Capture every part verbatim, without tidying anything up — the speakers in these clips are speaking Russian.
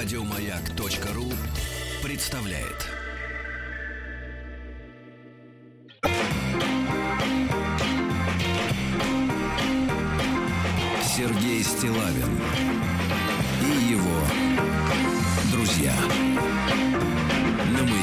Радиомаяк.ру представляет. Сергей Стиллавин и его друзья на Маяке.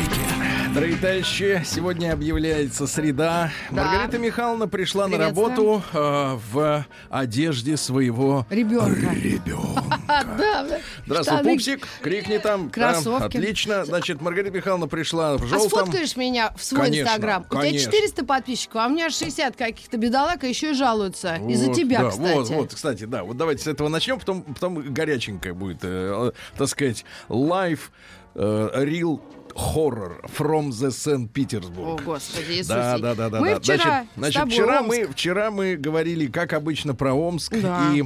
Дорогие товарищи, сегодня объявляется среда. Да. Маргарита Михайловна пришла на работу э, в одежде своего ребенка. ребенка. Здравствуй, пупсик. Крикни там. Кроссовки. Отлично. Значит, Маргарита Михайловна пришла в желтом. А сфоткаешь меня в свой инстаграм? У тебя четыреста подписчиков, а у меня шестьдесят каких-то бедолаг, а еще и жалуются. Из-за тебя, кстати. Вот, вот, кстати, да. Вот давайте с этого начнем, потом, потом горяченькое будет, так сказать, лайв, рил. Horror from the Санкт-Петербург. О, Господи Иисусе. Да, да, да, да. Мы да. Вчера, значит, значит, вчера, мы, вчера мы говорили, как обычно, про Омск. Да. И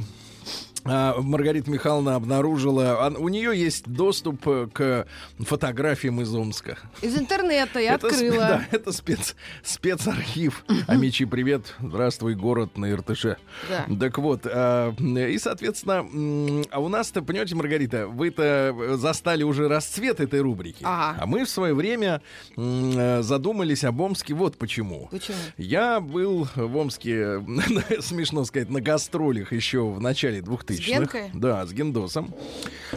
а, Маргарита Михайловна обнаружила... А, у нее есть доступ к фотографиям из Омска. Из интернета я это, открыла. Да, это спец, спецархив. Амичи, привет. Здравствуй, город на Иртыше. Да. Так вот. А, и, соответственно, а у нас-то, понимаете, Маргарита, вы-то застали уже расцвет этой рубрики. Ага. А мы в свое время м, задумались об Омске вот почему. Почему? Я был в Омске, смешно сказать, на гастролях еще в начале двухтысячных. С Генкой? Да, с Гендосом.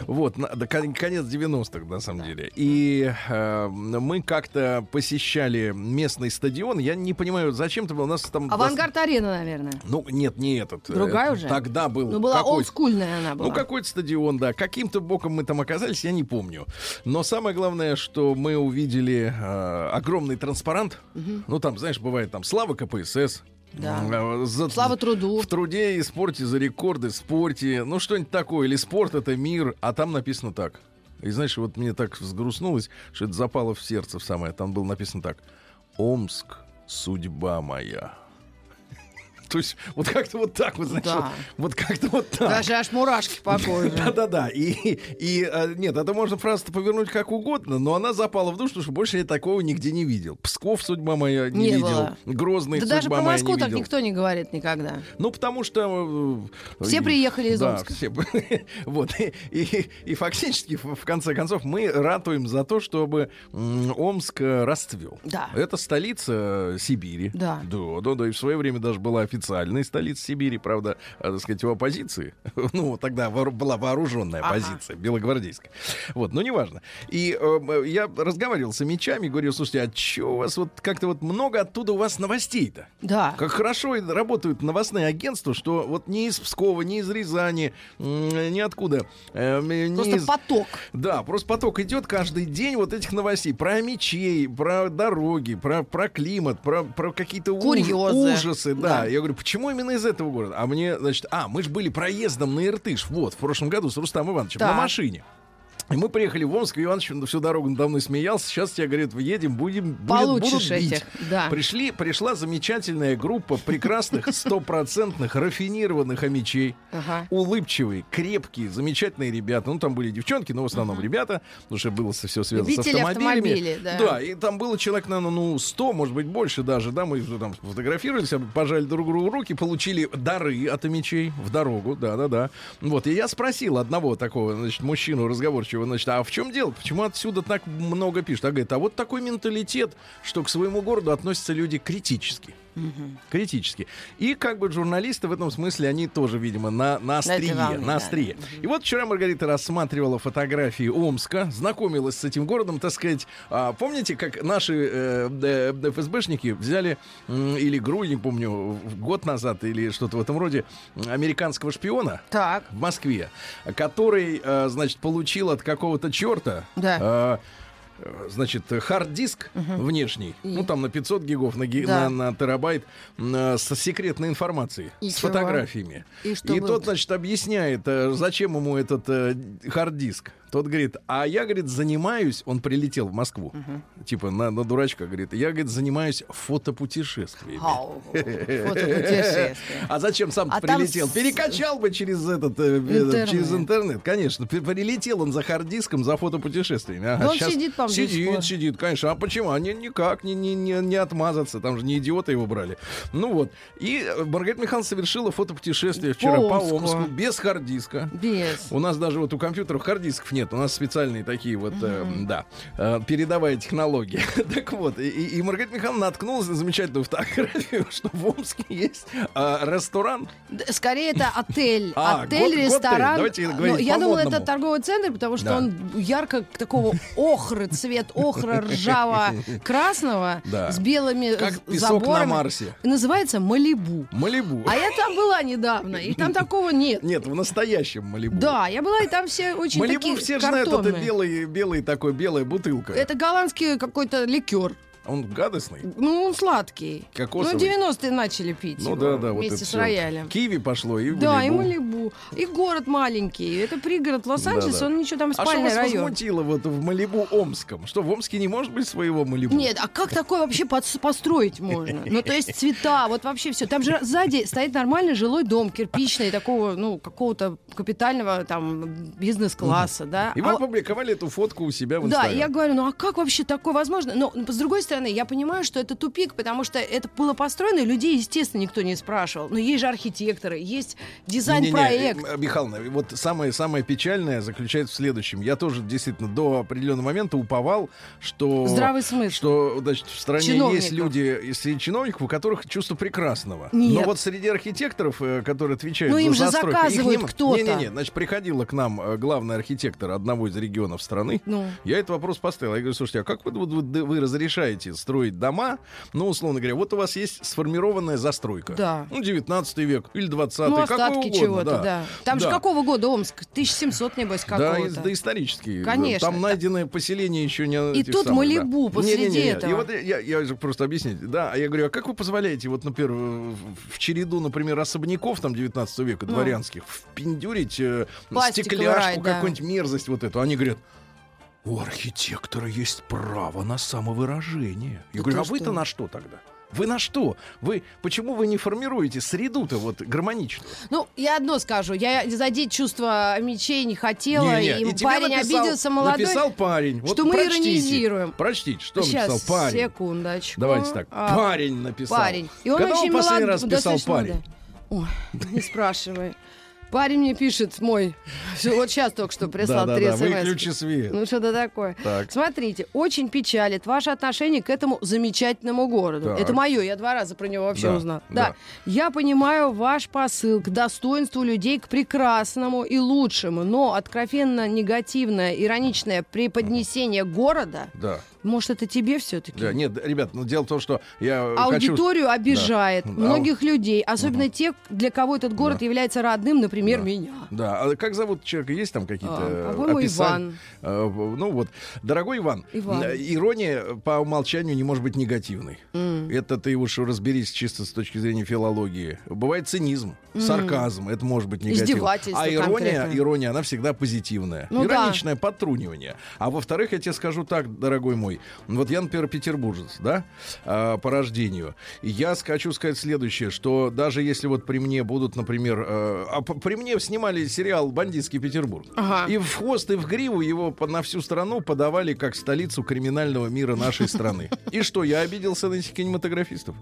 Вот, на, да, конец девяностых, на самом да. деле. И э, мы как-то посещали местный стадион. Я не понимаю, зачем это было. У нас там... Авангард-арена, дос... наверное. Ну, нет, не этот. Другая уже? Тогда был... Ну, была олдскульная она была. Ну, какой-то стадион, да. Каким-то боком мы там оказались, я не помню. Но самое главное, что мы увидели э, огромный транспарант. Угу. Ну, там, знаешь, бывает там «Слава ка пэ эс эс». Да. За, Слава труду. В труде и спорте за рекорды, спорте. Ну, что-нибудь такое. Или спорт — это мир. А там написано так. И знаешь, вот мне так взгрустнулось, что это запало в сердце в самое. Там было написано так: Омск, судьба моя. То есть вот как-то вот так вот, значит, да. вот как-то вот так. Даже аж мурашки по коже. Да-да-да. И, и нет, это можно фразу-то повернуть как угодно, но она запала в душу, потому что больше я такого нигде не видел. Псков, судьба моя, не, не видел. Было. Грозный, да, судьба моя, не видел. Да даже про Москву так никто не говорит никогда. Ну, потому что... Все приехали из да, Омска. Все. Вот. И, и, и фактически, в конце концов, мы ратуем за то, чтобы Омск расцвел. Да. Это столица Сибири. Да. Да-да-да. И в свое время даже была официальная Официальной столицы Сибири, правда, так сказать, в оппозиции. Ну, тогда вор- была вооруженная ага. позиция, белогвардейская. Вот, но неважно. И э, я разговаривал с мечами, говорю: слушайте, а че у вас вот как-то вот много оттуда у вас новостей-то? Да. Как хорошо работают новостные агентства, что вот не из Пскова, не из Рязани, ниоткуда. Э, не просто из... поток. Да, просто поток идет каждый день вот этих новостей. Про мечей, про дороги, про, про климат, про, про какие-то курьезы. Ужасы. Да, да. Я говорю, почему именно из этого города? А мне, значит, а, мы же были проездом на Иртыш, вот, в прошлом году с Рустамом Ивановичем да. на машине. И мы приехали в Омск, и Иванович всю дорогу надо мной смеялся. Сейчас тебя, говорят, въедем, будем, будут бить. Да. Пришли, пришла замечательная группа прекрасных, стопроцентных, рафинированных амичей. Ага. Улыбчивые, крепкие, замечательные ребята. Ну, там были девчонки, но в основном ага. ребята, потому что было все связано Любители с автомобилями. Автомобили, да. да, и там было человек, наверное, ну, сто, может быть, больше даже. Да, мы там фотографировались, пожали друг другу руки, получили дары от амичей в дорогу. Да-да-да. Вот, и я спросил одного такого, значит, мужчину разговорчика. Значит, а в чем дело? Почему отсюда так много пишут? А говорит, а вот такой менталитет, что к своему городу относятся люди критически. Mm-hmm. Критически. И как бы журналисты в этом смысле, они тоже, видимо, на, на острие. Волны, на острие. Да. И вот вчера Маргарита рассматривала фотографии Омска, знакомилась с этим городом, так сказать. А, помните, как наши э, э, эф эс бэшники взяли, э, или ГРУ, не помню, год назад или что-то в этом роде, американского шпиона так. в Москве, который, э, значит, получил от какого-то черта... Да. Э, Значит, хард-диск угу. внешний, и? Ну там на пятьсот гигов, на, ги... да. на, на терабайт на, с секретной информацией, и с чего? Фотографиями. И, и тот, значит, объясняет, зачем ему этот э, хард-диск. Тот говорит, а я, говорит, занимаюсь... Он прилетел в Москву. Uh-huh. Типа на, на дурачка, говорит. Я, говорит, занимаюсь фотопутешествиями. Фотопутешествия. А зачем сам прилетел? Перекачал бы через этот... Через интернет, конечно. Прилетел он за хард-диском, за фотопутешествиями. Он сидит, по-моему. Сидит, сидит, конечно. А почему? Они никак не отмазаться. Там же не идиоты его брали. Ну вот. И Маргарита Михайловна совершила фотопутешествие вчера по Омску. Без хард-диска. Без. У нас даже вот у компьютеров хард-дисков нет. Нет, у нас специальные такие вот, mm-hmm. э, да, э, передовая технология. Так вот, и, и Маргарита Михайловна наткнулась на замечательную фотографию, что в Омске есть э, ресторан. Скорее, это отель. А, отель, гот, ресторан. Давайте говорить, я думала, это торговый центр, потому что да. он ярко такого охры, цвет охра ржаво-красного да. с белыми как заборами. На Марсе. Называется Малибу. Малибу. А я там была недавно, и там такого нет. Нет, в настоящем Малибу. Да, я была, и там все очень Малибу такие все картонные. Знают, это белый, белый такой, белая бутылка. Это голландский какой-то ликер. Он гадостный? Ну, он сладкий. Кокосовый. Ну, девяностые начали пить. Ну, его, да, да. Вместе вот с роялем. Киви пошло и Малибу. Да, и Малибу. И город маленький. Это пригород Лос-Анджелес, да, да. он ничего там, спальный район. А что вас район. возмутило вот в Малибу Омском? Что, в Омске не может быть своего Малибу? Нет, а как такое вообще построить можно? Ну, то есть цвета, вот вообще все. Там же сзади стоит нормальный жилой дом, кирпичный, такого, ну, какого-то капитального там бизнес-класса, да. И вы опубликовали эту фотку у себя в Инстаграме. Да, я говорю, ну, а как вообще такое возможно? Но, с другой стороны, я понимаю, что это тупик, потому что это было построено, и людей, естественно, никто не спрашивал. Но есть же архитекторы, есть дизайн-проект. Не-не-не, Михайловна, вот самое, самое печальное заключается в следующем. Я тоже, действительно, до определенного момента уповал, что... Здравый смысл. Что, значит, в стране есть люди среди чиновников, у которых чувство прекрасного. Нет. Но вот среди архитекторов, которые отвечают ну, за застройку... Ну, им же заказывают не... кто-то. Не-не-не, значит, приходила к нам главный архитектор одного из регионов страны. Ну. Я этот вопрос поставил. Я говорю, слушайте, а как вы, вы, вы, вы разрешаете строить дома, ну, условно говоря, вот у вас есть сформированная застройка. Да. Ну, девятнадцатый век или двадцатый. Ну, остатки угодно, чего-то, да. да. Там да. же какого года Омск? тысяча семьсот, небось, какого-то. Да, доисторический. Конечно. Там найдено да. поселение еще не... И тут самых, Малибу да. посреди не, не, не, не. этого. И вот я, я же просто объяснить. Да, я говорю, а как вы позволяете, вот, например, в череду, например, особняков там девятнадцатого века, ну. дворянских, впендюрить э, стекляшку, да. какую-нибудь мерзость вот эту? Они говорят... У архитектора есть право на самовыражение. Я да говорю, а что? Вы-то на что тогда? Вы на что? Вы почему вы не формируете среду-то вот гармоничную? Ну, я одно скажу. Я задеть чувство мечей не хотела. Не, не. И, и парень написал, обиделся молодой. Написал парень. Вот что мы прочтите, иронизируем. Прочтите, что сейчас, написал парень. Секундочку. Давайте так. А, парень написал. Парень. И он когда очень он последний раз писал парень? Ой, не спрашивай. Парень мне пишет мой, вот сейчас только что прислал три смс. Выключи свет. Ну что-то такое. Так. Смотрите, очень печалит ваше отношение к этому замечательному городу. Так. Это мое, я два раза про него вообще да. узнал. Да. да. Я понимаю ваш посыл к достоинству людей, к прекрасному и лучшему, но откровенно негативное, ироничное преподнесение города... Да. Может, это тебе все-таки? Да, нет, ребят, ну, дело в том, что я аудиторию хочу... обижает да. многих а... людей, особенно угу. тех, для кого этот город да. является родным, например, да. меня. Да, а как зовут человека? Есть там какие-то а, по-моему, описания? Иван. Ну вот, дорогой Иван, Иван, ирония по умолчанию не может быть негативной. Mm. Это ты уж разберись чисто с точки зрения филологии. Бывает цинизм, mm. сарказм, это может быть негативно. А ирония, ирония, она всегда позитивная. Ну, ироничное да. подтрунивание. А во-вторых, я тебе скажу так, дорогой мой, вот я, например, петербуржец, да, а, по рождению. Я хочу сказать следующее, что даже если вот при мне будут, например, э, а при мне снимали сериал «Бандитский Петербург». Ага. И в хвост, и в гриву его на всю страну подавали как столицу криминального мира нашей страны. И что, я обиделся на этих кинематографистов?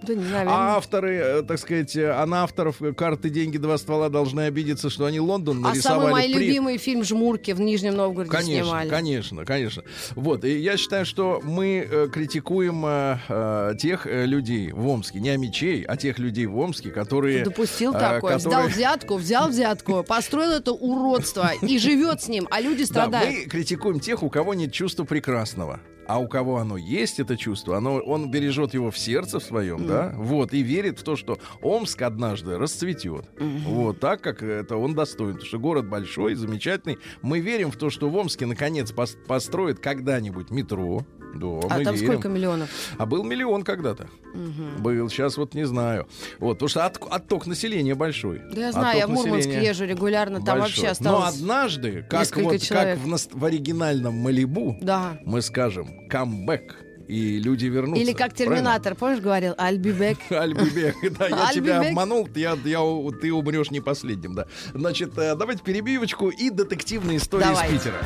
Да, а авторы, так сказать, а на авторов «Карты, деньги, два ствола» должны обидеться, что они Лондон а нарисовали. А самый мой при... любимый фильм «Жмурки» в Нижнем Новгороде конечно, снимали. Конечно, конечно. Вот, и я считаю, что мы э, критикуем э, э, тех э, людей в Омске, не амичей, а тех людей в Омске, которые... Допустил э, такое, которые... сдал взятку, взял взятку, построил это уродство и живет с ним, а люди страдают. Да, мы критикуем тех, у кого нет чувства прекрасного. А у кого оно есть, это чувство, оно, он бережет его в сердце в своем, mm. да, вот, и верит в то, что Омск однажды расцветет. Mm-hmm. Вот, так как это он достоин, потому что город большой, замечательный. Мы верим в то, что в Омске, наконец, пос- построят когда-нибудь метро. Да, а там верим. Сколько миллионов? А был миллион когда-то. Угу. Был, сейчас вот не знаю. Вот, потому что от, отток населения большой. Да я знаю, отток я в Мурманск езжу регулярно, большой. Там вообще осталось. Но однажды, как, вот, как в, нас, в оригинальном Малибу, да. мы скажем «камбэк». И люди вернутся. Или как Терминатор, правильно? Помнишь, говорил? I'll be back. I'll be back. Да, я I'll тебя обманул, я, я, ты умрешь не последним. Да. Значит, давайте перебивочку и детективные истории давайте. Из Питера.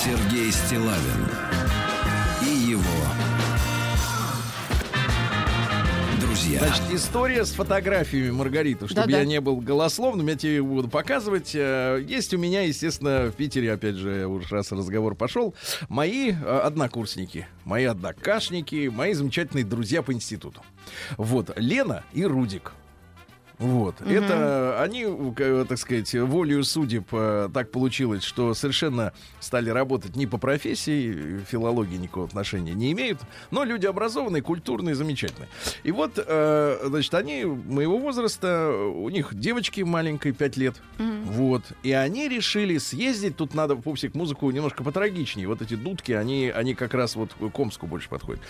Сергей Стиллавин и его друзья. друзья. Значит, история с фотографиями, Маргарита, чтобы да-да. я не был голословным, я тебе буду показывать. Есть у меня, естественно, в Питере, опять же, уже раз разговор пошел, мои однокурсники, мои однокашники, мои замечательные друзья по институту. Вот, Лена и Рудик. Вот, угу. это они, так сказать, волею судеб так получилось, что совершенно стали работать не по профессии, филологии никакого отношения не имеют, но люди образованные, культурные, замечательные. И вот, значит, они моего возраста, у них девочки маленькой, пять лет, угу. вот, и они решили съездить, тут надо, пупсик, музыку немножко потрагичнее, вот эти дудки, они, они как раз вот к Омску больше подходят,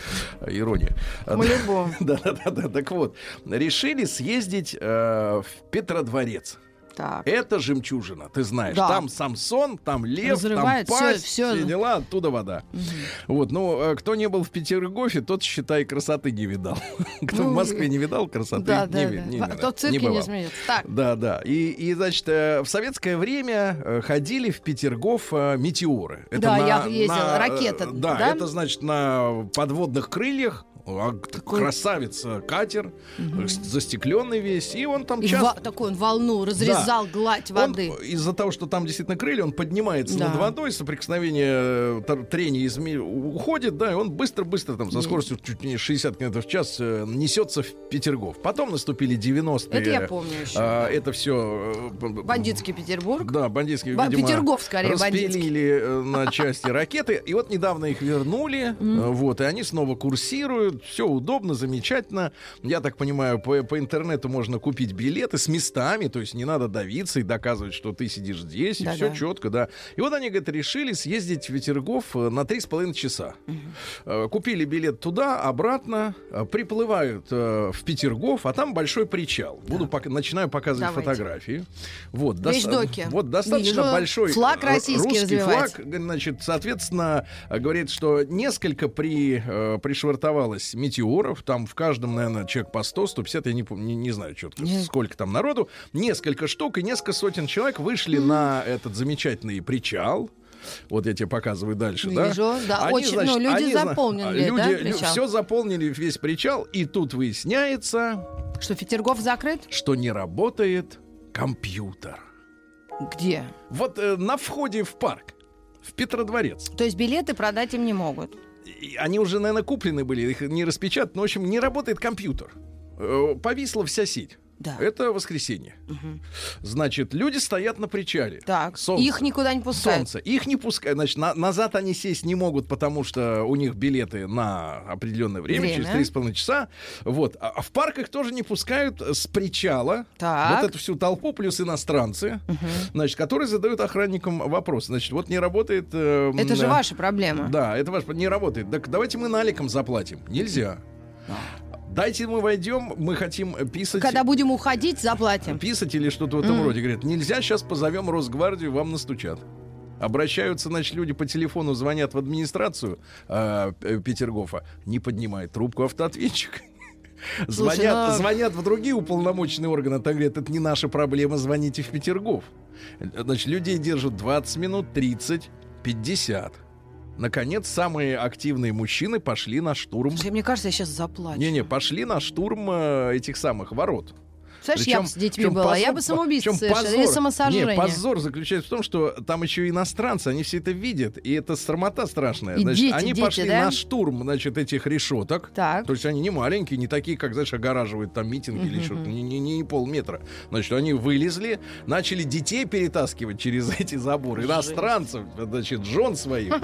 ирония. Мы любим. Да-да-да, так вот, решили съездить в Петродворец. Так. Это жемчужина, ты знаешь. Да. Там Самсон, там лев, разрывает, там пасть, все, все дела, оттуда вода. Угу. Вот, ну, кто не был в Петергофе, тот, считай, красоты не видал. Кто ну, в Москве не видал красоты, да, не, да, не, да. не видал. Кто в цирке не, не смеется. Так. Да, да. И, и, значит, в советское время ходили в Петергоф метеоры. Это да, на, я ездил. На, ракета. Да, да, это, значит, на подводных крыльях. Такой... Красавица, катер, угу. застекленный весь, и он там часто... Во- такой он волну разрезал, да. гладь воды. Он, из-за того, что там действительно крылья, он поднимается да. над водой, соприкосновение трения изме... уходит, да, и он быстро-быстро там со скоростью чуть не шестьдесят километров в час несется в Петергоф. Потом наступили девяностые. Это я помню еще. А, да. Это все... Бандитский Петербург. Да, бандитский, Б- видимо, Петергоф, скорее, распилили бандитский. На части ракеты, и вот недавно их вернули, вот, и они снова курсируют. Все удобно, замечательно. Я так понимаю, по, по интернету можно купить билеты с местами, то есть не надо давиться и доказывать, что ты сидишь здесь, да, и все да. четко, да. И вот они, говорит, решили съездить в Петергоф на три с половиной часа. Угу. Купили билет туда, обратно, приплывают в Петергоф, а там большой причал. Да. Буду пока, начинаю показывать Давайте. фотографии. Вот, доста- вот достаточно Вижу. большой флаг российский развивается. Флаг, значит, соответственно, говорит, что несколько при, пришвартовалось метеоров, там в каждом, наверное, человек по сто, сто пятьдесят, я не помню, не, не знаю четко, Нет. сколько там народу, несколько штук и несколько сотен человек вышли mm. на этот замечательный причал. Вот я тебе показываю дальше, да? Вижу, да. Они, Очень, значит, ну, люди они, заполнили, люди, да, причал? Все заполнили, весь причал, и тут выясняется... Что Петергоф закрыт? Что не работает компьютер. Где? Вот э, на входе в парк, в Петродворец. То есть билеты продать им не могут? Они уже, наверное, куплены были, их не распечатаны. Но, в общем, не работает компьютер. Повисла вся сеть. Да. Это воскресенье. Угу. Значит, люди стоят на причале. Так. Солнце. Их никуда не пускают. Солнце. Их не пускают. Значит, на- назад они сесть не могут, потому что у них билеты на определенное время, время. через три с половиной часа. Вот. А в парк их тоже не пускают с причала. Так. Вот эту всю толпу плюс иностранцы, угу. значит, которые задают охранникам вопрос. Значит, вот не работает. Э, это э, же ваша проблема. Да, это ваша проблема. Не работает. Так давайте мы наликом заплатим. Нельзя. Дайте мы войдем, мы хотим писать... Когда будем уходить, заплатим. Писать или что-то в этом mm. роде. Говорят, нельзя, сейчас позовем Росгвардию, вам настучат. Обращаются, значит, люди по телефону, звонят в администрацию э, Петергофа. Не поднимает трубку автоответчик. Слушай, звонят, но... звонят в другие уполномоченные органы, там говорят, это не наша проблема, звоните в Петергоф. Значит, людей держат двадцать минут, тридцать, пятьдесят. Наконец, самые активные мужчины пошли на штурм. Слушай, мне кажется, я сейчас заплачу. Не-не, пошли на штурм э, этих самых ворот. Слышишь, я бы с детьми была, позор, я бы самоубийца совершила, или самосожжение. Нет, позор заключается в том, что там еще и иностранцы, они все это видят, и это срамота страшная. И значит, дети, они дети, пошли да? на штурм, значит, этих решеток. Так. То есть они не маленькие, не такие, как, знаешь, огораживают там митинги uh-huh. или что-то, не, не, не полметра. Значит, они вылезли, начали детей перетаскивать через эти заборы, иностранцев, значит, жен своих.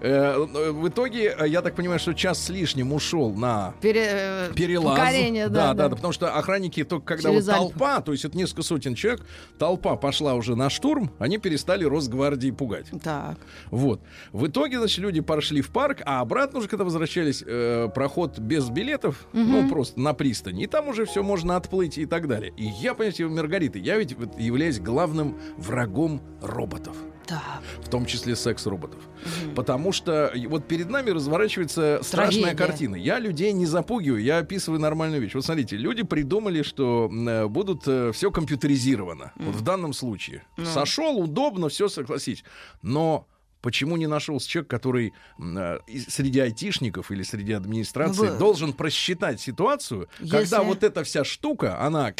В итоге, я так понимаю, что час с лишним ушел на Пере... перелаз. Покорение, да, да, да, да, потому что охранники только когда вот толпа, то есть это несколько сотен человек, толпа пошла уже на штурм, они перестали Росгвардии пугать. Так. Вот. В итоге, значит, люди пошли в парк, а обратно уже, когда возвращались, э, проход без билетов, угу. ну, просто на пристани, и там уже все можно отплыть и так далее. И я, понимаете, Маргарита, я ведь вот, являюсь главным врагом роботов. Да. В том числе секс-роботов. Угу. Потому что вот перед нами разворачивается страшная Трагедия. картина. Я людей не запугиваю, я описываю нормальную вещь. Вот смотрите, люди придумали, что э, будут э, все компьютеризировано. Mm. Вот в данном случае. Mm. Сошел, удобно, все, согласись. Но Почему не нашелся человек, который э, среди айтишников или среди администрации Вы... должен просчитать ситуацию, Если... когда вот эта вся штука, она...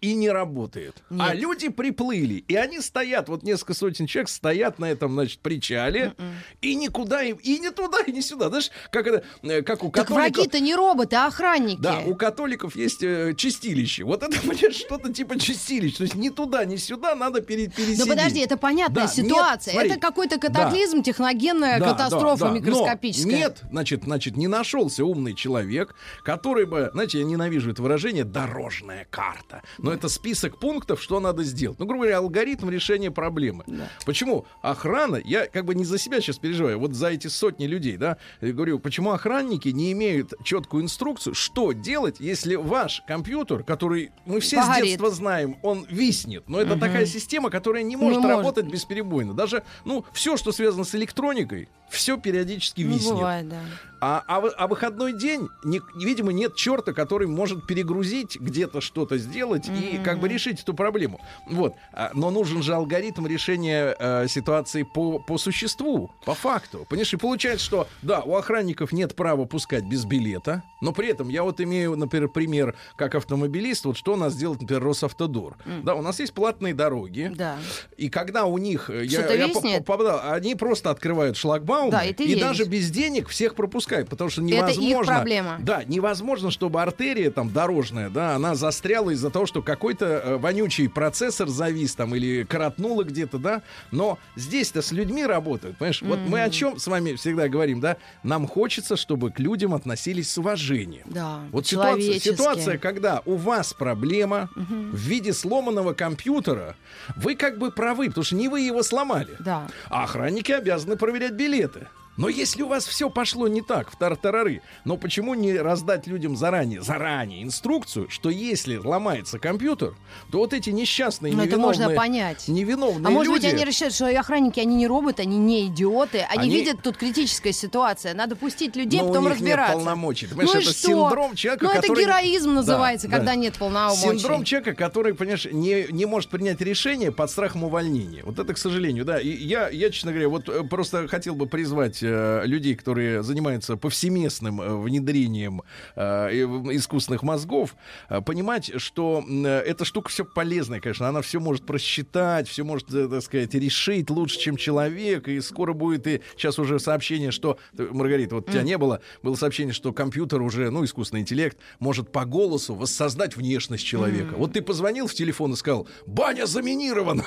и не работает. Нет. А люди приплыли, и они стоят, вот несколько сотен человек стоят на этом, значит, причале, Mm-mm. и никуда им, и не туда, и не сюда. Знаешь, как, это, как у так католиков... враги-то не роботы, а охранники. Да, у католиков есть э, чистилище. Вот это, понимаешь, что-то типа чистилища. То есть ни туда, ни сюда надо пере- пересидеть. Да подожди, это понятная да, ситуация. Нет, это какой-то катаклизм, да. техногенная да, катастрофа да, да, микроскопическая. Нет, значит, значит, не нашелся умный человек, который бы, знаете, я ненавижу это выражение, дорожная карта. Но это список пунктов, что надо сделать. Ну, грубо говоря, алгоритм решения проблемы. Да. Почему охрана, я как бы не за себя сейчас переживаю, вот за эти сотни людей, да, я говорю, почему охранники не имеют четкую инструкцию, что делать, если ваш компьютер, который мы все Погорит. с детства знаем, он виснет, но это угу. такая система, которая не может не работать может. бесперебойно. Даже, ну, все, что связано с электроникой, все периодически ну, виснет. Бывает, да. А, а, а выходной день, не, видимо, нет черта, который может перегрузить, где-то что-то сделать mm-hmm. и как бы решить эту проблему. Вот. Но нужен же алгоритм решения э, ситуации по, по существу, по факту. Понимаешь, и получается, что да, у охранников нет права пускать без билета, но при этом я вот имею, например, пример как автомобилист, вот что у нас делает, например, Росавтодор. Mm-hmm. Да, у нас есть платные дороги, да. и когда у них... Я, я попадал, они просто открывают шлагбаумы, да, и, и даже без денег всех пропускают. Потому что невозможно, это их проблема. Да, невозможно, чтобы артерия там дорожная, да, она застряла из-за того, что какой-то э, вонючий процессор завис там или коротнуло где-то, да. Но здесь-то с людьми работают, понимаешь? Mm-hmm. Вот мы о чем с вами всегда говорим, да? Нам хочется, чтобы к людям относились с уважением. Да. Вот ситуация, ситуация, когда у вас проблема mm-hmm. в виде сломанного компьютера, вы как бы правы, потому что не вы его сломали. Да. А охранники обязаны проверять билеты. Но если у вас все пошло не так, в тартарары, но почему не раздать людям заранее, заранее инструкцию, что если ломается компьютер, то вот эти несчастные, невиновные, это можно понять. невиновные а люди... А может быть, они решают, что охранники, они не роботы, они не идиоты, они, они... видят, тут критическая ситуация, надо пустить людей, но потом разбираться. Нет полномочий. Ну это что? Синдром человека, ну который... это героизм называется, да, когда да. нет полномочий. Синдром человека, который, понимаешь, не, не может принять решение под страхом увольнения. Вот это, к сожалению, да. И я, я, честно говоря, вот просто хотел бы призвать людей, которые занимаются повсеместным внедрением э, искусственных мозгов, понимать, что эта штука все полезная, конечно, она все может просчитать, все может, так сказать, решить лучше, чем человек, и скоро будет и сейчас уже сообщение, что, Маргарита, вот mm. тебя не было, было сообщение, что компьютер уже, ну, искусственный интеллект может по голосу воссоздать внешность человека. Mm. Вот ты позвонил в телефон и сказал: «Баня заминирована!»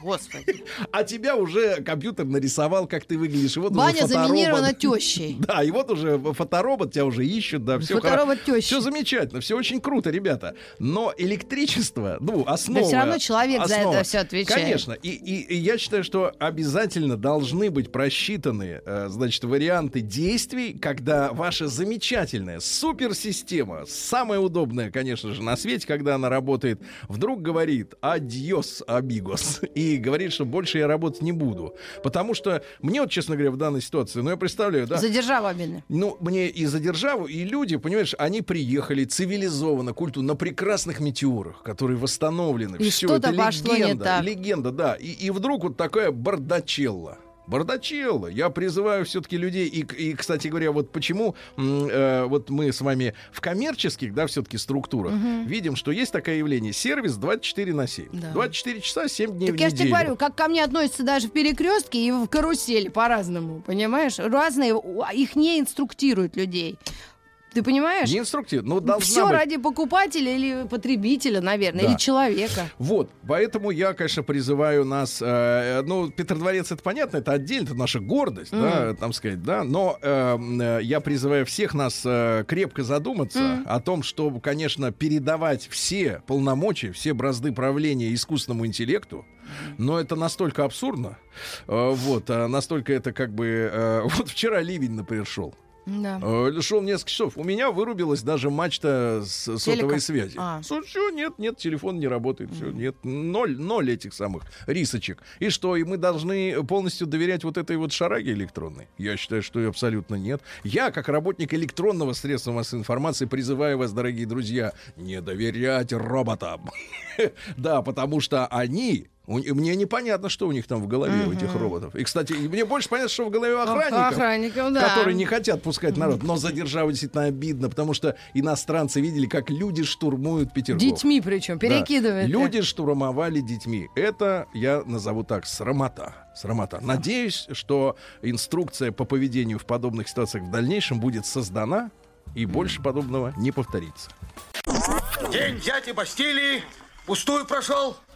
Господи. А тебя уже компьютер нарисовал, как ты выглядишь. И вот Баня уже заминирована тещей. Да, и вот уже фоторобот тебя уже ищут. Да, все фоторобот тещей. Все замечательно, все очень круто, ребята. Но электричество, ну, основа... Да все равно человек основа. за это все отвечает. Конечно. И, и, и я считаю, что обязательно должны быть просчитаны, э, значит, варианты действий, когда ваша замечательная суперсистема, самая удобная, конечно же, на свете, когда она работает, вдруг говорит: «Адьос, амигос». И И говорит, что больше я работать не буду. Потому что мне, вот, честно говоря, в данной ситуации, ну, я представляю, да. За державу обидно. Ну, мне и за державу, и люди, понимаешь, они приехали цивилизованно, культурно, на прекрасных метеорах, которые восстановлены. И все, что-то это пошло легенда, не так. Легенда, да. И, и вдруг вот такая бардачелла. Бардачелло. Я призываю все-таки людей. И, и, кстати говоря, вот почему э, вот мы с вами в коммерческих, да, все-таки структурах угу. видим, что есть такое явление. Сервис двадцать четыре на семь. Да. двадцать четыре часа, семь дней так в неделю. Так я же тебе говорю, как ко мне относятся даже в перекрестке и в карусели по-разному. Понимаешь? Разные. Их не инструктируют людей. Ты понимаешь? Не инструктив, но должна Все быть... ради покупателя или потребителя, наверное, да. или человека. Вот, поэтому я, конечно, призываю нас... Э, ну, Петродворец, это понятно, это отдельно, это наша гордость, mm-hmm. да, там сказать, да, но э, я призываю всех нас э, крепко задуматься mm-hmm. о том, чтобы, конечно, передавать все полномочия, все бразды правления искусственному интеллекту, но это настолько абсурдно, э, вот, настолько это как бы... Э, вот вчера ливень, например, шел. Да. Шел несколько часов. У меня вырубилась даже мачта с сотовой связи. А. Все, нет, нет, телефон не работает. Все, нет, ноль, ноль этих самых рисочек. И что, и мы должны полностью доверять вот этой вот шараге электронной? Я считаю, что абсолютно нет. Я, как работник электронного средства массовой информации, призываю вас, дорогие друзья, не доверять роботам. Да, потому что они... У, мне непонятно, что у них там в голове у uh-huh. этих роботов. И, кстати, мне больше понятно, что в голове охранников, охранников да. которые не хотят пускать народ. Но за державу действительно обидно, потому что иностранцы видели, как люди штурмуют Петергоф. Детьми причем, перекидывают. Да. Люди штурмовали детьми. Это я назову так срамота. Срамота. Надеюсь, что инструкция по поведению в подобных ситуациях в дальнейшем будет создана, и больше подобного не повторится. День дяди Бастилии пустую прошел.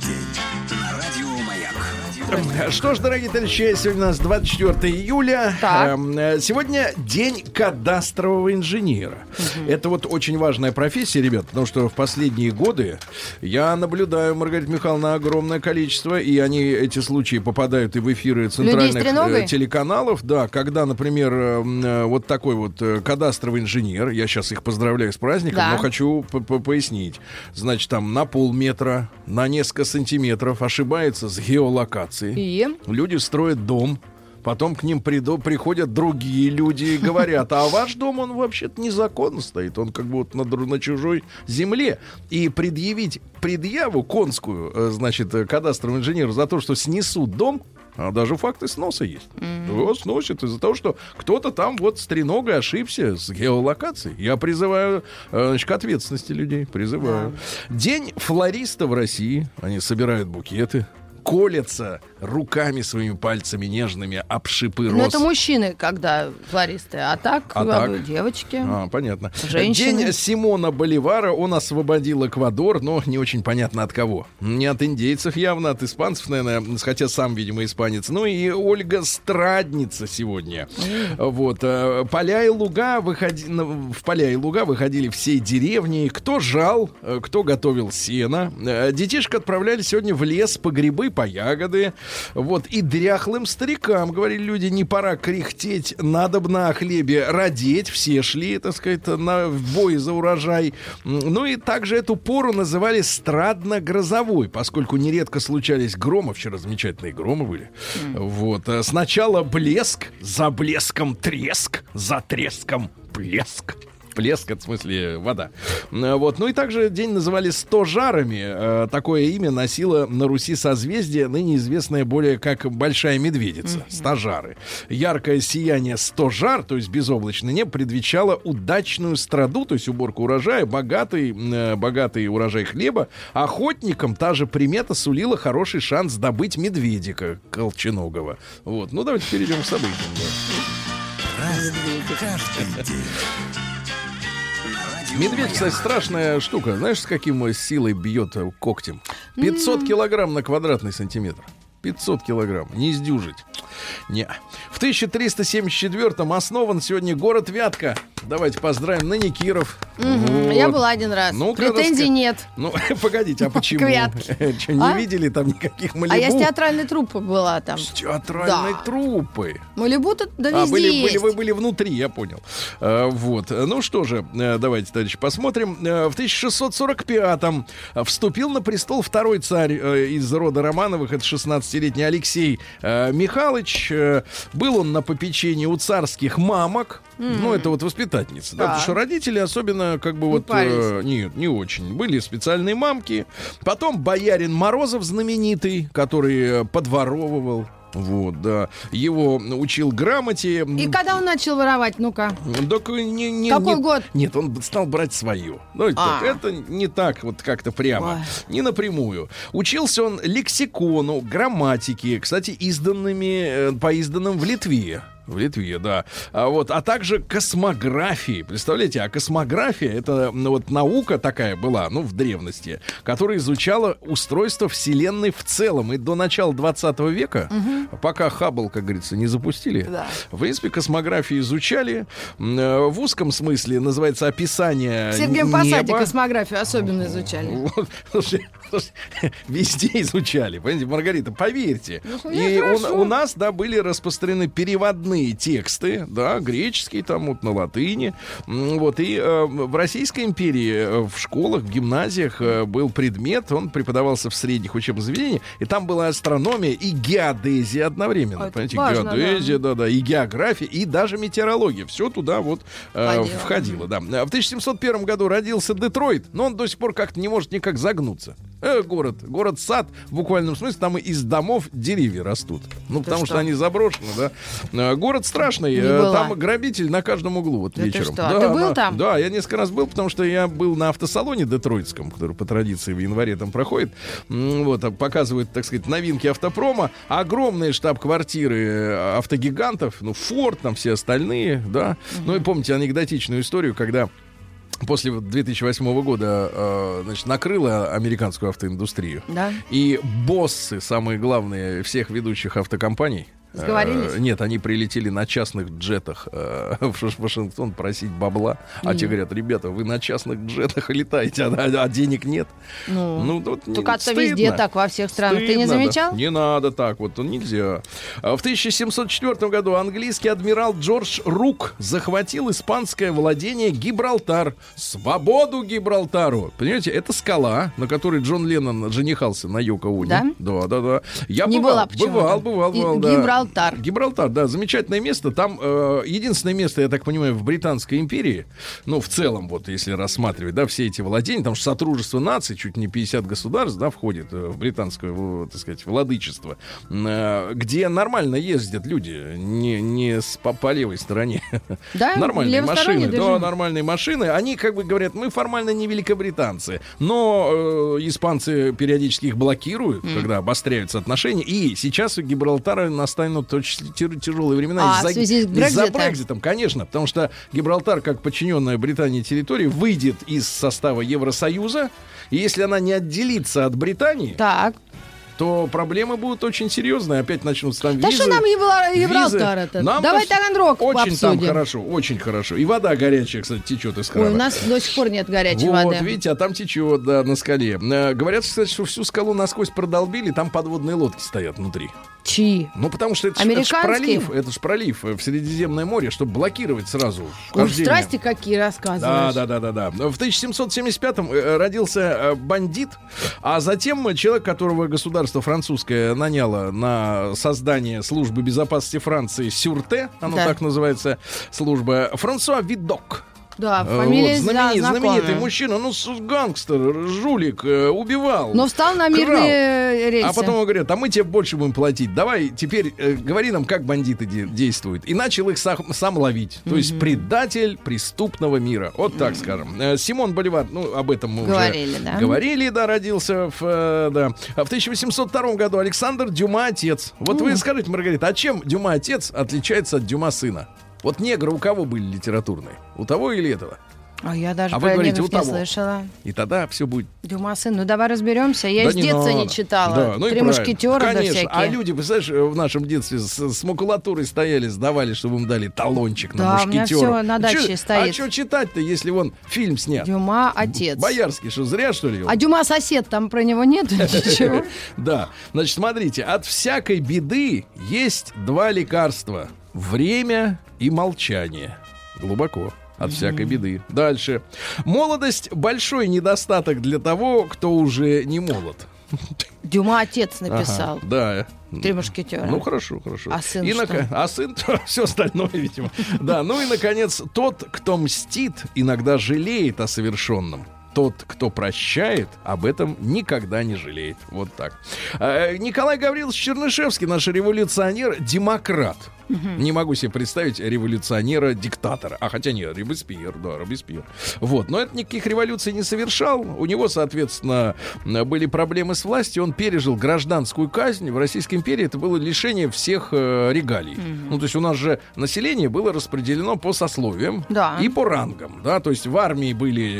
день. Радио Маяк. Что ж, дорогие товарищи, сегодня у нас двадцать четвёртое июля. Так. Сегодня день кадастрового инженера. Угу. Это вот очень важная профессия, ребят, потому что в последние годы я наблюдаю, Маргарита Михайловна, огромное количество, и они, эти случаи, попадают и в эфиры центральных э, телеканалов, да, когда, например, э, вот такой вот э, кадастровый инженер, я сейчас их поздравляю с праздником, да. но хочу пояснить, значит, там на полметра, на несколько сантиметров ошибается с геолокацией, и? Люди строят дом. Потом к ним приду, приходят другие люди и говорят, а ваш дом, он вообще-то незаконно стоит, он как будто на, на чужой земле. И предъявить предъяву конскую, значит, кадастровому инженеру за то, что снесут дом, а даже факты сноса есть. Mm-hmm. Его сносят из-за того, что кто-то там вот стреногой ошибся с геолокацией. Я призываю, значит, к ответственности людей, призываю. Mm-hmm. День флориста в России, они собирают букеты. Колятся руками своими пальцами нежными об шипы роз. Ну, это мужчины, когда флористы, а так, а так? девочки. А, понятно. Женщины. День Симона Боливара, он освободил Эквадор, но не очень понятно от кого. Не от индейцев явно, от испанцев, наверное, хотя сам, видимо, испанец. Ну и Ольга Страдница сегодня. Вот. Поля и луга выходи... В поля и луга выходили всей деревни. Кто жал, кто готовил сено. Детишек отправляли сегодня в лес по грибы, по ягоды. Вот. И дряхлым старикам говорили люди, не пора кряхтеть, надобно о хлебе родить. Все шли, так сказать, на бой за урожай. Ну и также эту пору называли страдно-грозовой, поскольку нередко случались громы. Вчера замечательные громы были. Mm. Вот. Сначала блеск, за блеском треск, за треском плеск. Плеск, это в смысле вода. Вот. Ну и также день называли стожарами. Такое имя носило на Руси созвездие, ныне известное более как Большая Медведица. Mm-hmm. Стожары. Яркое сияние стожар, то есть безоблачное небо, предвещало удачную страду, то есть уборку урожая, богатый, э, богатый урожай хлеба. Охотникам та же примета сулила хороший шанс добыть медведика колченогого. Вот. Ну давайте перейдем к событиям. Да. Медведь, кстати, страшная штука. Знаешь, с каким силой бьет когтем? пятьсот килограмм на квадратный сантиметр. пятьсот килограмм. Не сдюжить. Не. В тысяча триста семьдесят четвёртом основан сегодня город Вятка. Давайте поздравим Наникиров. Угу. Вот. Я была один раз. Ну, претензий нет. Ну, погодите, а почему? К Вятке. Что, не видели там никаких Малибу? А я с театральной труппой была там. С театральной труппой? Малибу-то да везде есть. Вы были внутри, я понял. Вот. Ну что же, давайте, товарищи, посмотрим. В тысяча шестьсот сорок пятом вступил на престол второй царь из рода Романовых. Это шестнадцатилетний Алексей Михайлович. Был он на попечении у царских мамок. Mm-hmm. Ну, это вот воспитательница, да. Да, потому что родители особенно как бы не вот... Э, нет, не очень. Были специальные мамки. Потом боярин Морозов знаменитый, который подворовывал. Вот, да. Его учил грамоте. И когда он начал воровать, ну-ка? Так, не, не, Какой не, год? Нет, он стал брать свое. Ну, а. Это не так вот как-то прямо. Ой. Не напрямую. Учился он лексикону, грамматике, кстати, изданными, по изданным в Литве. В Литве, да. А, вот, а также космографии. Представляете, а космография — это ну, вот наука такая была, ну, в древности, которая изучала устройство Вселенной в целом. И до начала двадцатого века, угу. пока Хаббл, как говорится, не запустили, да. в принципе, космографию изучали. В узком смысле называется описание неба. В Сергеем Посаде космографию особенно изучали. что везде изучали. Понимаете, Маргарита, поверьте. И у, у нас, да, были распространены переводные тексты, да, греческие, там вот на латыни. Вот, и э, в Российской империи в школах, в гимназиях э, был предмет, он преподавался в средних учебных заведениях, и там была астрономия и геодезия одновременно. А понимаете, важно, геодезия, да, да, и география, и даже метеорология. Все туда вот э, входило, да. В тысяча семьсот первом году родился Детройт, но он до сих пор как-то не может никак загнуться. Э, город, город-сад, в буквальном смысле, там из домов деревья растут. Ну, это потому что? что они заброшены, да. Э, город страшный, э, там грабитель на каждом углу вот, да, вечером. Ты, да, а ты был на... там? Да, я несколько раз был, потому что я был на автосалоне детройтском, который по традиции в январе там проходит. Вот, показывают, так сказать, новинки автопрома. Огромные штаб-квартиры автогигантов, ну, Форд, там все остальные, да. Mm-hmm. Ну, и помните анекдотичную историю, когда после две тысячи восьмого года э, значит, накрыло американскую автоиндустрию. Да. И боссы, самые главные всех ведущих автокомпаний, сговорились? Э, нет, они прилетели на частных джетах э, в Вашингтон просить бабла. Mm. А те говорят, ребята, вы на частных джетах летаете, а, а денег нет. Ну, ну вот, не, только стыдно. Везде так, во всех странах. Стыдно, ты не замечал? Да. Не надо так, вот нельзя. В тысяча семьсот четвёртом году английский адмирал Джордж Рук захватил испанское владение Гибралтар. Свободу Гибралтару! Понимаете, это скала, на которой Джон Леннон женихался на Йоко Оно. Да? Да, да, да. Я не бывал, была, бывал, бывал, бывал, И, да. Гибралтар. Гибралтар. Гибралтар, да, замечательное место. Там э, единственное место, я так понимаю, в Британской империи, ну, в целом, вот, если рассматривать, да, все эти владения, там же сотрудничество наций, чуть не пятьдесят государств, да, входит в британское, в, так сказать, владычество, э, где нормально ездят люди, не, не с, по, по левой стороне. Да? Нормальные машины. Да, нормальные машины. Они, как бы, говорят, мы формально не великобританцы, но э, испанцы периодически их блокируют, mm. когда обостряются отношения, и сейчас у Гибралтара настанет тяжелые времена а, из-за, из-за Брексита, конечно, потому что Гибралтар, как подчиненная Британии территория, выйдет из состава Евросоюза, и если она не отделится от Британии, так, то проблемы будут очень серьезные. Опять начнутся там да визы. Да что нам Гибралтар-то? Давай Таганрог обсудим. Очень там хорошо, очень хорошо. И вода горячая, кстати, течет из крана. Ой, у нас до сих пор нет горячей вот, воды. Вот, видите, а там течет, да, на скале. Э, говорят, кстати, что всю скалу насквозь продолбили, там подводные лодки стоят внутри. Чьи? Ну, потому что это же пролив, это ж пролив в Средиземное море, чтобы блокировать сразу. Уж страсти какие рассказываешь. Да, да, да, да, да. В тысяча семьсот семьдесят пятом родился бандит, а затем человек, которого государство французское наняло на создание службы безопасности Франции Сюрте, оно да. так называется, служба, Франсуа Видок. Да, фамилия вот, знаменит, да, знаменитый мужчина, ну, гангстер, жулик, убивал. Но встал на мирные крал. Рельсы. А потом он говорит, а мы тебе больше будем платить. Давай теперь э, говори нам, как бандиты де- действуют. И начал их сам, сам ловить. Mm-hmm. То есть предатель преступного мира. Вот так mm-hmm. скажем. Э, Симон Боливар, ну, об этом мы говорили, уже да. говорили, да, родился. В, э, да. А в тысяча восемьсот втором году Александр Дюма отец. Вот mm-hmm. вы скажите, Маргарита, а чем Дюма отец отличается от Дюма сына? Вот негры у кого были литературные? У того или этого? А я даже а про говорите, негров не того. Слышала. И тогда все будет... Дюма сын, ну давай разберемся. Я да из не детства надо. Не читала. Да, ну Три мушкетера да всякие. А люди, представляешь, в нашем детстве с, с макулатурой стояли, сдавали, чтобы им дали талончик да, на мушкетера. Да, у меня все на даче чё, стоит. А что читать-то, если вон фильм снят? Дюма отец. Боярский, что зря, что ли? Его? А Дюма сосед, там про него нет ничего? Да, значит, смотрите. От всякой беды есть два лекарства. Время и молчание. Глубоко. От mm-hmm. всякой беды. Дальше. Молодость — большой недостаток для того, кто уже не молод. Дюма отец написал. Ага, да. Три мушкетера. Ну, хорошо, хорошо. А сын и что? На... А сын, все остальное, видимо. Да, ну и, наконец, тот, кто мстит, иногда жалеет о совершенном. Тот, кто прощает, об этом никогда не жалеет. Вот так. Николай Гаврилович Чернышевский, наш революционер, демократ. Uh-huh. Не могу себе представить революционера-диктатора. А хотя нет, Робеспьер, да, Робеспьер. Вот, но это никаких революций не совершал. У него, соответственно, были проблемы с властью. Он пережил гражданскую казнь. В Российской империи это было лишение всех э, регалий. Uh-huh. Ну, то есть у нас же население было распределено по сословиям да. и по рангам. Да? То есть в армии были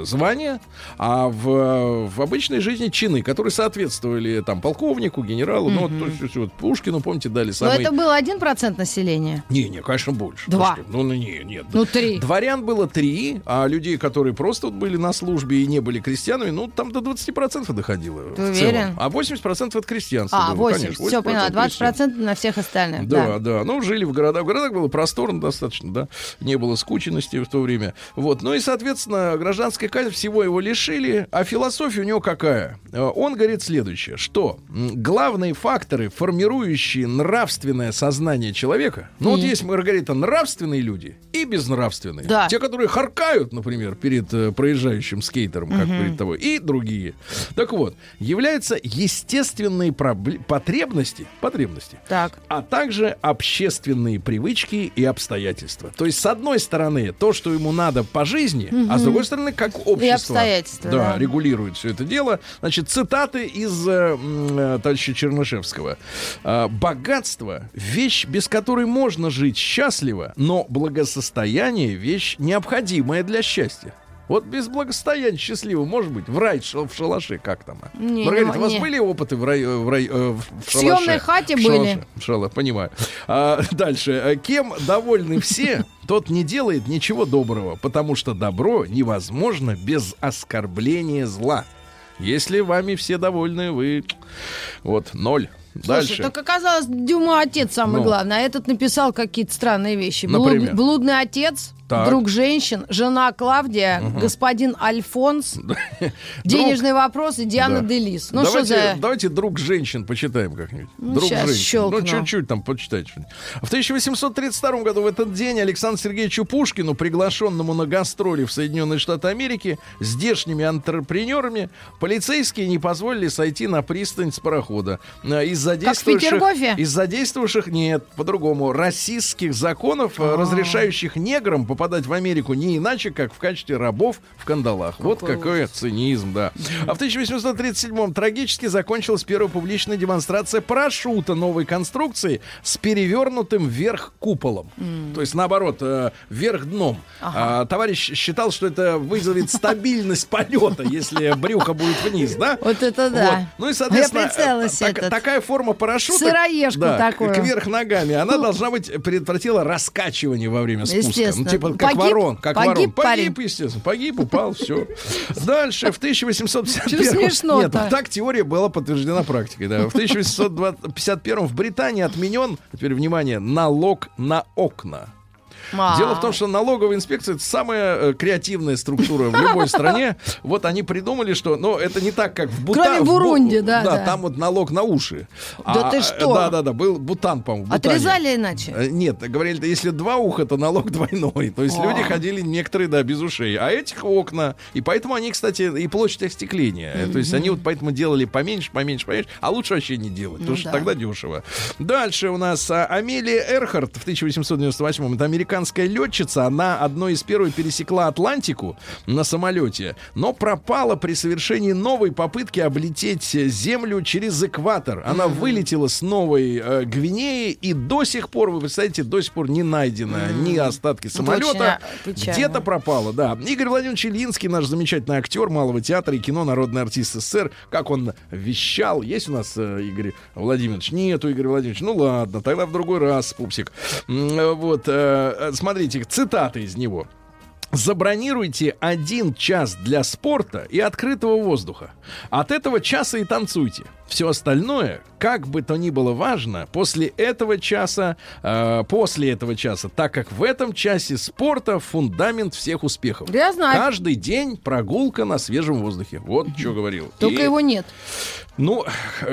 э, звания, а в, в обычной жизни чины, которые соответствовали там полковнику, генералу. Uh-huh. Ну, вот, то есть, вот Пушкину, помните, дали самый... Но это был один процент пять процентов населения? Не, не, конечно, больше. Два. Слушайте, ну, не, нет. Ну, три. Дворян было три, а людей, которые просто вот были на службе и не были крестьянами, ну, там до двадцати процентов доходило. Ты уверен? А восемьдесят процентов от крестьянства а, было, восемьдесят процентов. Конечно. Все, поняла, двадцать процентов крестьян. На всех остальных. Да, да, да. Ну, жили в городах. В городах было просторно достаточно, да. Не было скученности в то время. Вот. Ну и, соответственно, гражданское качество, всего его лишили. А философия у него какая? Он говорит следующее, что главные факторы, формирующие нравственное сознание человека, ну, mm. вот есть, Маргарита, нравственные люди и безнравственные. Да. Те, которые харкают, например, перед э, проезжающим скейтером, как mm-hmm. перед тобой, и другие. Так вот, являются естественные пробл... потребности, потребности, так. а также общественные привычки и обстоятельства. То есть, с одной стороны, то, что ему надо по жизни, mm-hmm. а с другой стороны, как общество. И обстоятельства. Да, да. Регулирует все это дело. Значит, цитаты из э, э, товарища Чернышевского. «Богатство — вещь, без которой можно жить счастливо, но благосостояние — вещь, необходимая для счастья». Вот без благосостояния счастливым, может быть, в рай, в шалаше, как там? Не, Маргарита, не, у вас не. были опыты в, рай, в, рай, э, в, в шалаше? В съемной хате в шалаше, были. В шалаше, понимаю. А, дальше. Кем довольны все, тот не делает ничего доброго, потому что добро невозможно без оскорбления зла. Если вами все довольны, вы... Вот, ноль. Дальше. Слушай, так оказалось, Дюма отец самый ну. главный, а этот написал какие-то странные вещи. Блуд, блудный отец, так. друг женщин, жена Клавдия, угу. господин Альфонс, денежный вопрос и Диана да. Делис. Ну, давайте, за... давайте «Друг женщин» почитаем как-нибудь. Ну, друг сейчас женщин. Щелкну. Ну, чуть-чуть там почитать. В тысяча восемьсот тридцать втором году в этот день Александру Сергеевичу Пушкину, приглашенному на гастроли в Соединенные Штаты Америки, здешними антрепренерами, полицейские не позволили сойти на пристань с парохода. Из Как в Петергофе? Из задействовавших, нет, по-другому, российских законов, А-а-а. разрешающих неграм попадать в Америку не иначе, как в качестве рабов в кандалах. Какой вот какой ужас. Цинизм, да. А в тысяча восемьсот тридцать седьмом трагически закончилась первая публичная демонстрация парашюта новой конструкции с перевернутым вверх куполом. Mm. То есть, наоборот, э, вверх дном. Ага. А, товарищ считал, что это вызовет стабильность полета, если брюхо будет вниз, да? Вот это да. Ну и, соответственно, такая форма парашюта, сыроежку да, такую. Кверх ногами, она должна быть предотвратила раскачивание во время спуска. Ну, типа, как погиб, ворон, как погиб, ворон. Погиб, парень. Естественно. Погиб, упал, все. Дальше, в тысяча восемьсот пятьдесят первом... Нет, так теория была подтверждена практикой. Да. В тысяча восемьсот пятьдесят первом в Британии отменен, теперь, внимание, налог на окна. Мау. Дело в том, что налоговая инспекция — это самая э, креативная структура в любой стране. Вот они придумали, что... Но это не так, как в Бутане. Кроме Бурунди, да. Да, там вот налог на уши. Да ты что? Да, да, да, был Бутан, по-моему. Отрезали иначе? Нет, говорили, если два уха, то налог двойной. То есть люди ходили некоторые, да, без ушей. А этих окна. И поэтому они, кстати, и площадь остекления. То есть они вот поэтому делали поменьше, поменьше, поменьше. А лучше вообще не делать, потому что тогда дешево. Дальше у нас Амелия Эрхарт в тысяча восемьсот девяносто восьмом. Это американская летчица, она одной из первых пересекла Атлантику на самолете, но пропала при совершении новой попытки облететь Землю через экватор. Она вылетела с Новой э, Гвинеи и до сих пор, вы представляете, до сих пор не найдено ни остатки самолета. Где-то пропала, да. Игорь Владимирович Ильинский, наш замечательный актер Малого театра и кино, народный артист СССР, как он вещал. Есть у нас э, Игорь Владимирович? Нету Игорь Владимирович. Ну ладно, тогда в другой раз, пупсик. Вот, э, смотрите, цитаты из него. Забронируйте один час для спорта и открытого воздуха. От этого часа и танцуйте. Все остальное, как бы то ни было важно, после этого часа, э, после этого часа, так как в этом часе спорта фундамент всех успехов. Я знаю. Каждый день прогулка на свежем воздухе. Вот что говорил. Только и... его нет. Ну,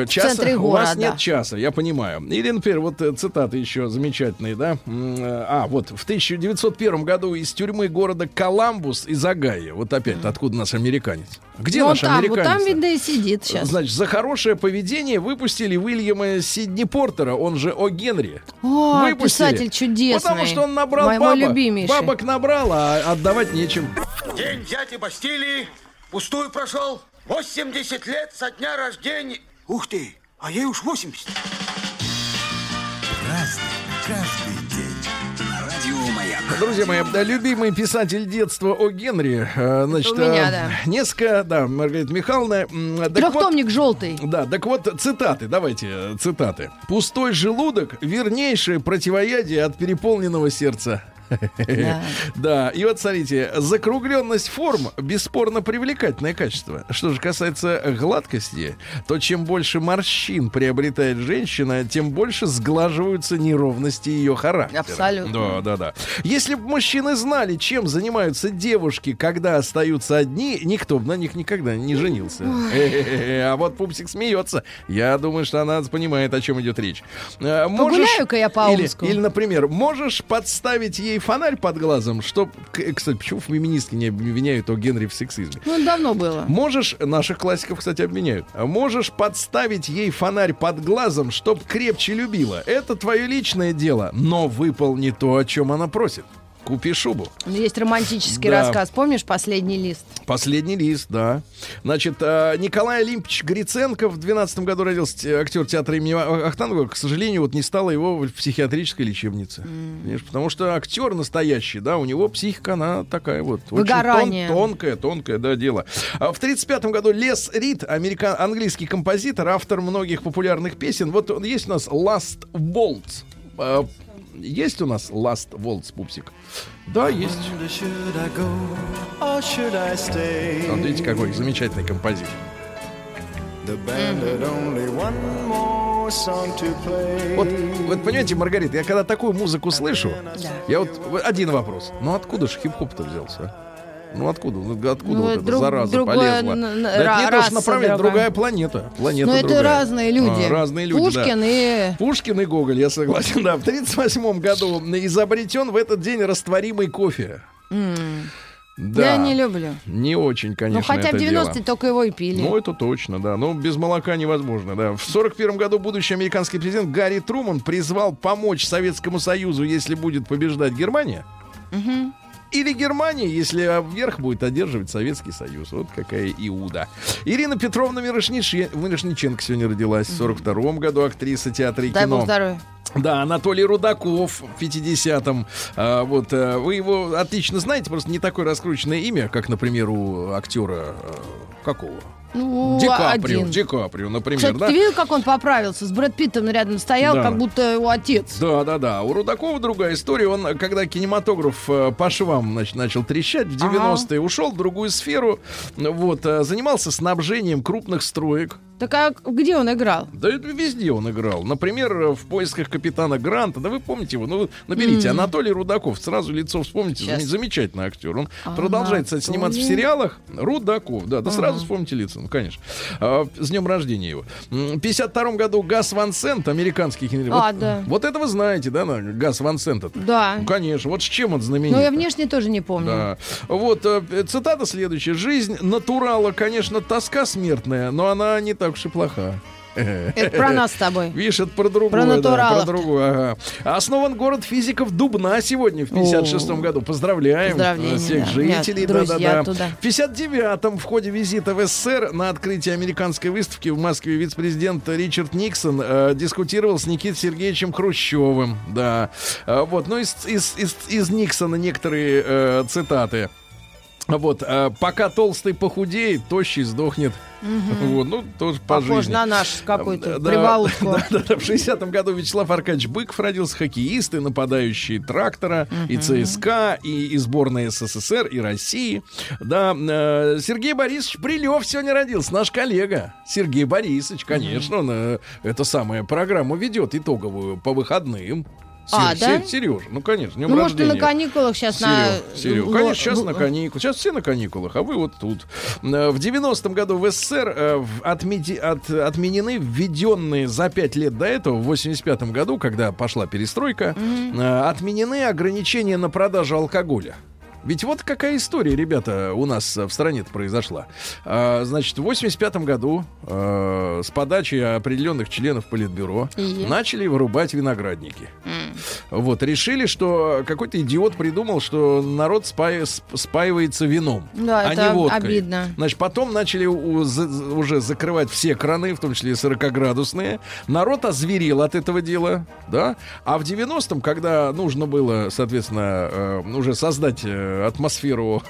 часа, у вас нет часа, я понимаю. Или, например, вот цитаты еще замечательные, да? А, вот, в тысяча девятьсот первом году из тюрьмы города Коламбус из Огайо. Вот опять, откуда наш американец? Где ну, наш там, американец? Вот там, видно, и сидит сейчас. Значит, за хорошее поведение выпустили Уильяма Сидни Портера, он же О. Генри. О, выпустили, писатель чудесный. Потому что он набрал бабок. Бабок набрал, а отдавать нечем. День дяди Бастилии пустую прошел. восемьдесят лет со дня рождения. Ух ты, а ей уж восемьдесят. Разный, каждый день. Радио Маяк. Друзья мои, любимый писатель детства О. Генри. Значит, меня, да. Несколько, да, Маргарита Михайловна. Трехтомник вот, желтый. Да, так вот, цитаты, давайте цитаты. «Пустой желудок — вернейшее противоядие от переполненного сердца». Да. Да, и вот смотрите, закругленность форм — бесспорно привлекательное качество. Что же касается гладкости, то чем больше морщин приобретает женщина, тем больше сглаживаются неровности ее характера. Абсолютно. Да, да, да. Если бы мужчины знали, чем занимаются девушки, когда остаются одни, никто бы на них никогда не женился. А вот Пупсик смеется. Я думаю, что она понимает, о чем идет речь. Погуляю-ка я по Омску. Или, например, можешь подставить ей фонарь под глазом, что... Кстати, почему феминистки не обвиняют О. Генри в сексизме? Ну, давно было. Можешь... Наших классиков, кстати, обвиняют. Можешь подставить ей фонарь под глазом, чтоб крепче любила. Это твое личное дело, но выполни то, о чем она просит. Купи шубу. Есть романтический да. рассказ. Помнишь «Последний лист»? «Последний лист», да. Значит, Николай Олимпович Гриценко в двенадцатом году родился, актер театра имени Ахтангова. К сожалению, вот не стало его в психиатрической лечебнице. Mm. Потому что актер настоящий, да, у него психика, она такая вот. Выгорание. Очень тон, тонкое, тонкое, да, дело. В тридцать пятом году Лес Рид, американ, английский композитор, автор многих популярных песен. Вот есть у нас «Last Waltz». Есть у нас Last Waltz, Пупсик? Да, есть. Смотрите, какой замечательный композитор. Вот, вот понимаете, Маргарита, я когда такую музыку слышу, да. я вот один вопрос. Ну откуда же хип-хоп-то взялся? Ну откуда? Откуда ну, вот друг, эта зараза другая, полезла? Н- да, ра- это не то, что направление, другая планета. Планета. Но это другая. разные люди. А, разные люди, Пушкин да. и... Пушкин и Гоголь, я согласен, да. В тридцать восьмом году изобретен в этот день растворимый кофе. Mm. Да, я не люблю. Не очень, конечно, это дело. Ну, хотя в девяностые только его и пили. Ну, это точно, да. Но без молока невозможно, да. В сорок первом году будущий американский президент Гарри Труман призвал помочь Советскому Союзу, если будет побеждать Германия. Угу. Или Германия, если вверх будет одерживать Советский Союз. Вот какая иуда. Ирина Петровна Мирошниченко сегодня родилась в сорок втором году, актриса театра и кино. Дай бог здоровья. Да, Анатолий Рудаков в пятидесятом. А, вот, а, вы его отлично знаете, просто не такое раскрученное имя, как, например, у актера а, какого? Ну, Ди Каприо, Ди Каприо, например. Кстати, да? Ты видел, как он поправился? С Брэд Питтом рядом стоял, да. как будто его отец. Да, да, да. У Рудакова другая история. Он, когда кинематограф по швам значит, начал трещать в девяностые, ага. ушел в другую сферу. Вот, занимался снабжением крупных строек. Так а где он играл? Да везде он играл. Например, в «Поисках капитана Гранта». Да вы помните его? Ну, наберите. Mm. Анатолий Рудаков. Сразу лицо вспомните. Сейчас. Замечательный актер. Он а продолжает кстати, сниматься в сериалах. Рудаков. Да, да а. сразу вспомните лицо. Ну, конечно. А, с днем рождения его. В пятьдесят втором году Гас Ван Сент, американский кинорежиссер. А, вот, да. Вот это вы знаете, да, Гас Ван Сента? Да. Ну, конечно. Вот с чем он знаменит. Ну, я внешне тоже не помню. Да. Вот цитата следующая. «Жизнь натурала, конечно, тоска смертная, но она не так уж и плоха». Это про нас с тобой. Видишь, это про другую. Про натуралов. Да, про другую, ага. Основан город физиков Дубна сегодня в пятьдесят шестом году. Поздравляем всех да. жителей. Да, да, да. В пятьдесят девятом в ходе визита в СССР на открытии американской выставки в Москве вице-президент Ричард Никсон э, дискутировал с Никитой Сергеевичем Хрущевым. Да. Э, вот. Ну, из, из, из, из Никсона некоторые э, цитаты. Вот, э, пока толстый похудеет, тощий сдохнет. Угу. Вот, ну, тоже по Похож жизни. на наш какой-то да, привалушку. Да, да, да. В шестидесятом году Вячеслав Аркадьевич Быков родился. Хоккеист и нападающий «Трактора», угу. и ЦСКА, и, и сборная СССР, и России. Да, э, Сергей Борисович Брилев сегодня родился. Наш коллега Сергей Борисович, конечно, угу. он э, эту самую программу ведет итоговую по выходным. Сер, а, Сер, да? Сережа, ну, конечно, днем ну, рождения. Может, и на каникулах сейчас Серег, на... Серега, конечно, сейчас на каникулах. Сейчас все на каникулах, а вы вот тут. В девяностом году в СССР отмеди... от... отменены введенные за пять лет до этого, в восемьдесят пятом году, когда пошла перестройка, mm-hmm. отменены ограничения на продажу алкоголя. Ведь вот какая история, ребята, у нас в стране-то произошла. А, значит, в восемьдесят пятом году а, с подачи определенных членов Политбюро mm-hmm. начали вырубать виноградники. Mm-hmm. Вот, решили, что какой-то идиот придумал, что народ спа- спаивается вином, да, а это не водкой. Обидно. Значит, потом начали у- за- уже закрывать все краны, в том числе сорокаградусные. Народ озверел от этого дела, да. А в девяностом, когда нужно было, соответственно, э, уже создать э, атмосферу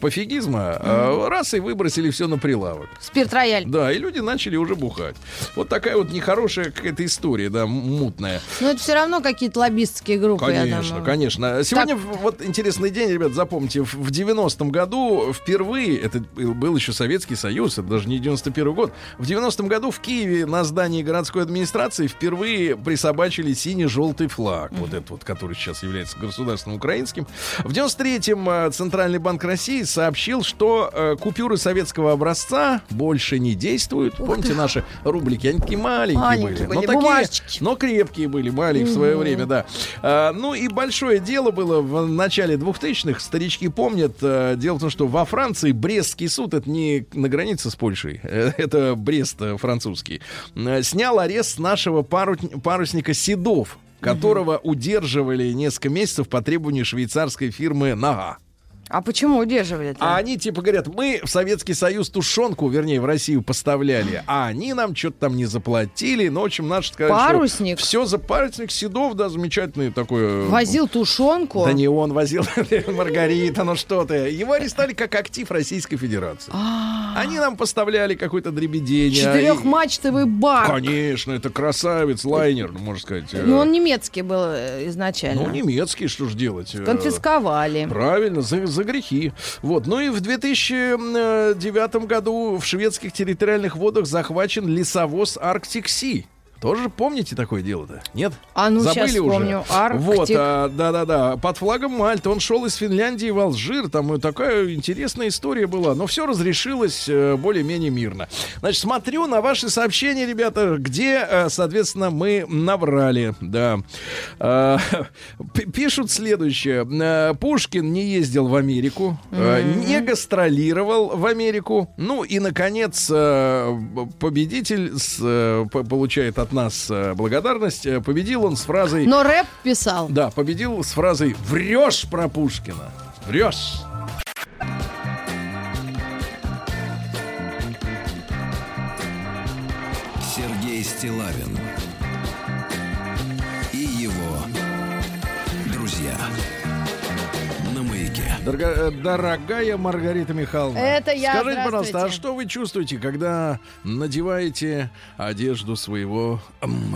пофигизма, э, раз и выбросили все на прилавок. Спирт-рояль. Да, и люди начали уже бухать. Вот такая вот нехорошая какая-то история, да, мутная. Но это все равно какие-то лоббистские группы, конечно, я думаю. Конечно, конечно. Сегодня так... вот интересный день, ребят, запомните. В девяностом году впервые, это был еще Советский Союз, это даже не девяносто первый год, в девяностом году в Киеве на здании городской администрации впервые присобачили синий-желтый флаг, mm-hmm. вот этот вот, который сейчас является государственным украинским. В девяносто третьем Центральный банк России сообщил, что купюры советского образца больше не действуют. Ух Помните ты. Наши рублики? Они такие маленькие, маленькие были, были, но бумажечки. Такие, но крепкие были, мали в свое mm-hmm. время, да. А, ну и большое дело было в начале двухтысячных, старички помнят. А, дело в том, что во Франции Брестский суд, это не на границе с Польшей, это Брест французский, снял арест с нашего парусника Седов, которого mm-hmm. удерживали несколько месяцев по требованию швейцарской фирмы «Нага». А почему удерживали? А они типа говорят, мы в Советский Союз тушенку, вернее, в Россию поставляли, а они нам что-то там не заплатили. Но, в общем, наши сказали, парусник. Что все за парусник Седов, да, замечательный такой. Возил тушенку? Да не он возил, Маргарита, ну что ты. Его арестовали как актив Российской Федерации. Они нам поставляли какое-то дребедение. Четырехмачтовый барк. Конечно, это красавец, лайнер, можно сказать. Но он немецкий был изначально. Ну, немецкий, что ж делать? Конфисковали. Правильно, за за грехи. Вот. Ну и в две тысячи девятом году в шведских территориальных водах захвачен лесовоз «Арктик Си». Тоже помните такое дело-то? Нет? А ну забыли сейчас уже. Помню. Арктик. Вот, а, да-да-да. Под флагом Мальты. Он шел из Финляндии в Алжир. Там и такая интересная история была. Но все разрешилось э, более-менее мирно. Значит, смотрю на ваши сообщения, ребята, где, э, соответственно, мы наврали. Да. Э, пишут следующее. Э, Пушкин не ездил в Америку. Э, mm-hmm. Не гастролировал в Америку. Ну и, наконец, э, победитель с, э, получает от нас благодарность. Победил он с фразой... Но рэп писал. Да, победил с фразой «Врешь про Пушкина! Врешь!» Сергей Стиллавин и его друзья. Дорогая Маргарита Михайловна, это я, скажите, пожалуйста, а что вы чувствуете, когда надеваете одежду своего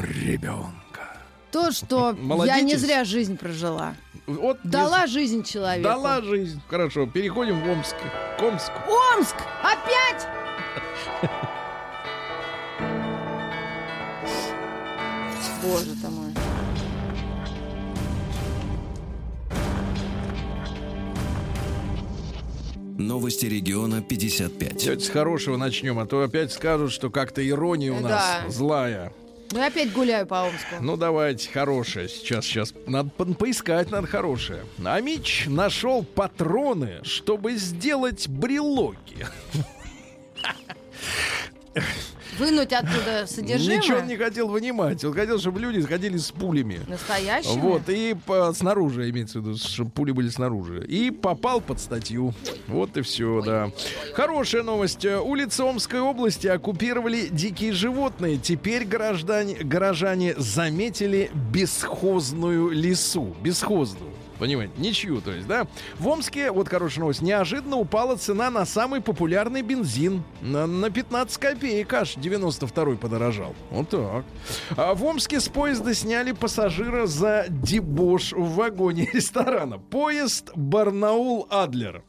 ребенка? То, что молодитесь. Я не зря жизнь прожила. Вот дала без... жизнь человеку. Дала жизнь. Хорошо, переходим в Омск. К Омску. Омск! Опять! Боже ты мой. Новости региона пятьдесят пять. Давайте с хорошего начнем, а то опять скажут, что как-то ирония у нас да. злая. Ну я опять гуляю по Омску. Ну давайте, хорошее. Сейчас, сейчас. Надо поискать, надо хорошее. Амич нашел патроны, чтобы сделать брелоки. Вынуть оттуда содержимое? Ничего он не хотел вынимать. Он хотел, чтобы люди сходили с пулями. Настоящими? Вот, и по, снаружи, имеется в виду, чтобы пули были снаружи. И попал под статью. Вот и все, ой, да. Ой, ой. Хорошая новость. Улицы Омской области оккупировали дикие животные. Теперь горожане, горожане заметили бесхозную лису. Бесхозную. Понимаете, ничью, то есть, да. В Омске, вот хорошая новость, неожиданно упала цена на самый популярный бензин. На, на пятнадцать копеек, аж девяносто второй подорожал. Вот так. А в Омске с поезда сняли пассажира за дебош в вагоне ресторана. Поезд Барнаул-Адлер.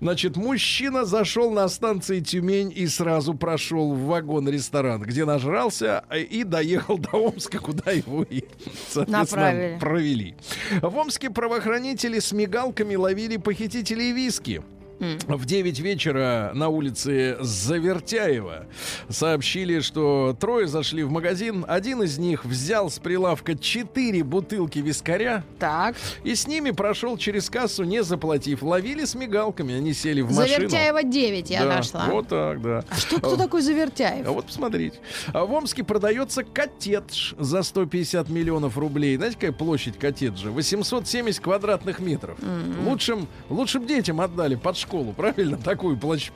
Значит, мужчина зашел на станции Тюмень и сразу прошел в вагон-ресторан, где нажрался и доехал до Омска, куда его и, соответственно, направили. Провели. В Охранители с мигалками ловили похитителей виски. В девять вечера на улице Завертяева сообщили, что трое зашли в магазин. Один из них взял с прилавка четыре бутылки вискаря. Так. И с ними прошел через кассу, не заплатив. Ловили с мигалками, они сели в машину. Завертяева девять я да, нашла. Вот так, да. А что, кто а, такой Завертяев? А вот посмотрите. В Омске продается коттедж за сто пятьдесят миллионов рублей. Знаете, какая площадь коттеджа? восемьсот семьдесят квадратных метров. Mm-hmm. Лучшим, лучшим детям отдали под школу. Школу, правильно? Такую площадь.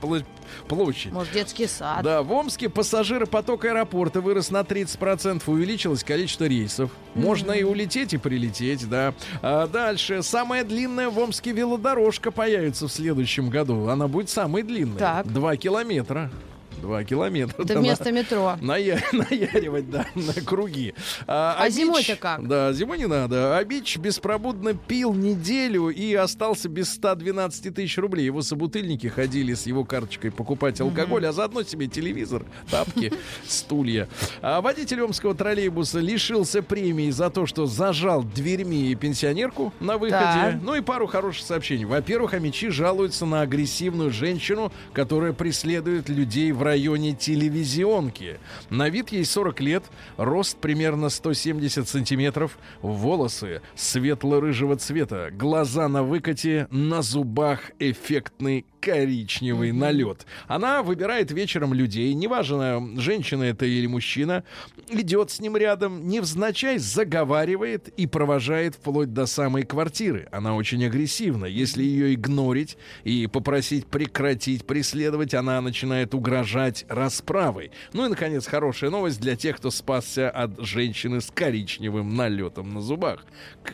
площадь. Может, детский сад. Да, в Омске пассажиропоток аэропорта вырос на тридцать процентов, увеличилось количество рейсов. Можно mm-hmm. и улететь, и прилететь, да. А дальше. Самая длинная в Омске велодорожка появится в следующем году. Она будет самой длинной. Так. Два километра. Два километра. Это да, вместо на, метро. Наяр, наяривать, да, на круги. А, а, а зимой-то бич, как? Да, зимой не надо. А бич беспробудно пил неделю и остался без ста двенадцати тысяч рублей. Его собутыльники ходили с его карточкой покупать алкоголь, mm-hmm. а заодно себе телевизор, тапки, стулья. А водитель омского троллейбуса лишился премии за то, что зажал дверьми пенсионерку на выходе. Да. Ну и пару хороших сообщений. Во-первых, омичи жалуются на агрессивную женщину, которая преследует людей в районе. В районе телевизионки. На вид ей сорок лет, рост примерно сто семьдесят сантиметров, волосы светло-рыжего цвета, глаза на выкате, на зубах эффектный коричневый налет. Она выбирает вечером людей, неважно, женщина это или мужчина, идет с ним рядом, невзначай заговаривает и провожает вплоть до самой квартиры. Она очень агрессивна. Если ее игнорить и попросить прекратить преследовать, она начинает угрожать расправой. Ну и, наконец, хорошая новость для тех, кто спасся от женщины с коричневым налетом на зубах.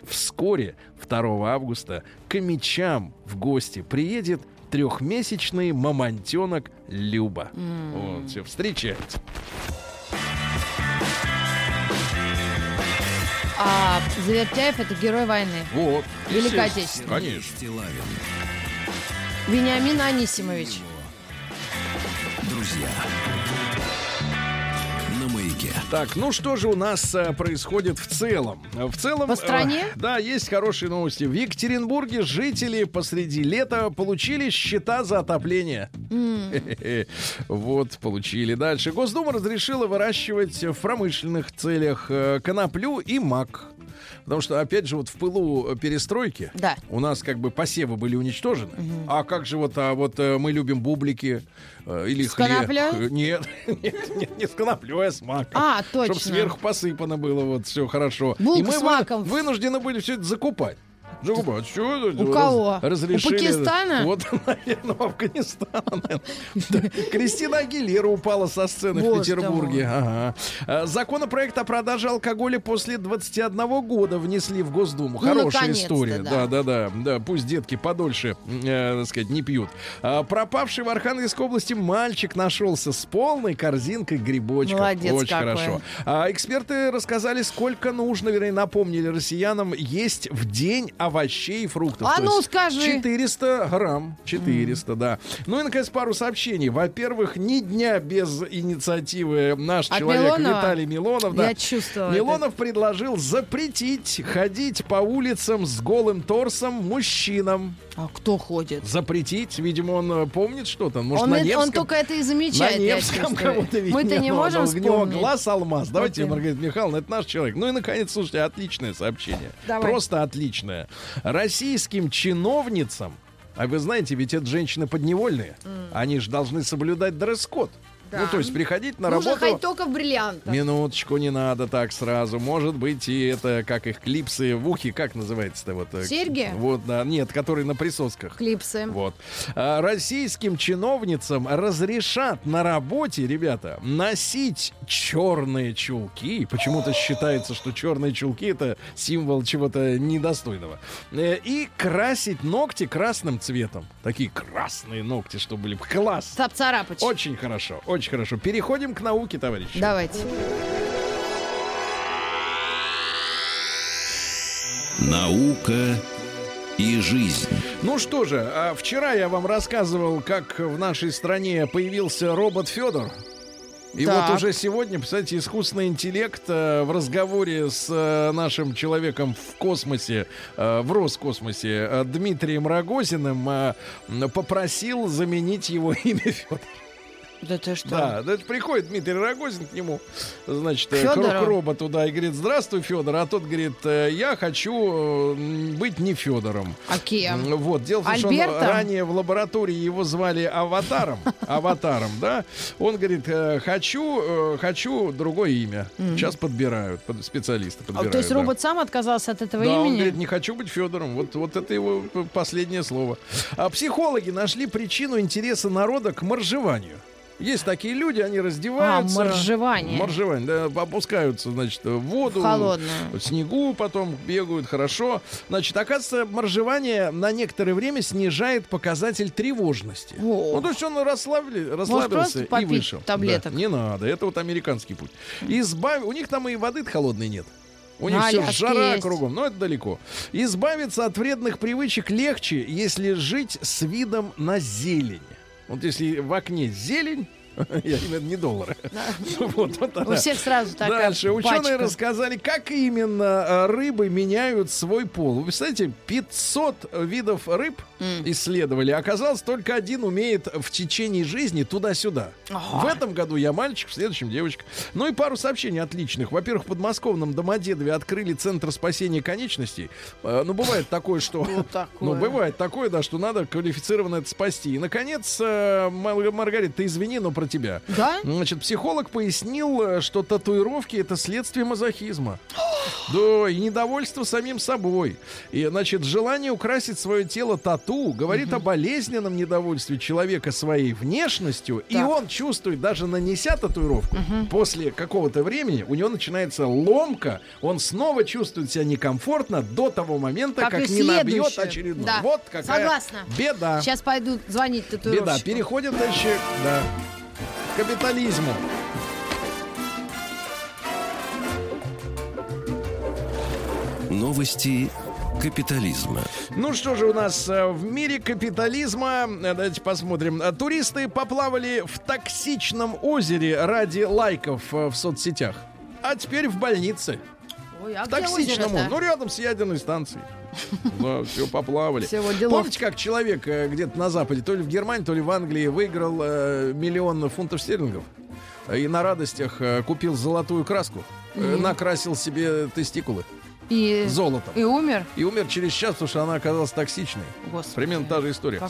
Вскоре, второго августа, к мечам в гости приедет трехмесячный мамонтенок Люба. Mm. Вот, все, встречается. А Завертяев — это герой войны. Вот. Великой Отечественной. Конечно. Вениамин Анисимович. Друзья. Так, ну что же у нас а, происходит в целом? В целом... По стране? А, да, есть хорошие новости. В Екатеринбурге жители посреди лета получили счета за отопление. Mm. Вот, получили. Дальше. Госдума разрешила выращивать в промышленных целях коноплю и мак. Потому что, опять же, вот в пылу перестройки да. у нас как бы посевы были уничтожены. Угу. А как же вот, а вот мы любим бублики э, или с хлеб. Коноплей? Нет, нет, нет, не с коноплей, а с маком. А, точно. Чтобы сверху посыпано было, вот, все хорошо. Булку и мы с маком. вынуждены были все это закупать. Джуба, что это? У кого? Разрешили. У Пакистана? Вот, наверное, в Афганистане. Кристина Агилера упала со сцены в Петербурге. Ага. Законопроект о продаже алкоголя после двадцати одного года внесли в Госдуму. Хорошая история. Да, да, да. Да, пусть детки подольше, так сказать, не пьют. Пропавший в Архангельской области мальчик нашелся с полной корзинкой грибочков. Молодец какой. Очень хорошо. Эксперты рассказали, сколько нужно, вернее, напомнили россиянам есть в день овощей и фруктов. А ну скажи. четыреста грамм. четыреста, mm. да. Ну и, наконец, пару сообщений. Во-первых, ни дня без инициативы наш От человек Милонова? Виталий Милонов. Да. Я чувствовала. Милонов это. Предложил запретить ходить по улицам с голым торсом мужчинам. А кто ходит? Запретить. Видимо, он помнит что-то. Может, он, на Невском, он только это и замечает. На Невском кого-то видит. Мы-то не можем вспомнить. У него глаз алмаз. Давайте, okay. Маргарита Михайловна, это наш человек. Ну и, наконец, слушайте, отличное сообщение. Давай. Просто отличное. Российским чиновницам, а вы знаете, ведь это женщины подневольные, mm. они же должны соблюдать дресс-код. Да. Ну, то есть приходить на Нужно работу... Нужно хай-тока в бриллиантах. Минуточку, не надо так сразу. Может быть, и это, как их клипсы в ухе, как называется-то? Вот, серьги? Вот, да, нет, которые на присосках. Клипсы. Вот. А, российским чиновницам разрешат на работе, ребята, носить черные чулки. Почему-то считается, что черные чулки — это символ чего-то недостойного. И красить ногти красным цветом. Такие красные ногти, что были. Класс! Цап-царапыч. Очень хорошо, очень Очень хорошо. Переходим к науке, товарищи. Давайте. Наука и жизнь. Ну что же, вчера я вам рассказывал, как в нашей стране появился робот Фёдор. И так. вот уже сегодня, кстати, искусственный интеллект э, в разговоре с э, нашим человеком в космосе, э, в Роскосмосе, э, Дмитрием Рогозиным э, попросил заменить его имя Фёдор. Да ты что? Да, да, это приходит Дмитрий Рогозин к нему, значит, к, к роботу, да, и говорит: здравствуй, Фёдор. А тот говорит: я хочу быть не Фёдором. А кем? Вот, дело в том, что он, ранее в лаборатории его звали Аватаром. Аватаром, да. Он говорит: хочу, хочу другое имя. Сейчас подбирают, специалисты подбирают. То есть робот сам отказался от этого имени? Да, он говорит: не хочу быть Фёдором. Вот, вот это его последнее слово. А психологи нашли причину интереса народа к моржеванию. Есть такие люди, они раздеваются. А, моржевание. Моржевание, да, опускаются, значит, в воду, в холодную, в снегу, потом бегают, хорошо. Значит, оказывается, моржевание на некоторое время снижает показатель тревожности. О-о-о. Ну, то есть он расслабли, расслабился и вышел. Таблеток. Да, не надо, это вот американский путь. Избав... У них там и воды холодной нет. У них а все жара есть. Кругом, но это далеко. Избавиться от вредных привычек легче, если жить с видом на зелень. Вот если в окне зелень, я имею в виду не доллары. Вот, вот У всех сразу такая Дальше. Пачка. Ученые рассказали, как именно рыбы меняют свой пол. Вы представляете, пятьсот видов рыб mm. исследовали. Оказалось, только один умеет в течение жизни туда-сюда. Oh. В этом году я мальчик, в следующем девочка. Ну и пару сообщений отличных. Во-первых, в подмосковном Домодедове открыли центр спасения конечностей. Ну, бывает такое, что... Ну, бывает такое, да, что надо квалифицированно это спасти. И, наконец, Маргарита, ты извини, но про тебя. Да? Значит, психолог пояснил, что татуировки — это следствие мазохизма. Да, и недовольство самим собой. И, значит, желание украсить свое тело тату говорит угу. о болезненном недовольстве человека своей внешностью, так. и он чувствует, даже нанеся татуировку, угу. после какого-то времени у него начинается ломка, он снова чувствует себя некомфортно до того момента, как, как не набьет очередную. Да. Вот какая Согласна. беда. Сейчас пойду звонить татуировщику. Беда. Переходим дальше. Да. Капитализму. Новости капитализма. Ну что же у нас в мире капитализма? Давайте посмотрим. Туристы поплавали в токсичном озере ради лайков в соцсетях. А теперь в больнице. Ой, а в токсичном озере, ну рядом с ядерной станцией. Да, все поплавали. Помните, как человек где-то на Западе, то ли в Германии, то ли в Англии, выиграл э, миллион фунтов стерлингов и на радостях э, купил золотую краску, э, накрасил себе тестикулы и... золотом. И умер? И умер через час, потому что она оказалась токсичной. Господи. Примерно та же история.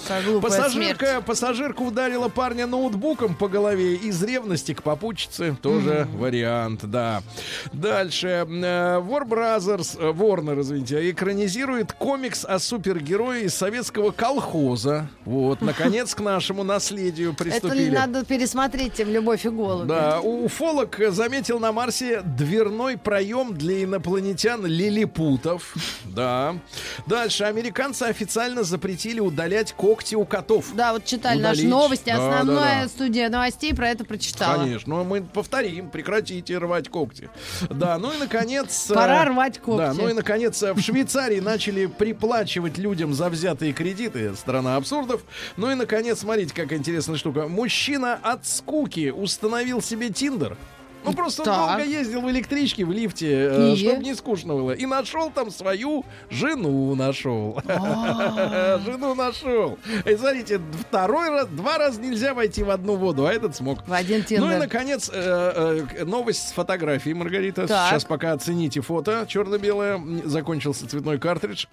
Пассажирка, пассажирка ударила парня ноутбуком по голове из ревности к попутчице. Тоже mm-hmm. вариант, да. Дальше. War Brothers, Warner, извините, экранизирует комикс о супергерое из советского колхоза. Вот, наконец, к нашему наследию приступили. Это надо пересмотреть в «Любовь и голуби». Да, уфолог заметил на Марсе дверной проем для инопланетян лилипутов, да. Дальше. Американцы официально запретили удалять когти у котов. Да, вот читали Удалить. наши новости. Основная да, да, да. студия новостей про это прочитала. Конечно. Но мы повторим. Прекратите рвать когти. Да, ну и наконец... Пора рвать когти. Да, ну и наконец в Швейцарии начали приплачивать людям за взятые кредиты. Страна абсурдов. Ну и наконец, смотрите, какая интересная штука. Мужчина от скуки установил себе Тиндер. Ну, просто так. он долго ездил в электричке, в лифте, и... чтобы не скучно было. И нашел там свою жену, нашел. Жену нашел. И смотрите, второй раз, два раза нельзя войти в одну воду, а этот смог. В один Тиндер. Ну и, наконец, новость с фотографией, Маргарита. Так. Сейчас пока оцените фото черно-белое. Закончился цветной картридж.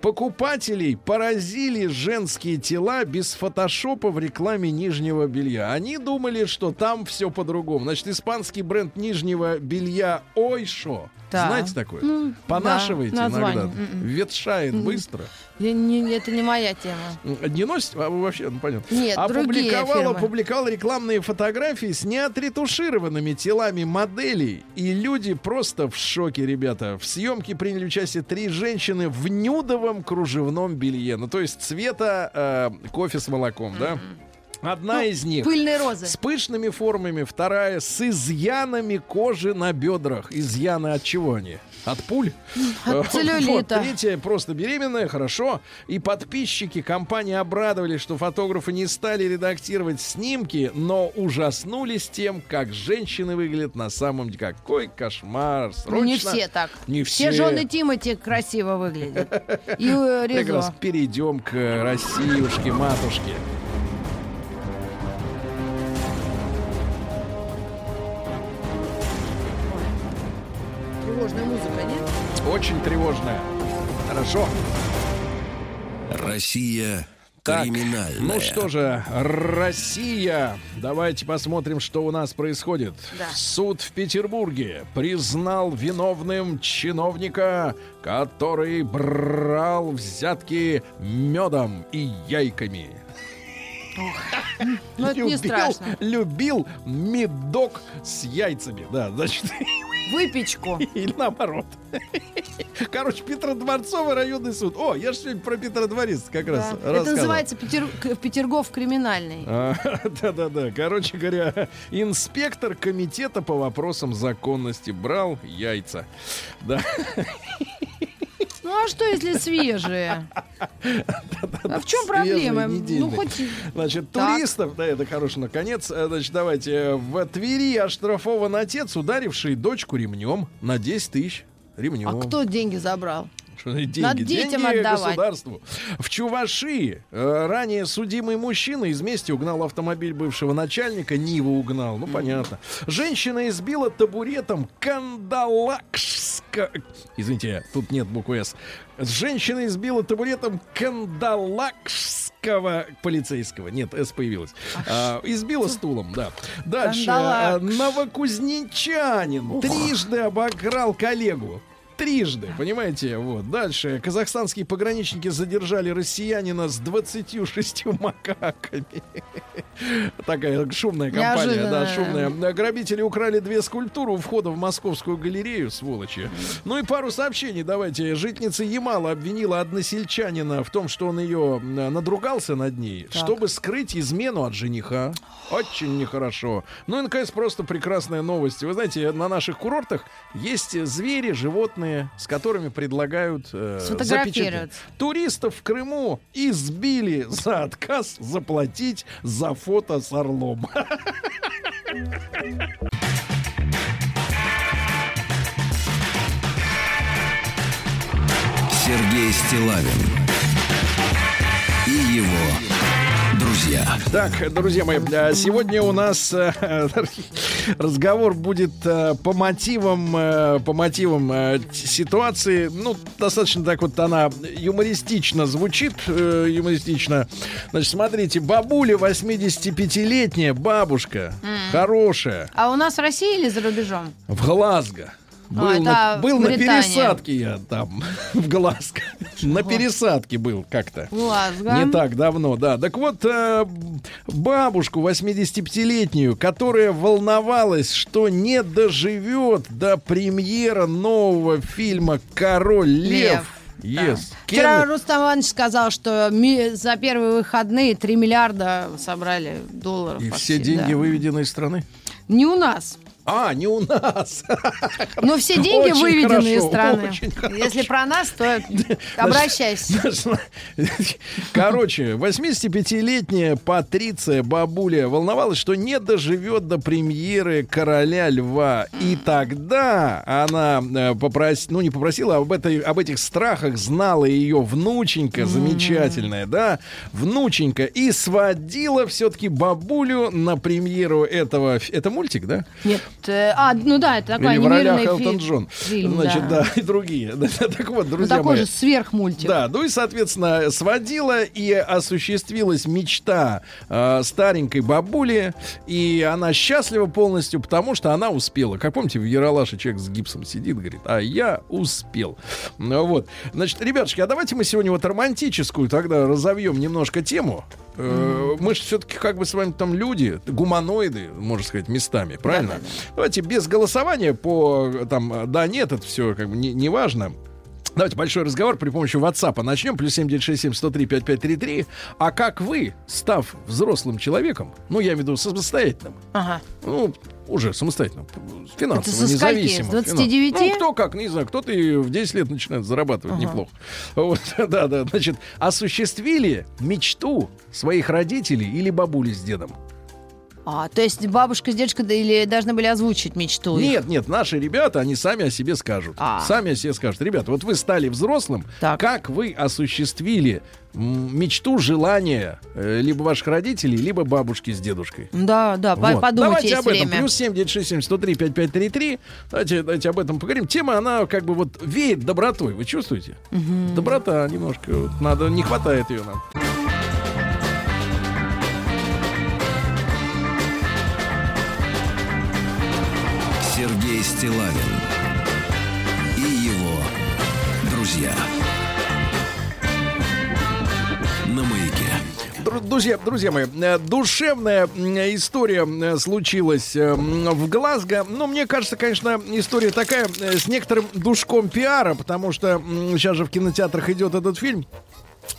Покупателей поразили женские тела без фотошопа в рекламе нижнего белья. Они думали, что там все по-другому. Значит, испанский бренд нижнего белья Ойшо. Да. Знаете такое? Ну, Понашиваете да, иногда. Mm-mm. Ветшает Mm-mm. быстро. Я, не, это не моя тема. Не носите? А вы вообще, ну понятно. Нет, опубликовал, опубликовал рекламные фотографии с неотретушированными телами моделей. И люди просто в шоке, ребята. В съемке приняли участие три женщины в нюдовом кружевном белье. Ну, то есть цвета э, кофе с молоком, Mm-mm. да? Одна ну, из них пыльные розы с пышными формами, вторая с изъянами кожи на бедрах. Изъяны от чего они? От пуль? От целлюлита. Вот, третья просто беременная, хорошо. И подписчики компании обрадовались, что фотографы не стали редактировать снимки, но ужаснулись тем, как женщины выглядят на самом деле. Какой кошмар! Срочно. Не все так. Не все. Все жены Тимати красиво выглядят. И Резо. Как раз перейдем к Россиюшке, матушке. Тревожная музыка, нет? Очень тревожная. Хорошо. Россия. Так, ну что же, Россия. Давайте посмотрим, что у нас происходит. Да. Суд в Петербурге признал виновным чиновника, который брал взятки медом и яйками. Ну, это не страшно. Любил медок с яйцами. Да, значит... Выпечку. Или наоборот. Короче, Петродворцовый районный суд. О, я же сегодня про Петродворец как да. раз это рассказывал. Это называется Петер... Петергоф криминальный. Да-да-да. Короче говоря, инспектор комитета по вопросам законности брал яйца. Да. Ну а что, если свежие? А в чем проблема? Ну, хоть... Значит, туристов, да, это хорошо, наконец. Значит, давайте. В Твери оштрафован отец, ударивший дочку ремнем на десять тысяч ремнем. А кто деньги забрал? Деньги, Надо детям деньги отдавать. Государству. В Чувашии э, ранее судимый мужчина из мести угнал автомобиль бывшего начальника, Ниву угнал, ну понятно. Женщина избила табуретом кандалакшского... Извините, тут нет буквы «С». Женщина избила табуретом кандалакшского полицейского. Нет, «С» появилась. А, избила стулом, да. Дальше. Кандалакш. Новокузнечанин Ох. трижды обокрал коллегу. Трижды, понимаете, вот. Дальше. Казахстанские пограничники задержали россиянина с двадцатью шестью макаками. Такая шумная компания, да, шумная. Грабители украли две скульптуры у входа в Московскую галерею, сволочи. Ну и пару сообщений, давайте. Житница Ямала обвинила односельчанина в том, что он ее надругался над ней, так. чтобы скрыть измену от жениха. Очень нехорошо. Ну и, наконец, просто прекрасная новость. Вы знаете, на наших курортах есть звери, животные, с которыми предлагают э, запечатлеть. Туристов в Крыму избили за отказ заплатить за фото с орлом. Сергей Стиллавин и его друзья. Так, друзья мои, сегодня у нас э, разговор будет э, по мотивам, э, по мотивам э, ситуации. Ну, достаточно так вот она юмористично звучит, э, юмористично. Значит, смотрите, бабуля восьмидесятипятилетняя, бабушка, mm. хорошая. А у нас в России или за рубежом? В Глазго. Был, а, на, был на пересадке я там, в Глазго. На пересадке был как-то. Глазго. Не так давно, да. Так вот, э, бабушку восьмидесятипятилетнюю, которая волновалась, что не доживет до премьеры нового фильма «Король Лев». Лев. Yes. Да. Вчера Рустам Иванович сказал, что ми- за первые выходные три миллиарда собрали долларов. И почти, все деньги да. выведены из страны? Не у нас. А, не у нас. Но все деньги очень выведены хорошо, из страны. Если хорошо. Про нас, то обращайся. Короче, восьмидесятипятилетняя Патриция, бабуля, волновалась, что не доживет до премьеры «Короля Льва». И тогда она попросила, ну не попросила, а об, этой, об этих страхах знала ее внученька, замечательная, да, внученька. И сводила все-таки бабулю на премьеру этого... Это мультик, да? Нет. А, ну да, это такой анимированный фильм. Или в ролях Элтон Джон. Фильм, значит, да. да, и другие. Так вот, друзья ну, такой мои. Такой же сверхмультик. Да, ну и, соответственно, сводила и осуществилась мечта э, старенькой бабули. И она счастлива полностью, потому что она успела. Как помните, в Ералаше человек с гипсом сидит, говорит, а я успел. Ну, вот. Значит, ребятушки, а давайте мы сегодня вот романтическую тогда разовьем немножко тему. Mm. Э, мы же все-таки как бы с вами там люди, гуманоиды, можно сказать, местами, правильно? Давайте без голосования по там да нет, это все как бы не, не важно. Давайте большой разговор при помощи WhatsApp начнем. Плюс семь девять шесть семь сто три пять пять три три. А как вы, став взрослым человеком, ну, я имею в виду самостоятельным, ага. ну, уже самостоятельным, финансово независимым. Это со скольки? С двадцати девяти? Финанс... Ну, кто как, не знаю, кто-то и в десять лет начинает зарабатывать ага. неплохо. Вот, да, да, значит, осуществили мечту своих родителей или бабули с дедом? А, то есть бабушка с дедушкой да, или должны были озвучить мечту? Нет, нет, наши ребята, они сами о себе скажут. А. Сами о себе скажут. Ребята, вот вы стали взрослым, так. как вы осуществили мечту, желание либо ваших родителей, либо бабушки с дедушкой. Да, да, вот. Подумайте. Давайте об этом. Время. Плюс семь девять шесть семь сто три пять пять три три. Давайте, давайте об этом поговорим. Тема, она как бы вот веет добротой. Вы чувствуете? Угу. Доброта немножко вот, надо, не хватает ее нам. Сергей Стиллавин и его друзья на Маяке. Друзья, друзья мои, душевная история случилась в Глазго. Ну, мне кажется, конечно, история такая с некоторым душком пиара, потому что сейчас же в кинотеатрах идет этот фильм,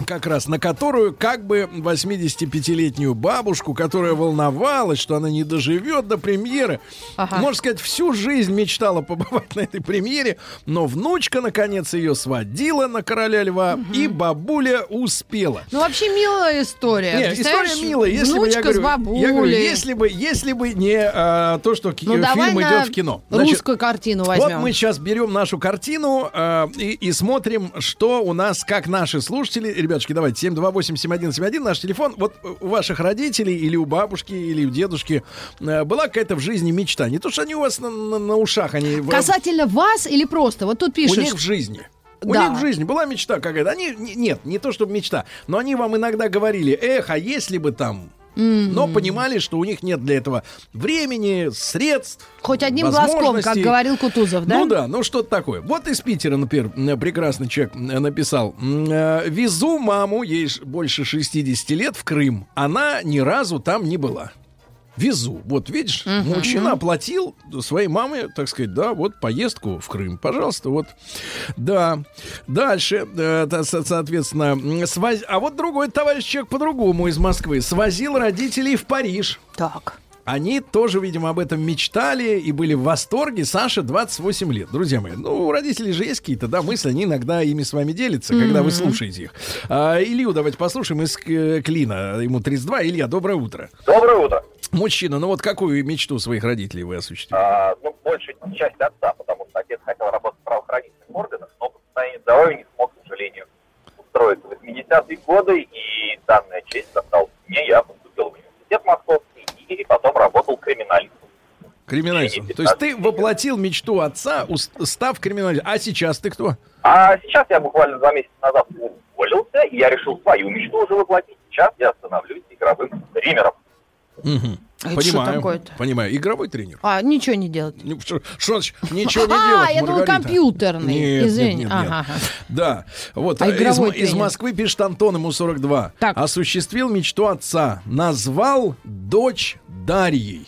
как раз на которую как бы восьмидесятипятилетнюю бабушку, которая волновалась, что она не доживет до премьеры. Ага. Можно сказать, всю жизнь мечтала побывать на этой премьере, но внучка, наконец, ее сводила на «Короля льва», угу. и бабуля успела. Ну, вообще милая история. Нет, история милая. Если бы, я, говорю, я говорю, если бы, если бы не а, то, что ну, к- фильм идет в кино. Значит, русскую картину возьмем. Вот мы сейчас берем нашу картину а, и, и смотрим, что у нас, как наши слушатели. Ребятушки, давайте, семь два восемь семь один семь один, наш телефон. Вот у ваших родителей или у бабушки, или у дедушки была какая-то в жизни мечта? Не то, что они у вас на, на, на ушах. Они касательно в... вас или просто? Вот тут пишут. У них в жизни. У да. них в жизни была мечта какая-то. Они, нет, не то, чтобы мечта, но они вам иногда говорили, эх, а если бы там... Mm-hmm. Но понимали, что у них нет для этого времени, средств, хоть одним глазком, как говорил Кутузов, да? Ну да, ну что-то такое. Вот из Питера, например, прекрасный человек написал: «Везу маму, ей больше шестьдесят лет, в Крым. Она ни разу там не была. Везу». Вот видишь, uh-huh. мужчина оплатил своей маме, так сказать, да, вот поездку в Крым. Пожалуйста, вот. Да. Дальше, э, соответственно, своз... а вот другой товарищ человек по-другому из Москвы. Свозил родителей в Париж. Так. Они тоже, видимо, об этом мечтали и были в восторге. Саше двадцать восемь лет, друзья мои. Ну, у родителей же есть какие-то, да, мысли, они иногда ими с вами делятся, mm-hmm. когда вы слушаете их. А, Илью давайте послушаем из Клина, ему тридцать два. Илья, доброе утро. Доброе утро. Мужчина, ну вот какую мечту своих родителей вы осуществили? А, ну, большая часть отца, потому что отец хотел работать в правоохранительных органах, но по состоянию здоровья не смог, к сожалению, устроиться. В восьмидесятые годы, и данная честь досталась мне, я поступил в университет Московский. И потом работал криминалистом. Криминалистом. То есть ты воплотил мечту отца, став криминалистом. А сейчас ты кто? А сейчас я буквально два месяца назад уволился, и я решил свою мечту уже воплотить. Сейчас я становлюсь игровым тренером. Угу. А понимаю, понимаю. Игровой тренер. А, ничего не делать. Что значит, ничего не делать, а, я думал, компьютерный. Нет, Извини. Нет, нет, ага, нет. Ага. Да. Вот, а из, из Москвы пишет Антон, ему сорок два. Так. Осуществил мечту отца. Назвал дочь Дарьей.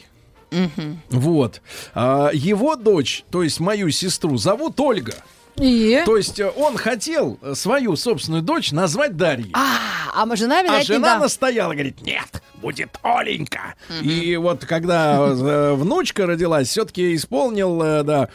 Угу. Вот. А, его дочь, то есть мою сестру, зовут Ольга. И? То есть он хотел свою собственную дочь назвать Дарьей. А, а жена, видать, а жена да. настояла, говорит, нет, будет Оленька. Mm-hmm. И вот когда э, внучка родилась, все-таки исполнил, э, да,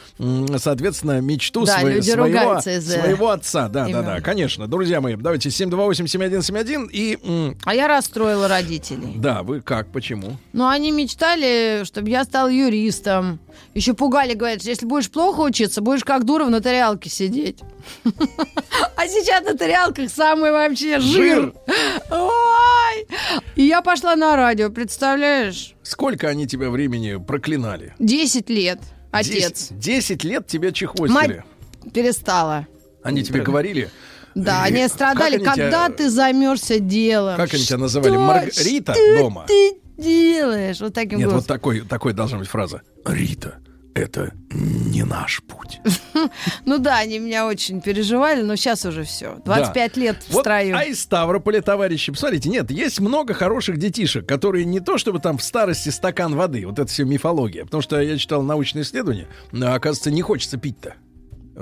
соответственно, мечту да, сво- своего, своего отца. Да, именно. Да, да, конечно. Друзья мои, давайте семь два восемь семь один семь один и... М- а я расстроила родителей. Да, вы как, почему? Ну, они мечтали, чтобы я стал юристом. Еще пугали, говорят, если будешь плохо учиться, будешь как дура в нотариалке сидеть. А сейчас на тарелках самый вообще жир. жир. Ой! И я пошла на радио, представляешь? Сколько они тебя времени проклинали? Десять лет, отец. Десять лет тебя чехвостили. Мать перестала. Они тебе говорили? Да, они страдали. Когда ты займешься делом? Как они тебя называли? Маргарита дома? Что ты делаешь? Вот таким голосом. Нет, вот такой, такой должна быть фраза. Рита. Это не наш путь. Ну да, они меня очень переживали, но сейчас уже все. двадцать пять да. лет в вот, строю. А из Ставрополя, товарищи, посмотрите, нет, есть много хороших детишек, которые не то чтобы там в старости стакан воды, вот это все мифология, потому что я читал научные исследования, оказывается, не хочется пить-то.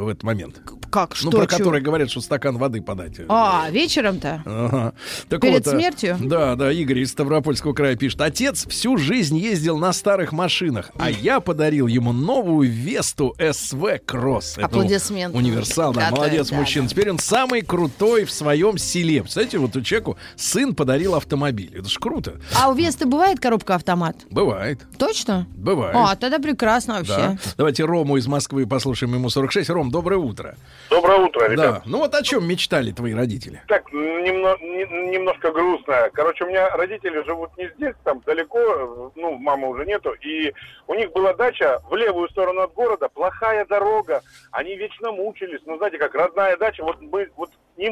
в этот момент. Как? Что? Ну, про чего? Который говорят, что стакан воды подать. А, вечером-то? Ага. Так перед вот, смертью? Да, да, Игорь из Ставропольского края пишет. Отец всю жизнь ездил на старых машинах, а я подарил ему новую Весту эс вэ Кросс. Аплодисменты. Универсал, да, да, молодец, да, мужчина. Да. Теперь он самый крутой в своем селе. Представляете, вот у человеку сын подарил автомобиль. Это ж круто. А у Весты бывает коробка-автомат? Бывает. Точно? Бывает. А, тогда прекрасно вообще. Да. Давайте Рому из Москвы послушаем, ему сорок шесть. Ром, доброе утро. Доброе утро, ребята. Да. Ну вот о чем мечтали твои родители? Так, немно, не, немножко грустно. Короче, у меня родители живут не здесь, там далеко, ну, мамы уже нету, и у них была дача в левую сторону от города, плохая дорога, они вечно мучились, ну, знаете, как родная дача, вот мы, вот, не,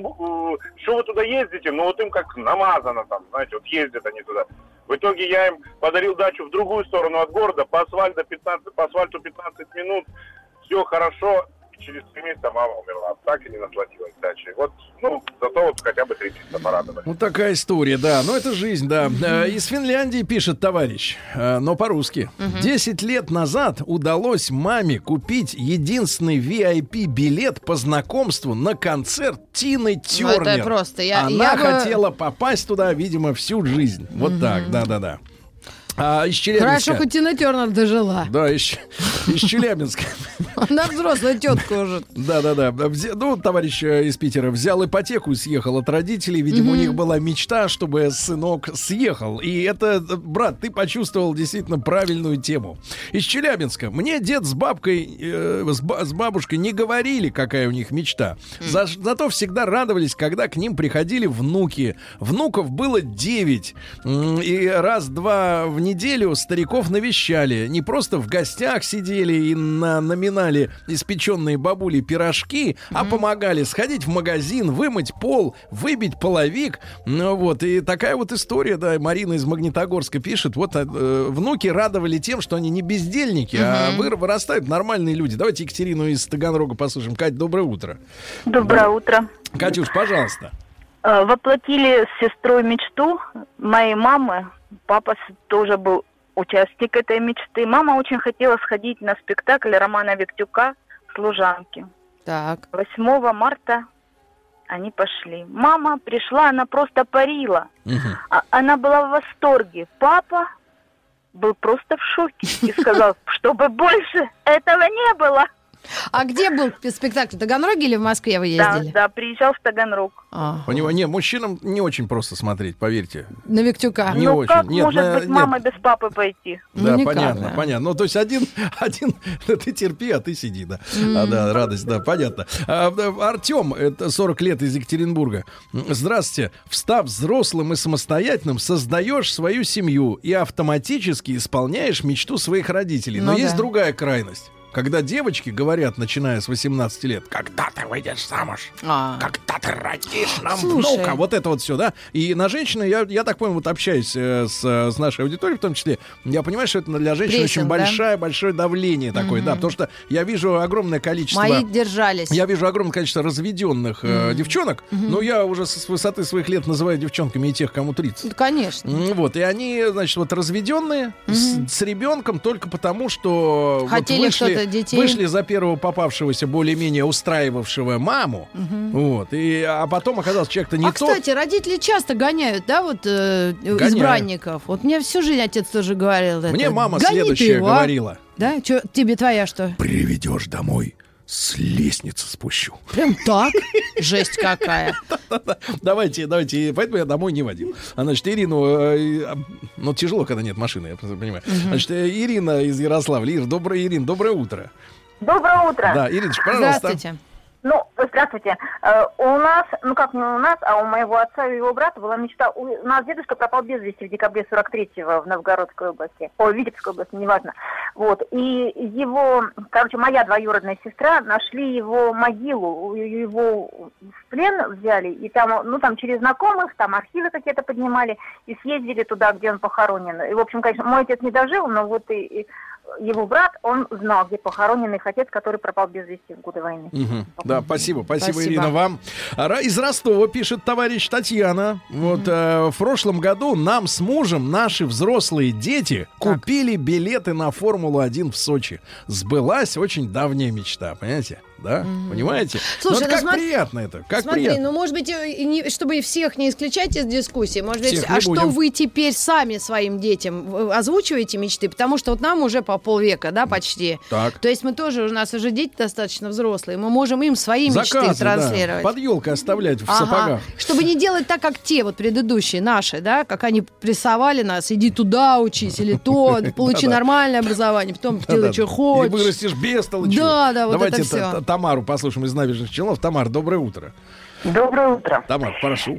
что вы туда ездите, ну, вот им как намазано там, знаете, вот ездят они туда. В итоге я им подарил дачу в другую сторону от города, по асфальту пятнадцать, по асфальту пятнадцать минут, все хорошо. Через три месяца мама умерла, так и не насладилась дачей. Вот, ну, зато вот хотя бы три часа порадовали. Вот такая история, да. Ну, это жизнь, да. Mm-hmm. Из Финляндии пишет товарищ, но по-русски. Десять mm-hmm. лет назад удалось маме купить единственный ви ай пи-билет по знакомству на концерт Тины Тернер. Ну, это просто. Я, Она я хотела бы... попасть туда, видимо, всю жизнь. Вот mm-hmm. так, да-да-да. А, из Челябинска. Хорошо, хоть Тина Тернер дожила. Да, из, из Челябинска. Она взрослая тетка уже. Да-да-да. Ну, товарищ из Питера взял ипотеку и съехал от родителей. Видимо, у них была мечта, чтобы сынок съехал. И это, брат, ты почувствовал действительно правильную тему. Из Челябинска. Мне дед с бабкой, э, с, ба- с бабушкой не говорили, какая у них мечта. За, зато всегда радовались, когда к ним приходили внуки. Внуков было девять. И раз-два в неделю стариков навещали. Не просто в гостях сидели и на, номинали испеченные бабули пирожки, mm-hmm. а помогали сходить в магазин, вымыть пол, выбить половик. Ну, вот. И такая вот история, да, Марина из Магнитогорска пишет. Вот э, внуки радовали тем, что они не бездельники, mm-hmm. а вы, вырастают нормальные люди. Давайте Екатерину из Таганрога послушаем. Кать, доброе утро. Доброе да. утро. Катюш, пожалуйста. Воплотили с сестрой мечту моей мамы. Папа тоже был участник этой мечты. Мама очень хотела сходить на спектакль Романа Виктюка «Служанки». Так. восьмого марта они пошли. Мама пришла, она просто парила. Угу. Она была в восторге. Папа был просто в шоке и сказал, чтобы больше этого не было. А где был спектакль? В Таганроге или в Москве вы ездили? Да, да, приезжал в Таганрог. А. У него, не, мужчинам не очень просто смотреть, поверьте. На Виктюка. Не ну очень. Как нет, может на, быть мама нет. без папы пойти? Да, ну, понятно, никак, да. понятно. Ну, то есть один, один, ты терпи, а ты сиди, да. Mm. А, да, радость, да, понятно. А, Артем, это сорок лет из Екатеринбурга. Здравствуйте. Встав взрослым и самостоятельным, создаешь свою семью и автоматически исполняешь мечту своих родителей. Но ну, есть да. другая крайность. Когда девочки говорят, начиная с восемнадцати лет, когда ты выйдешь замуж, а. когда ты родишь нам Слушай. внука, вот это вот все, да. И на женщины, я, я так понял, вот общаюсь э, с, с нашей аудиторией в том числе, я понимаю, что это для женщин Прессинг, очень да? большое, большое давление mm-hmm. такое, да, потому что я вижу огромное количество... Мои держались. Я вижу огромное количество разведенных э, mm-hmm. девчонок, mm-hmm. но я уже с высоты своих лет называю девчонками и тех, кому тридцать. Да, конечно. Вот, и они, значит, вот разведенные mm-hmm. с, с ребенком только потому, что... Хотели вот вышли, что-то детей. Вышли за первого попавшегося, более-менее устраивавшего маму, угу. вот, и, а потом оказался человек-то не а, тот. А, кстати, родители часто гоняют, да, вот, э, избранников. Вот мне всю жизнь отец тоже говорил это. Мне мама Гони следующая его, говорила. Да? Чё, тебе твоя что? Приведешь домой. С лестницы спущу. Прям так? Жесть какая. Давайте, давайте. Поэтому я домой не водил. Значит, Ирину... Ну, тяжело, когда нет машины, я понимаю. Значит, Ирина из Ярославля. Ир, доброе, Ирина, доброе утро. Доброе утро. Да, Ириночка, пожалуйста. Здравствуйте. Ну, здравствуйте. У нас, ну как не у нас, а у моего отца и его брата была мечта. У нас дедушка пропал без вести в декабре сорок третьего в Новгородской области. О, Витебской области, неважно. Вот. И его, короче, моя двоюродная сестра, нашли его могилу, его в плен взяли, и там, ну там через знакомых, там архивы какие-то поднимали, и съездили туда, где он похоронен. И, в общем, конечно, мой отец не дожил, но вот и... и его брат, он знал, где похоронен их отец, который пропал без вести в годы войны. Угу. Да, спасибо, спасибо, спасибо, Ирина, вам. Из Ростова пишет товарищ Татьяна. Вот угу. э, в прошлом году нам с мужем наши взрослые дети так. купили билеты на Формулу-один в Сочи. Сбылась очень давняя мечта, понимаете? да? Угу. Понимаете? Слушай, ну, это ну, как смотри, приятно это, как смотри, приятно. Ну, может быть, не, чтобы всех не исключать из дискуссии, может всех быть, а будем. Что вы теперь сами своим детям озвучиваете мечты? Потому что вот нам уже по полвека, да, почти. Так. То есть мы тоже, у нас уже дети достаточно взрослые, мы можем им свои Заказы, мечты транслировать. Да, под ёлкой оставлять в ага. сапогах. Чтобы не делать так, как те вот предыдущие наши, да, как они прессовали нас, иди туда учись, или то, получи нормальное образование, потом делай, что хочешь. И вырастешь без толчу. Да, да, вот это все. Давайте Тамару послушаем из «Набережных Челнов». Тамар, доброе утро. Доброе утро. Тамар, прошу.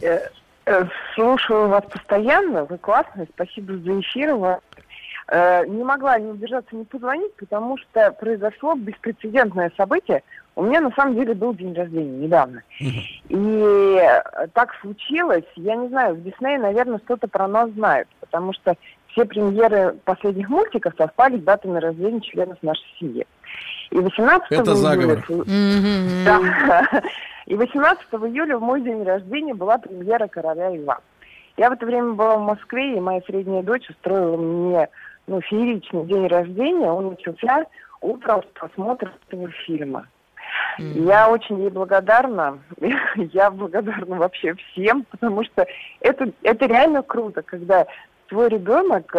Слушаю вас постоянно, вы классные, спасибо за эфир. Не могла не удержаться, не позвонить, потому что произошло беспрецедентное событие. У меня, на самом деле, был день рождения недавно. И так случилось, я не знаю, в Диснее, наверное, что-то про нас знают, потому что все премьеры последних мультиков совпали с датами рождения членов нашей семьи. И восемнадцатого июля, в мой день рождения, была премьера «Короля Льва». Я в это время была в Москве, и моя средняя дочь устроила мне ну, фееричный день рождения. Он начался утром с просмотра этого фильма. Mm-hmm. Я очень ей благодарна. Я благодарна вообще всем, потому что это, это реально круто, когда твой ребенок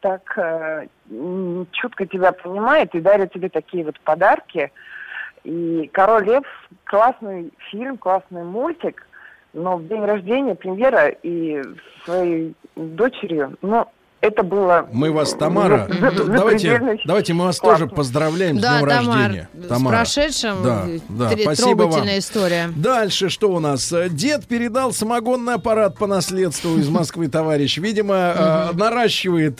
так э, чутко тебя понимает и дарит тебе такие вот подарки. И «Король Лев» – классный фильм, классный мультик, но в день рождения, премьера и своей дочерью, ну, это было... Мы вас, Тамара, за, за, давайте, давайте мы вас классно. тоже поздравляем да, с днем Тамар, рождения. Тамара, с прошедшим, да, да, тр- трогательная вам. история. Дальше что у нас? Дед передал самогонный аппарат по наследству из Москвы, товарищ. Видимо, наращивает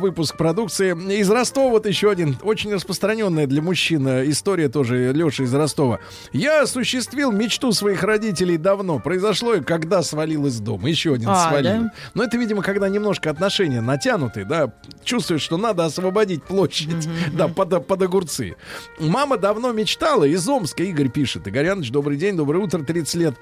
выпуск продукции. Из Ростова вот еще один, очень распространенная для мужчин история тоже, Леша из Ростова. Я осуществил мечту своих родителей давно. Произошло и когда свалил из дома. Еще один свалил. Но это, видимо, когда немножко отношения на натянутый, да, чувствуешь, что надо освободить площадь, mm-hmm. да, под, под огурцы. Мама давно мечтала, из Омска Игорь пишет. Игорь Яныч, добрый день, доброе утро, тридцать лет.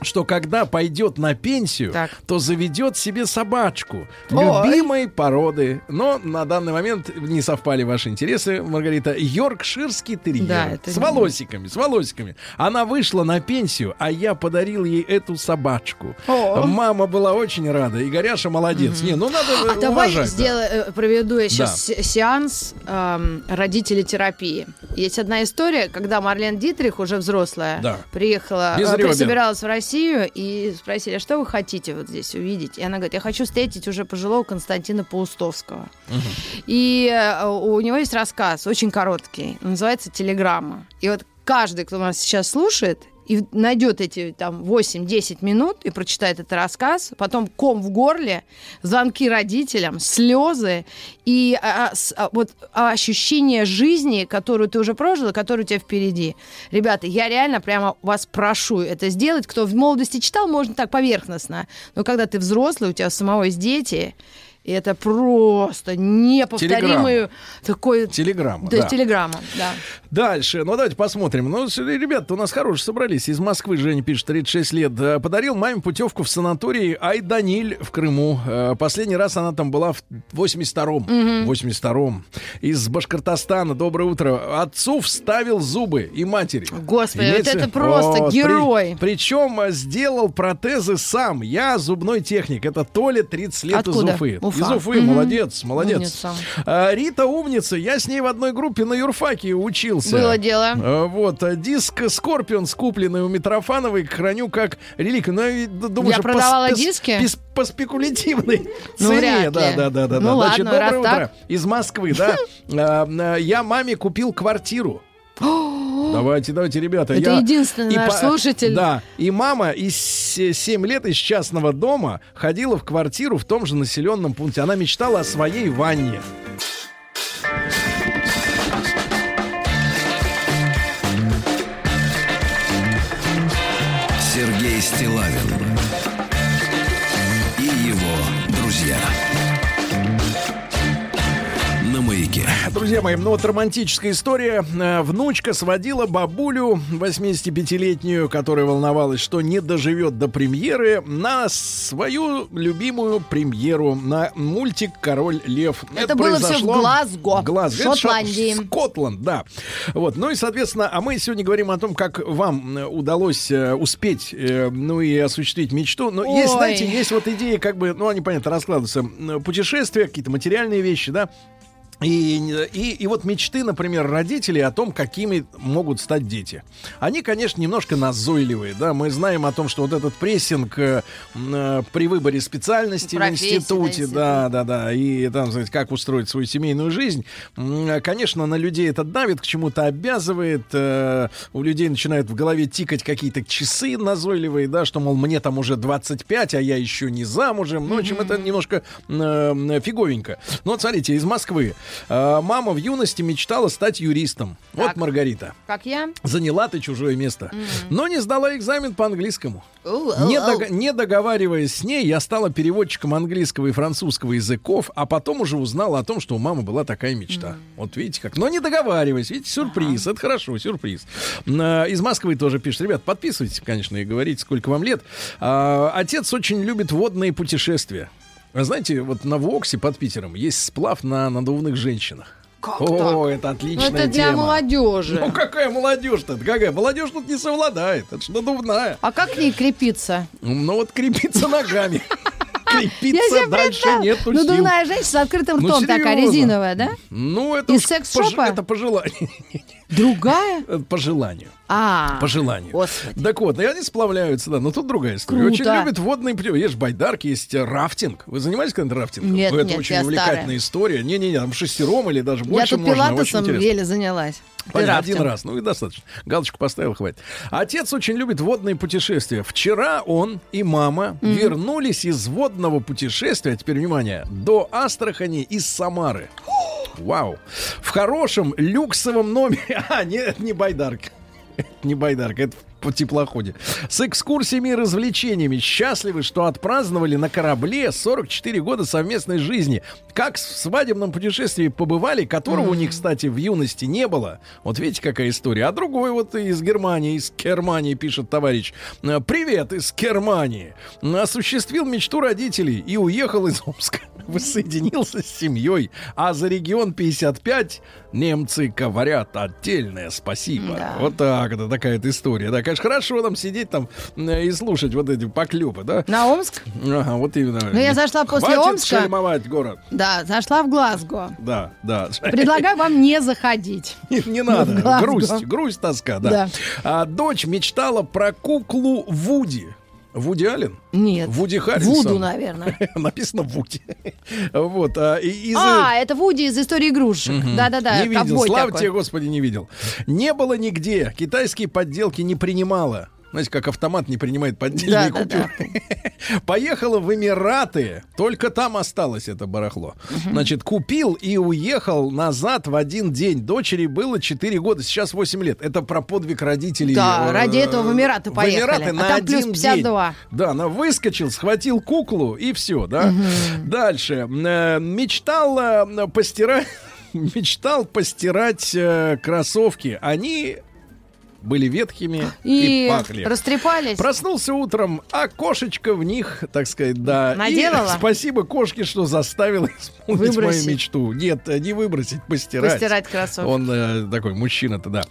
Что когда пойдет на пенсию, так. то заведет себе собачку любимой Ой. породы. Но на данный момент не совпали ваши интересы, Маргарита. Йоркширский терьер. Да, это с волосиками, с волосиками. Она вышла на пенсию, а я подарил ей эту собачку. О. Мама была очень рада. Игоряша молодец. Угу. Не, ну надо а уважать. Давай сделаю, да. проведу я сейчас да. сеанс эм, родителей терапии. Есть одна история, когда Марлен Дитрих, уже взрослая, да. приехала, э, собиралась в Россию, и спросили, а что вы хотите вот здесь увидеть? И она говорит, я хочу встретить уже пожилого Константина Паустовского. Uh-huh. И у него есть рассказ, очень короткий, называется «Телеграмма». И вот каждый, кто нас сейчас слушает, и найдет эти там восемь-десять минут и прочитает этот рассказ, потом ком в горле, звонки родителям, слезы и а, с, а, вот ощущение жизни, которую ты уже прожила, которая у тебя впереди. Ребята, я реально прямо вас прошу это сделать. Кто в молодости читал, можно так поверхностно, но когда ты взрослый, у тебя самого есть дети. И это просто неповторимую такой... Телеграмма, да, да. Телеграмма, да. Дальше. Ну, давайте посмотрим. Ну, ребята у нас хорошие собрались. Из Москвы Женя пишет, тридцать шесть лет. Подарил маме путевку в санаторий Айданиль в Крыму. Последний раз она там была в восемьдесят втором. Угу. восемьдесят втором. Из Башкортостана. Доброе утро. Отцу вставил зубы и матери. Господи, Имеется... вот это просто О, герой. При... Причем сделал протезы сам. Я зубной техник. Это Толя, тридцать лет. Откуда? Из Уфы. Из Уфы, mm-hmm. молодец, молодец. Умница. А, Рита умница, я с ней в одной группе на юрфаке учился. Было дело. А, вот, диск «Скорпион», скупленный у Митрофановой, храню как реликвию. Ну, я думаю, я что продавала по, диски? По, по спекулятивной ну, цене. Да, да, да, да. Ну, да. Значит, ладно, доброе утро. Из Москвы, да. а, я маме купил квартиру. Давайте, давайте, ребята. Это я... единственный и наш по... слушатель. Да, и мама из семь лет из частного дома ходила в квартиру в том же населенном пункте. Она мечтала о своей ванне. Сергей Стиллавин и его друзья на Маяке. Маяке. Друзья мои, ну вот романтическая история. Внучка сводила бабулю восьмидесятипятилетнюю, которая волновалась, что не доживет до премьеры, на свою любимую премьеру, на мультик «Король Лев». Это, Это было все в Глазго, Глазго. Шотландии. Скотланд, да. Вот. Ну и, соответственно, а мы сегодня говорим о том, как вам удалось успеть, ну и осуществить мечту. Но Ой. есть, знаете, есть вот идеи, как бы, ну они, понятно, раскладываются. Путешествия, какие-то материальные вещи, да. И, и, и вот мечты, например, родителей о том, какими могут стать дети. Они, конечно, немножко назойливые, да. Мы знаем о том, что вот этот прессинг э, при выборе специальности в институте, да, да, да, и там, знаете, как устроить свою семейную жизнь. Конечно, на людей это давит, к чему-то обязывает. Э, у людей начинают в голове тикать какие-то часы назойливые, да, что, мол, мне там уже двадцать пять, а я еще не замужем. Ну, в общем, это немножко э, фиговенько. Но, смотрите, из Москвы. Мама в юности мечтала стать юристом. Так. Вот Маргарита. Как я? Заняла ты чужое место. Mm-hmm. Но не сдала экзамен по английскому. Oh, oh, не, дог... oh. не договариваясь с ней, я стала переводчиком английского и французского языков, а потом уже узнала о том, что у мамы была такая мечта. Mm-hmm. Вот видите как. Но не договариваясь. Видите, сюрприз. Uh-huh. Это хорошо, сюрприз. Из Москвы тоже пишет. Ребят, подписывайтесь, конечно, и говорите, сколько вам лет. Отец очень любит водные путешествия. Знаете, вот на Воксе под Питером есть сплав на надувных женщинах. Как О, так? Это отличная тема. Ну, это для тема. молодежи. Ну, какая молодежь-то? Какая? Молодежь тут не совладает. Это ж надувная. А как к ней крепиться? Ну, вот крепиться ногами. Крепиться дальше нету сил. Надувная женщина с открытым ртом такая, резиновая, да? Ну, это по желанию. Другая? По желанию. А, по желанию. Господи. Так вот, и они сплавляются, да, но тут другая история. Круто. Очень любят водные путешествия. Есть байдарки, есть рафтинг. Вы занимались когда-нибудь рафтингом? Нет, Это нет, очень увлекательная старая. история. Не-не-не, там шестером или даже больше можно. Я тут пилатесом еле занялась. Понятно, один раз, ну и достаточно. Галочку поставил, хватит. Отец очень любит водные путешествия. Вчера он и мама mm-hmm. вернулись из водного путешествия, теперь внимание, до Астрахани из Самары. Вау. В хорошем люксовом номере. А, нет, не байдарка. Это не байдарка, это по теплоходе. С экскурсиями и развлечениями. Счастливы, что отпраздновали на корабле сорок четыре года совместной жизни. Как в свадебном путешествии побывали, которого mm-hmm. у них, кстати, в юности не было. Вот видите, какая история. А другой вот из Германии, из Германии пишет товарищ. Привет, из Германии. Осуществил мечту родителей и уехал из Омска. Воссоединился с семьей. А за регион пятьдесят пять немцы говорят отдельное спасибо. Да. Вот так, это такая-то история. Да, конечно, хорошо там сидеть там и слушать вот эти поклёпы, да? На Омск? Ага, вот именно. Но я зашла после Хватит Омска. Хватит шельмовать город. Да, зашла в Глазго. Да, да. Предлагаю вам не заходить. Не надо. Грусть, грусть, тоска, да. Дочь мечтала про куклу Вуди. Вуди Аллен? Нет. Вуди Харрисон. Вуду, наверное. Написано Вуди. Вот. А, из... а, это Вуди из «Истории игрушек». Угу. Да-да-да. Не видел. Слава тебе, Господи, не видел. Не было нигде. Китайские подделки не принимала. Знаете, как автомат не принимает поддельные да, купюры. Да, да. Поехала в Эмираты. Только там осталось это барахло. Угу. Значит, купил и уехал назад в один день. Дочери было четыре года, сейчас восемь лет. Это про подвиг родителей. Да, э- ради этого в Эмираты поехали. В Эмираты а на там один плюс пятьдесят два. День. Да, она выскочил, схватил куклу и все, да. Угу. Дальше. Э- мечтала э- постирать... Мечтал постирать э- кроссовки. Они... были ветхими и, и пахли. Растрепались. Проснулся утром, а кошечка в них, так сказать, да. Наделала? И спасибо кошке, что заставила исполнить выбросить. мою мечту. Нет, не выбросить, постирать. Постирать кроссовки. Он э, такой мужчина-то, да.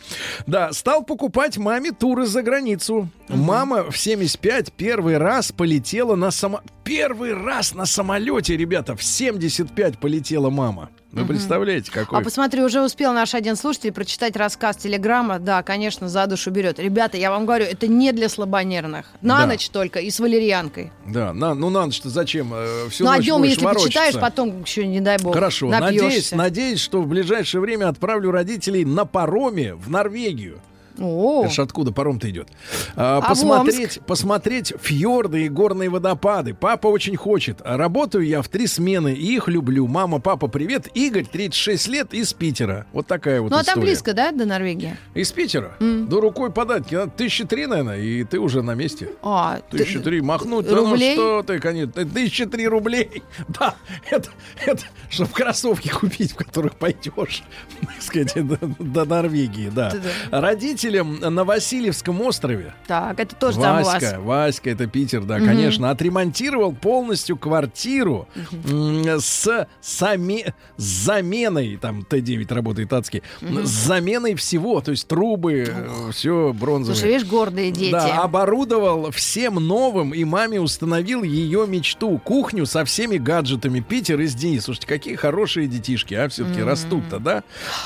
Да, стал покупать маме туры за границу. Угу. Мама в семьдесят пять первый раз полетела на само... Первый раз на самолете, ребята, в семьдесят пять полетела мама. Вы представляете, какой... А посмотри, уже успел наш один слушатель прочитать рассказ телеграмма. Да, конечно, за душу берет. Ребята, я вам говорю, это не для слабонервных. На да. ночь только и с валерьянкой. Да, на, ну на ночь-то зачем? Всю ну, ночь а днем, если почитаешь, потом еще, не дай бог, Хорошо, напьешься. надеюсь, надеюсь, что в ближайшее время отправлю родителей на пароме в Норвегию. О-о-о. Это ж откуда паром-то идет. А, а посмотреть, посмотреть фьорды и горные водопады. Папа очень хочет. Работаю я в три смены, и их люблю. Мама, папа, привет. Игорь, тридцать шесть лет, из Питера. Вот такая вот ну, история. Ну, а там близко, да, до Норвегии? Из Питера. Mm. До рукой подать. Тысячи три, наверное, и ты уже на месте. А, тысячи три ты... махнуть. Рублей? Да ну что ты, конечно. Тысячи три рублей. Да, это, это чтобы кроссовки купить, в которых пойдешь, так сказать, до, до Норвегии, да. Родителям на Васильевском острове. Так, это тоже там у вас. Васька, Васька, это Питер, да, угу. конечно. Отремонтировал полностью квартиру угу. с, сами, с заменой, там Т девять работает адски, угу. с заменой всего, то есть трубы, ух. Все бронзовое. Слушай, видишь, гордые дети. Да, оборудовал всем новым, и маме установил ее мечту. Кухню со всеми гаджетами. Питер из Денис. Слушайте, какие хорошие детишки, а все-таки mm-hmm. растут-то, да?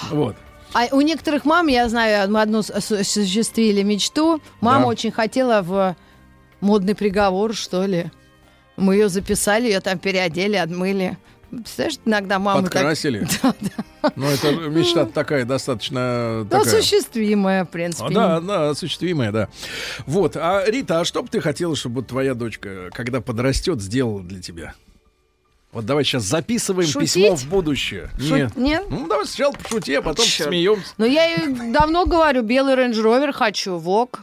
Вот. А у некоторых мам, я знаю, мы одну осуществили мечту. Мама да. очень хотела в модный приговор, что ли. Мы ее записали, ее там переодели, отмыли. Представляешь, иногда мамы подкрасили. Так... Да, да. Но это мечта такая, достаточно такая... осуществимая, в принципе. А, да, да, осуществимая, да. Вот, а Рита, а что бы ты хотела, чтобы твоя дочка, когда подрастет, сделала для тебя? Вот давай сейчас записываем шутить? Письмо в будущее. Шу... Нет. Нет. Ну, давай сначала пошути, а потом черт. Смеемся. Ну, я ей давно говорю, белый рейндж-ровер хочу, вок.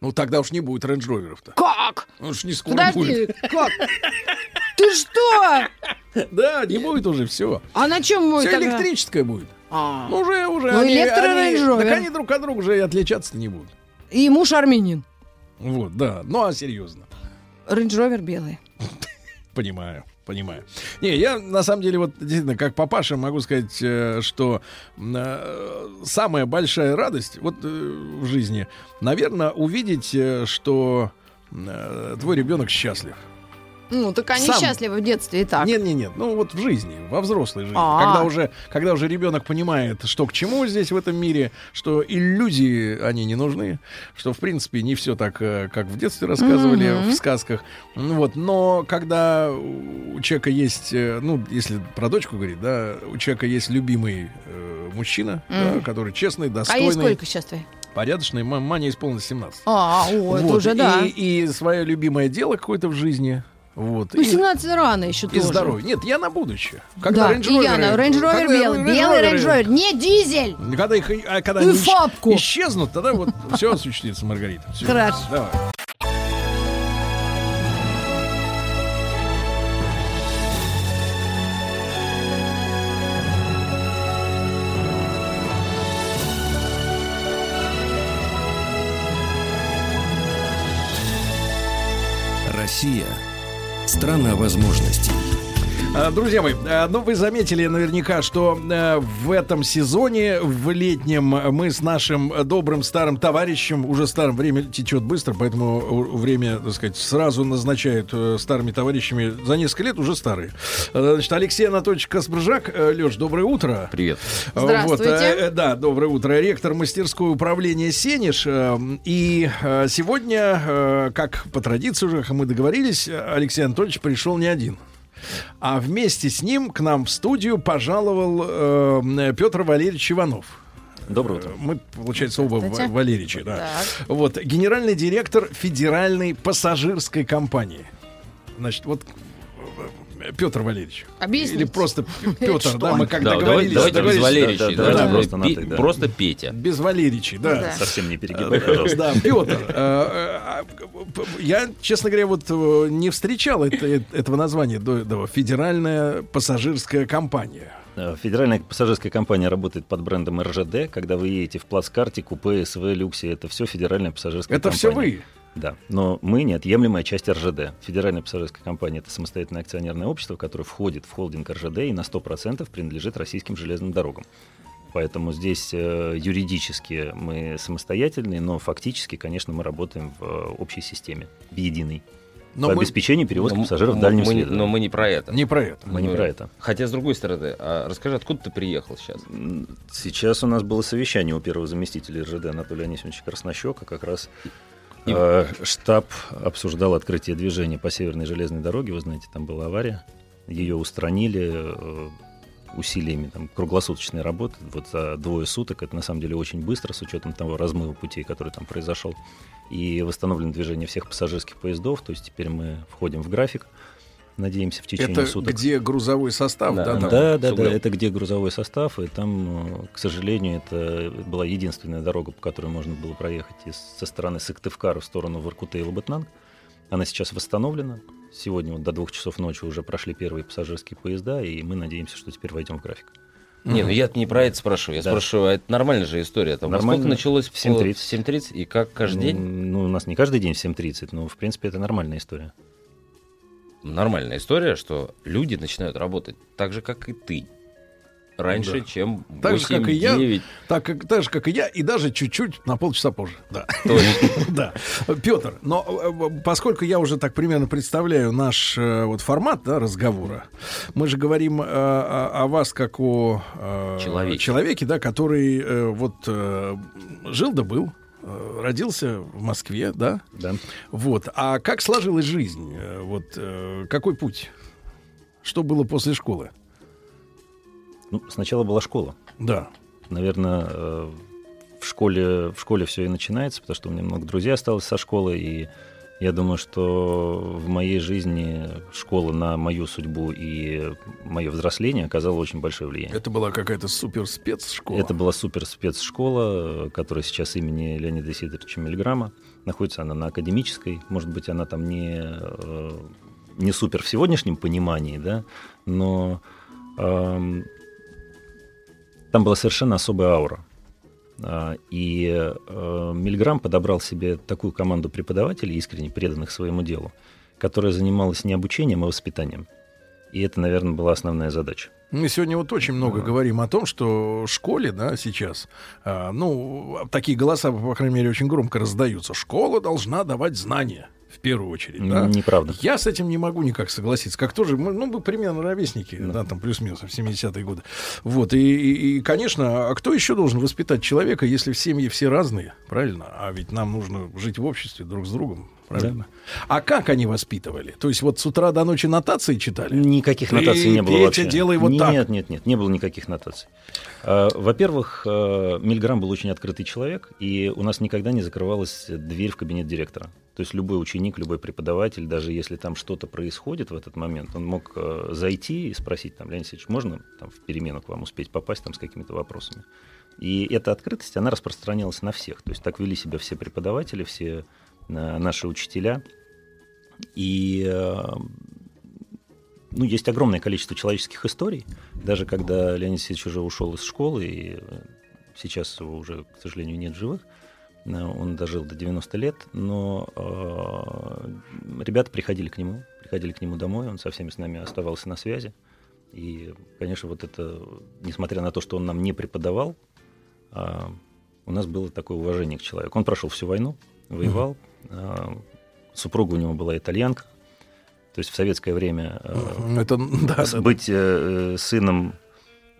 Ну, тогда уж не будет рейндж-роверов-то. Как? Он уж не скоро подожди, будет. Как? Ты что? Да, не будет уже все. А на чем будет? Все тогда? Электрическое будет. А. Ну, уже, уже. Ну, электро-рейндж-ровер. Так они друг от друга уже и отличаться не будут. И муж армянин. Вот, да. Ну, а серьезно. Рейндж-ровер белый. Понимаю. Понимаю. Не, я на самом деле вот действительно как папаша могу сказать, что э, самая большая радость вот э, в жизни, наверное, увидеть, что э, твой ребенок счастлив. Ну, так они сам... счастливы в детстве и так. Нет, нет, нет. Ну, вот в жизни, во взрослой жизни. А-а-а. Когда уже, когда уже ребенок понимает, что к чему здесь в этом мире, что иллюзии, они не нужны, что, в принципе, не все так, как в детстве рассказывали mm-hmm. в сказках. Вот. Но когда у человека есть, ну, если про дочку говорить, да, у человека есть любимый э, мужчина, mm-hmm. да, который честный, достойный. А ей сколько сейчас твоей? Порядочный, мане исполнилось семнадцать. А, о, вот. Это уже, да. И, и свое любимое дело какое-то в жизни... Вот. Ну, семнадцать рано еще и тоже. И здоровье. Нет, я на будущее. Когда да, рейндж-ровер, и я на рейндж-ровер белый. Белый рейндж-ровер. Не дизель. Когда их а, когда они ищ- исчезнут, тогда вот все осуществится, Маргарита. Хорошо. Давай. Россия. Страна возможностей. Друзья мои, ну вы заметили наверняка, что в этом сезоне, в летнем, мы с нашим добрым старым товарищем, уже старым, время течет быстро, поэтому время, так сказать, сразу назначают старыми товарищами за несколько лет, уже старые. Значит, Алексей Анатольевич Каспрыжак. Лёш, доброе утро. Привет. Здравствуйте. Вот, да, доброе утро. Ректор мастерской управления «Сенеж». И сегодня, как по традиции уже, как мы договорились, Алексей Анатольевич пришел не один. А вместе с ним к нам в студию пожаловал э, Петр Валерьевич Иванов. Доброе утро. Мы, получается, оба Валерьевичи, да. Вот, генеральный директор Федеральной пассажирской компании. Значит, вот... Петр Валерьевич. Объясните. Или просто Петр, да, мы когда да, говорили... Давайте без Валерьевича. Да, да, да, просто, да. Пи- да. просто Петя. Без Валерьевича, да. да. Совсем не перегибай, пожалуйста. Да, Петр. Я, честно говоря, вот не встречал это, этого названия до этого. Федеральная пассажирская компания. Федеральная пассажирская компания работает под брендом эр жэ дэ. Когда вы едете в плацкарте, купе, эс вэ, люксе, это все федеральная пассажирская это компания. Это все вы. Да, но мы неотъемлемая часть эр жэ дэ. Федеральная пассажирская компания — это самостоятельное акционерное общество, которое входит в холдинг эр жэ дэ и на сто процентов принадлежит Российским железным дорогам. Поэтому здесь э, юридически мы самостоятельные, но фактически, конечно, мы работаем в э, общей системе, в единой. Но по мы... обеспечению перевозки но пассажиров в дальнем следовании. Но мы не про это. Не про это. Мы не про это. Хотя, с другой стороны, а расскажи, откуда ты приехал сейчас? Сейчас у нас было совещание у первого заместителя эр жэ дэ Анатолия Анисимовича Краснощёка, как раз... И... Штаб обсуждал открытие движения по Северной железной дороге. Вы знаете, там была авария. Ее устранили. усилиями там, круглосуточной работы, вот за двое суток, это на самом деле очень быстро, с учетом того размыва путей, который там произошел, и восстановлено движение всех пассажирских поездов, то есть теперь мы входим в график, надеемся, в течение это суток. Это где грузовой состав, да? Да, там, да, да, да, это где грузовой состав, и там, к сожалению, это была единственная дорога, по которой можно было проехать из, со стороны Сыктывкара в сторону Воркуты и Лабытнанг. Она сейчас восстановлена. Сегодня вот до двух часов ночи уже прошли первые пассажирские поезда, и мы надеемся, что теперь войдем в график. Не, ну я-то не про это спрашиваю. Я да. спрашиваю, а это нормальная же история? Там нормально. Во сколько началось? В семь тридцать. В семь тридцать? И как, каждый день? Ну, у нас не каждый день в семь тридцать, но, в принципе, это нормальная история. Нормальная история, что люди начинают работать так же, как и ты. Раньше, да. чем так восемь девять. Же, как и я, так, как, так же, как и я, и даже чуть-чуть на полчаса позже. Да. да. Петр, но поскольку я уже так примерно представляю наш вот, формат да, разговора, мы же говорим э, о, о вас как о э, человеке. человеке, да, который э, вот, э, жил да был. Родился в Москве, да? Да. Вот. А как сложилась жизнь? Вот какой путь? Что было после школы? Ну, сначала была школа. Да. Наверное, в школе, в школе все и начинается, потому что у меня много друзей осталось со школы, и я думаю, что в моей жизни школа на мою судьбу и мое взросление оказала очень большое влияние. Это была какая-то суперспецшкола? Это была суперспецшкола, которая сейчас имени Леонида Сидоровича Мильграма. Находится она на Академической. Может быть, она там не, не супер в сегодняшнем понимании, да, но э, там была совершенно особая аура. И Мильграм подобрал себе такую команду преподавателей, искренне преданных своему делу, которая занималась не обучением, а воспитанием. И это, наверное, была основная задача. Мы сегодня вот очень много говорим о том, что в школе, да, сейчас, ну, такие голоса, по крайней мере, очень громко раздаются. Школа должна давать знания. В первую очередь, да? Неправда. Я с этим не могу никак согласиться. Как тоже, ну, мы примерно ровесники, да, да там плюс-минус в семидесятые годы. Вот, и, и, и, конечно, а кто еще должен воспитать человека, если в семье все разные, правильно? А ведь нам нужно жить в обществе друг с другом, правильно? Да. А как они воспитывали? То есть вот с утра до ночи нотации читали? Никаких нотаций и не было вообще. Делай вот нет, так. Нет, нет, нет, не было никаких нотаций. Во-первых, Мильграм был очень открытый человек, и у нас никогда не закрывалась дверь в кабинет директора. То есть любой ученик, любой преподаватель, даже если там что-то происходит в этот момент, он мог э, зайти и спросить, там, Леонид Алексеевич, можно там, в перемену к вам успеть попасть там, с какими-то вопросами? И эта открытость, она распространялась на всех. То есть так вели себя все преподаватели, все э, наши учителя. И э, ну, есть огромное количество человеческих историй. Даже когда Леонид Алексеевич уже ушел из школы, и сейчас его уже, к сожалению, нет живых, он дожил до девяноста лет, но э, ребята приходили к нему, приходили к нему домой, он со всеми с нами оставался на связи. И, конечно, вот это, несмотря на то, что он нам не преподавал, э, у нас было такое уважение к человеку. Он прошел всю войну, воевал, э, супруга у него была итальянка. То есть в советское время э, это, да, быть э, сыном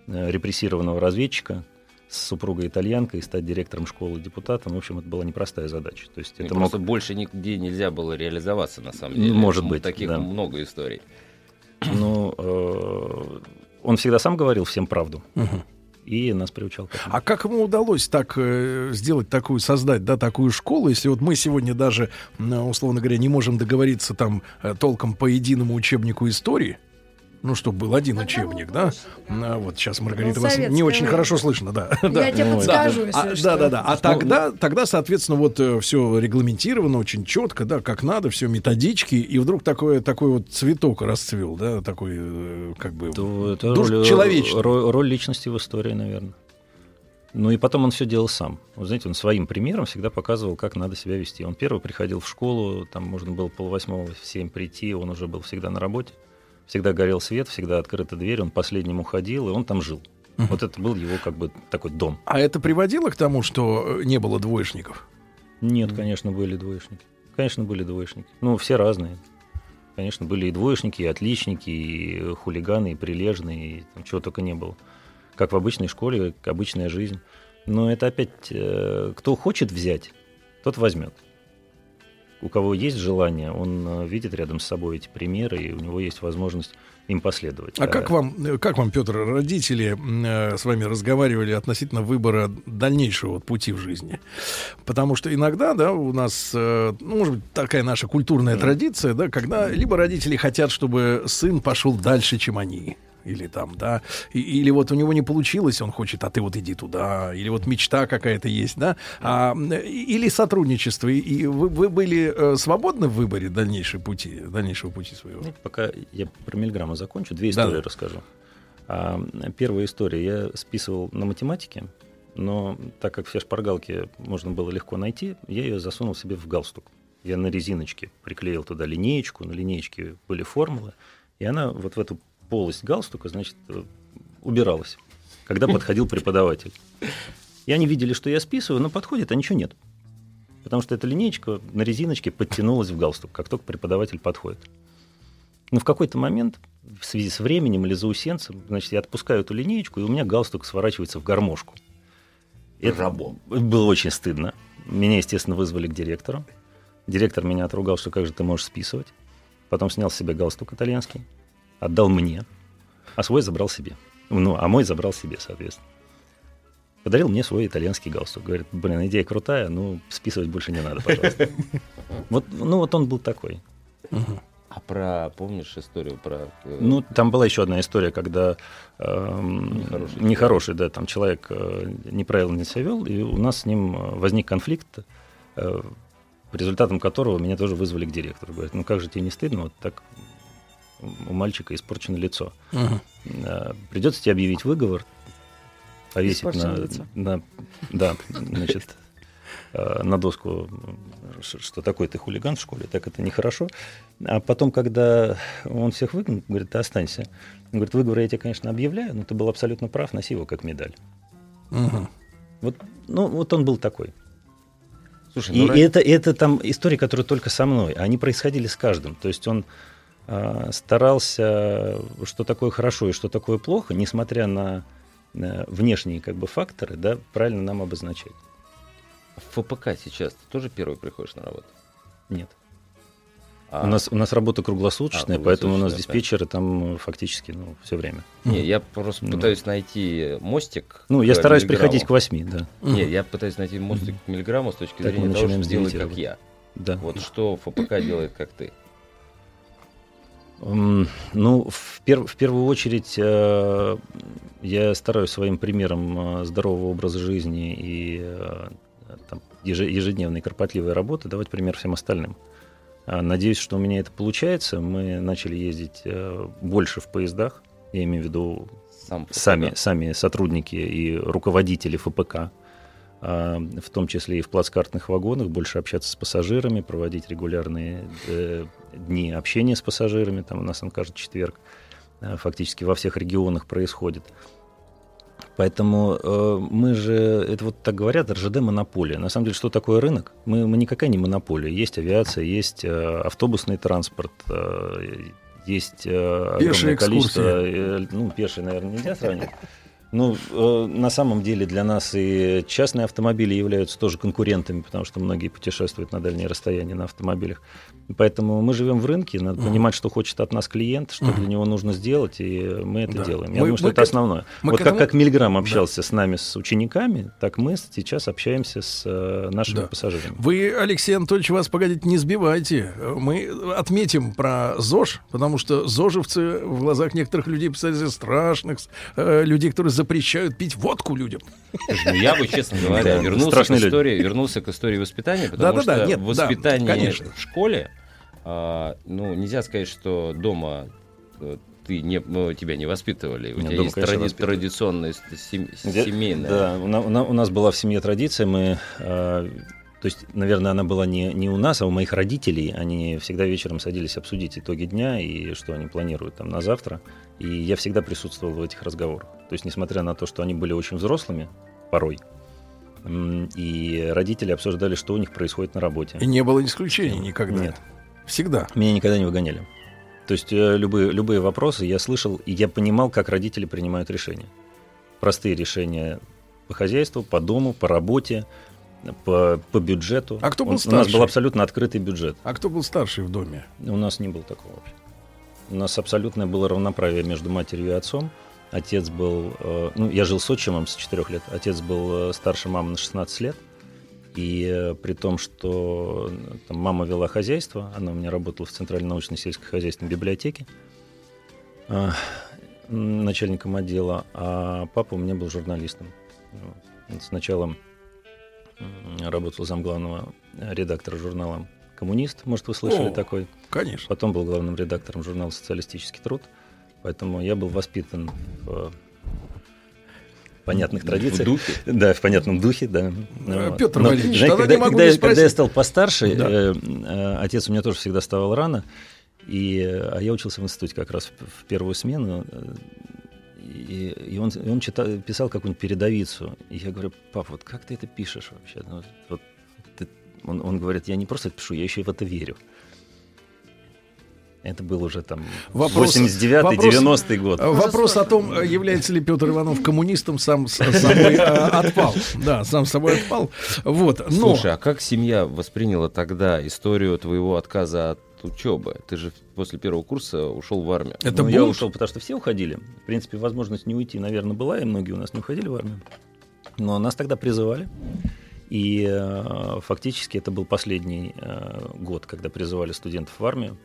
репрессированного разведчика, с супругой итальянкой, стать директором школы депутатом. В общем, это была непростая задача. То есть, это мог... больше нигде нельзя было реализоваться, на самом деле. Может быть, таких да. много историй. Ну, э- он всегда сам говорил всем правду. Угу. И нас приучал к этому. А как ему удалось так э, сделать, такую, создать, да, такую школу, если вот мы сегодня даже, условно говоря, не можем договориться там толком по единому учебнику истории? Ну, чтобы был один учебник, да? А вот сейчас, Маргарита, вас не очень хорошо слышно, да. Я тебе подскажу, если что. Да-да-да. А тогда, тогда, соответственно, вот все регламентировано очень четко, да, как надо, все методички, и вдруг такой, такой вот цветок расцвел, да, такой, как бы, душ человечный. Роль личности в истории, наверное. Ну, и потом он все делал сам. Вот, знаете, он своим примером всегда показывал, как надо себя вести. Он первый приходил в школу, там можно было полвосьмого в семь прийти, он уже был всегда на работе. Всегда горел свет, всегда открыта дверь, он последним уходил, и он там жил. Uh-huh. Вот это был его как бы такой дом. А это приводило к тому, что не было двоечников? Нет, mm-hmm. конечно, были двоечники. Конечно, были двоечники. Ну, все разные. Конечно, были и двоечники, и отличники, и хулиганы, и прилежные, и там чего только не было. Как в обычной школе, как обычная жизнь. Но это опять, кто хочет взять, тот возьмет. у кого есть желание, он видит рядом с собой эти примеры, и у него есть возможность им последовать. А, а как вам, как вам, Петр, родители э, с вами разговаривали относительно выбора дальнейшего пути в жизни? Потому что иногда, да, у нас, э, ну, может быть, такая наша культурная mm. традиция, да, когда либо родители хотят, чтобы сын пошел дальше, чем они. Или там, да, и, или вот у него не получилось, он хочет, а ты вот иди туда, или вот мечта какая-то есть, да, а, или сотрудничество. И вы, вы были свободны в выборе дальнейшего пути, дальнейшего пути своего? Нет, пока я про миллиграммы закончу, две истории да. расскажу. А, первая история, я списывал на математике, но так как все шпаргалки можно было легко найти, я ее засунул себе в галстук. Я на резиночке приклеил туда линеечку, на линеечке были формулы, и она вот в эту полость галстука, значит, убиралась, когда подходил преподаватель. И они видели, что я списываю, но подходит, а ничего нет. Потому что эта линеечка на резиночке подтянулась в галстук, как только преподаватель подходит. Но в какой-то момент, в связи с временем или заусенцем, значит, я отпускаю эту линеечку, и у меня галстук сворачивается в гармошку. Это было очень стыдно. Меня, естественно, вызвали к директору. Директор меня отругал, что как же ты можешь списывать. Потом снял с себя галстук итальянский, отдал мне, а свой забрал себе. Ну, а мой забрал себе, соответственно. Подарил мне свой итальянский галстук. Говорит, блин, идея крутая, но списывать больше не надо, пожалуйста. Вот, ну, вот он был такой. А про, помнишь историю про... Ну, там была еще одна история, когда э, нехороший, нехороший да, там человек э, неправильно себя вел, и у нас с ним возник конфликт, э, результатом которого меня тоже вызвали к директору. Говорит, ну как же тебе не стыдно вот так... У мальчика испорчено лицо. Угу. А, придется тебе объявить выговор, повесить на, на, да, значит, на доску, что такой ты хулиган в школе, так это нехорошо. А потом, когда он всех выгнал, говорит, ты останься. Он говорит, выговор я тебе, конечно, объявляю, но ты был абсолютно прав, носи его как медаль. Угу. Вот, ну, вот он был такой. Слушай, и ну, это, это там истории, которые только со мной. Они происходили с каждым. То есть он старался, что такое хорошо и что такое плохо, несмотря на внешние как бы, факторы, да, правильно нам обозначать. В ФПК сейчас ты тоже первый приходишь на работу? Нет. А... У нас, у нас работа круглосуточная, а, круглосуточная, поэтому у нас диспетчеры да. там фактически ну, все время. Не, я просто ну. пытаюсь найти мостик. Ну, я стараюсь приходить к восьми, да. Нет, я пытаюсь найти мостик к миллиграмму с точки так зрения того, что делай как я. Да. Вот да. что ФПК делает, как ты. Ну, в, пер- в первую очередь э- я стараюсь своим примером э- здорового образа жизни и э- там, еж- ежедневной кропотливой работы давать пример всем остальным. А, надеюсь, что у меня это получается. Мы начали ездить э- больше в поездах, я имею в виду Сам сами, сами сотрудники и руководители ФПК, э- в том числе и в плацкартных вагонах, больше общаться с пассажирами, проводить регулярные... Э- дни общения с пассажирами, там у нас он каждый четверг фактически во всех регионах происходит. Поэтому э, мы же, это вот так говорят, РЖД монополия. На самом деле, что такое рынок? Мы, мы никакая не монополия. Есть авиация, есть э, автобусный транспорт, э, есть э, огромное количество... Э, ну, пешие, наверное, нельзя сравнивать. Ну, э, на самом деле для нас и частные автомобили являются тоже конкурентами, потому что многие путешествуют на дальние расстояния на автомобилях. Поэтому мы живем в рынке, надо понимать, что хочет от нас клиент, что для него нужно сделать, и мы это да. делаем. Я мы, думаю, что это к... основное. Мы вот как, этому... как Мильграм общался да. с нами, с учениками, так мы сейчас общаемся с э, нашими да. пассажирами. Вы, Алексей Анатольевич, вас, погодите, не сбивайте. Мы отметим про ЗОЖ, потому что зожевцы в глазах некоторых людей, представителей страшных, э, людей, которые запрещают пить водку людям. Ну, я бы, честно говоря, вернулся к, истории, вернулся к истории воспитания, потому да, что да, да, нет, воспитание да, в школе, а, ну, нельзя сказать, что дома ты не, ну, тебя не воспитывали. У нет, тебя дома, есть конечно, тради- традиционная сем- семейная. Да, у, на, у нас была в семье традиция, мы... А, то есть, наверное, она была не, не у нас, а у моих родителей. Они всегда вечером садились обсудить итоги дня и что они планируют там на завтра. И я всегда присутствовал в этих разговорах. То есть, несмотря на то, что они были очень взрослыми, порой, и родители обсуждали, что у них происходит на работе. И не было исключений никогда? Нет. Всегда? Меня никогда не выгоняли. То есть, любые, любые вопросы я слышал, и я понимал, как родители принимают решения. Простые решения по хозяйству, по дому, по работе. по, по бюджету. А кто был старший? У нас был абсолютно открытый бюджет. А кто был старший в доме? У нас не было такого вообще. У нас абсолютное было равноправие между матерью и отцом. Отец был... Ну, я жил с отчимом с четырёх лет. Отец был старше мамы на шестнадцать лет. И при том, что там, мама вела хозяйство, она у меня работала в Центральной научной сельскохозяйственной библиотеке начальником отдела, а папа у меня был журналистом. Сначала работал замглавного редактора журнала «Коммунист», может, вы слышали О, такой. Конечно. Потом был главным редактором журнала «Социалистический труд». Поэтому я был воспитан в понятных традициях. В духе. Да, в понятном духе, да. Петр Но, Валерьевич, знаете, когда, не могу когда, не когда я стал постарше, да. э, э, отец у меня тоже всегда вставал рано, и, а я учился в институте как раз в, в первую смену, и, и он, и он читал, писал какую-нибудь передовицу. И я говорю: пап, вот как ты это пишешь вообще? Ну, вот ты... он, он говорит: я не просто это пишу, я еще и в это верю. Это был уже там восемьдесят девятый девяностый год. Вопрос о том, является ли Петр Иванов коммунистом, сам с собой отпал. Да, сам с собой отпал. Вот, но... Слушай, а как семья восприняла тогда историю твоего отказа от учебы? Ты же после первого курса ушел в армию. Это ну, я ушел, потому что все уходили. В принципе, возможность не уйти, наверное, была, и многие у нас не уходили в армию. Но нас тогда призывали. И э, фактически это был последний э, год, когда призывали студентов в армию.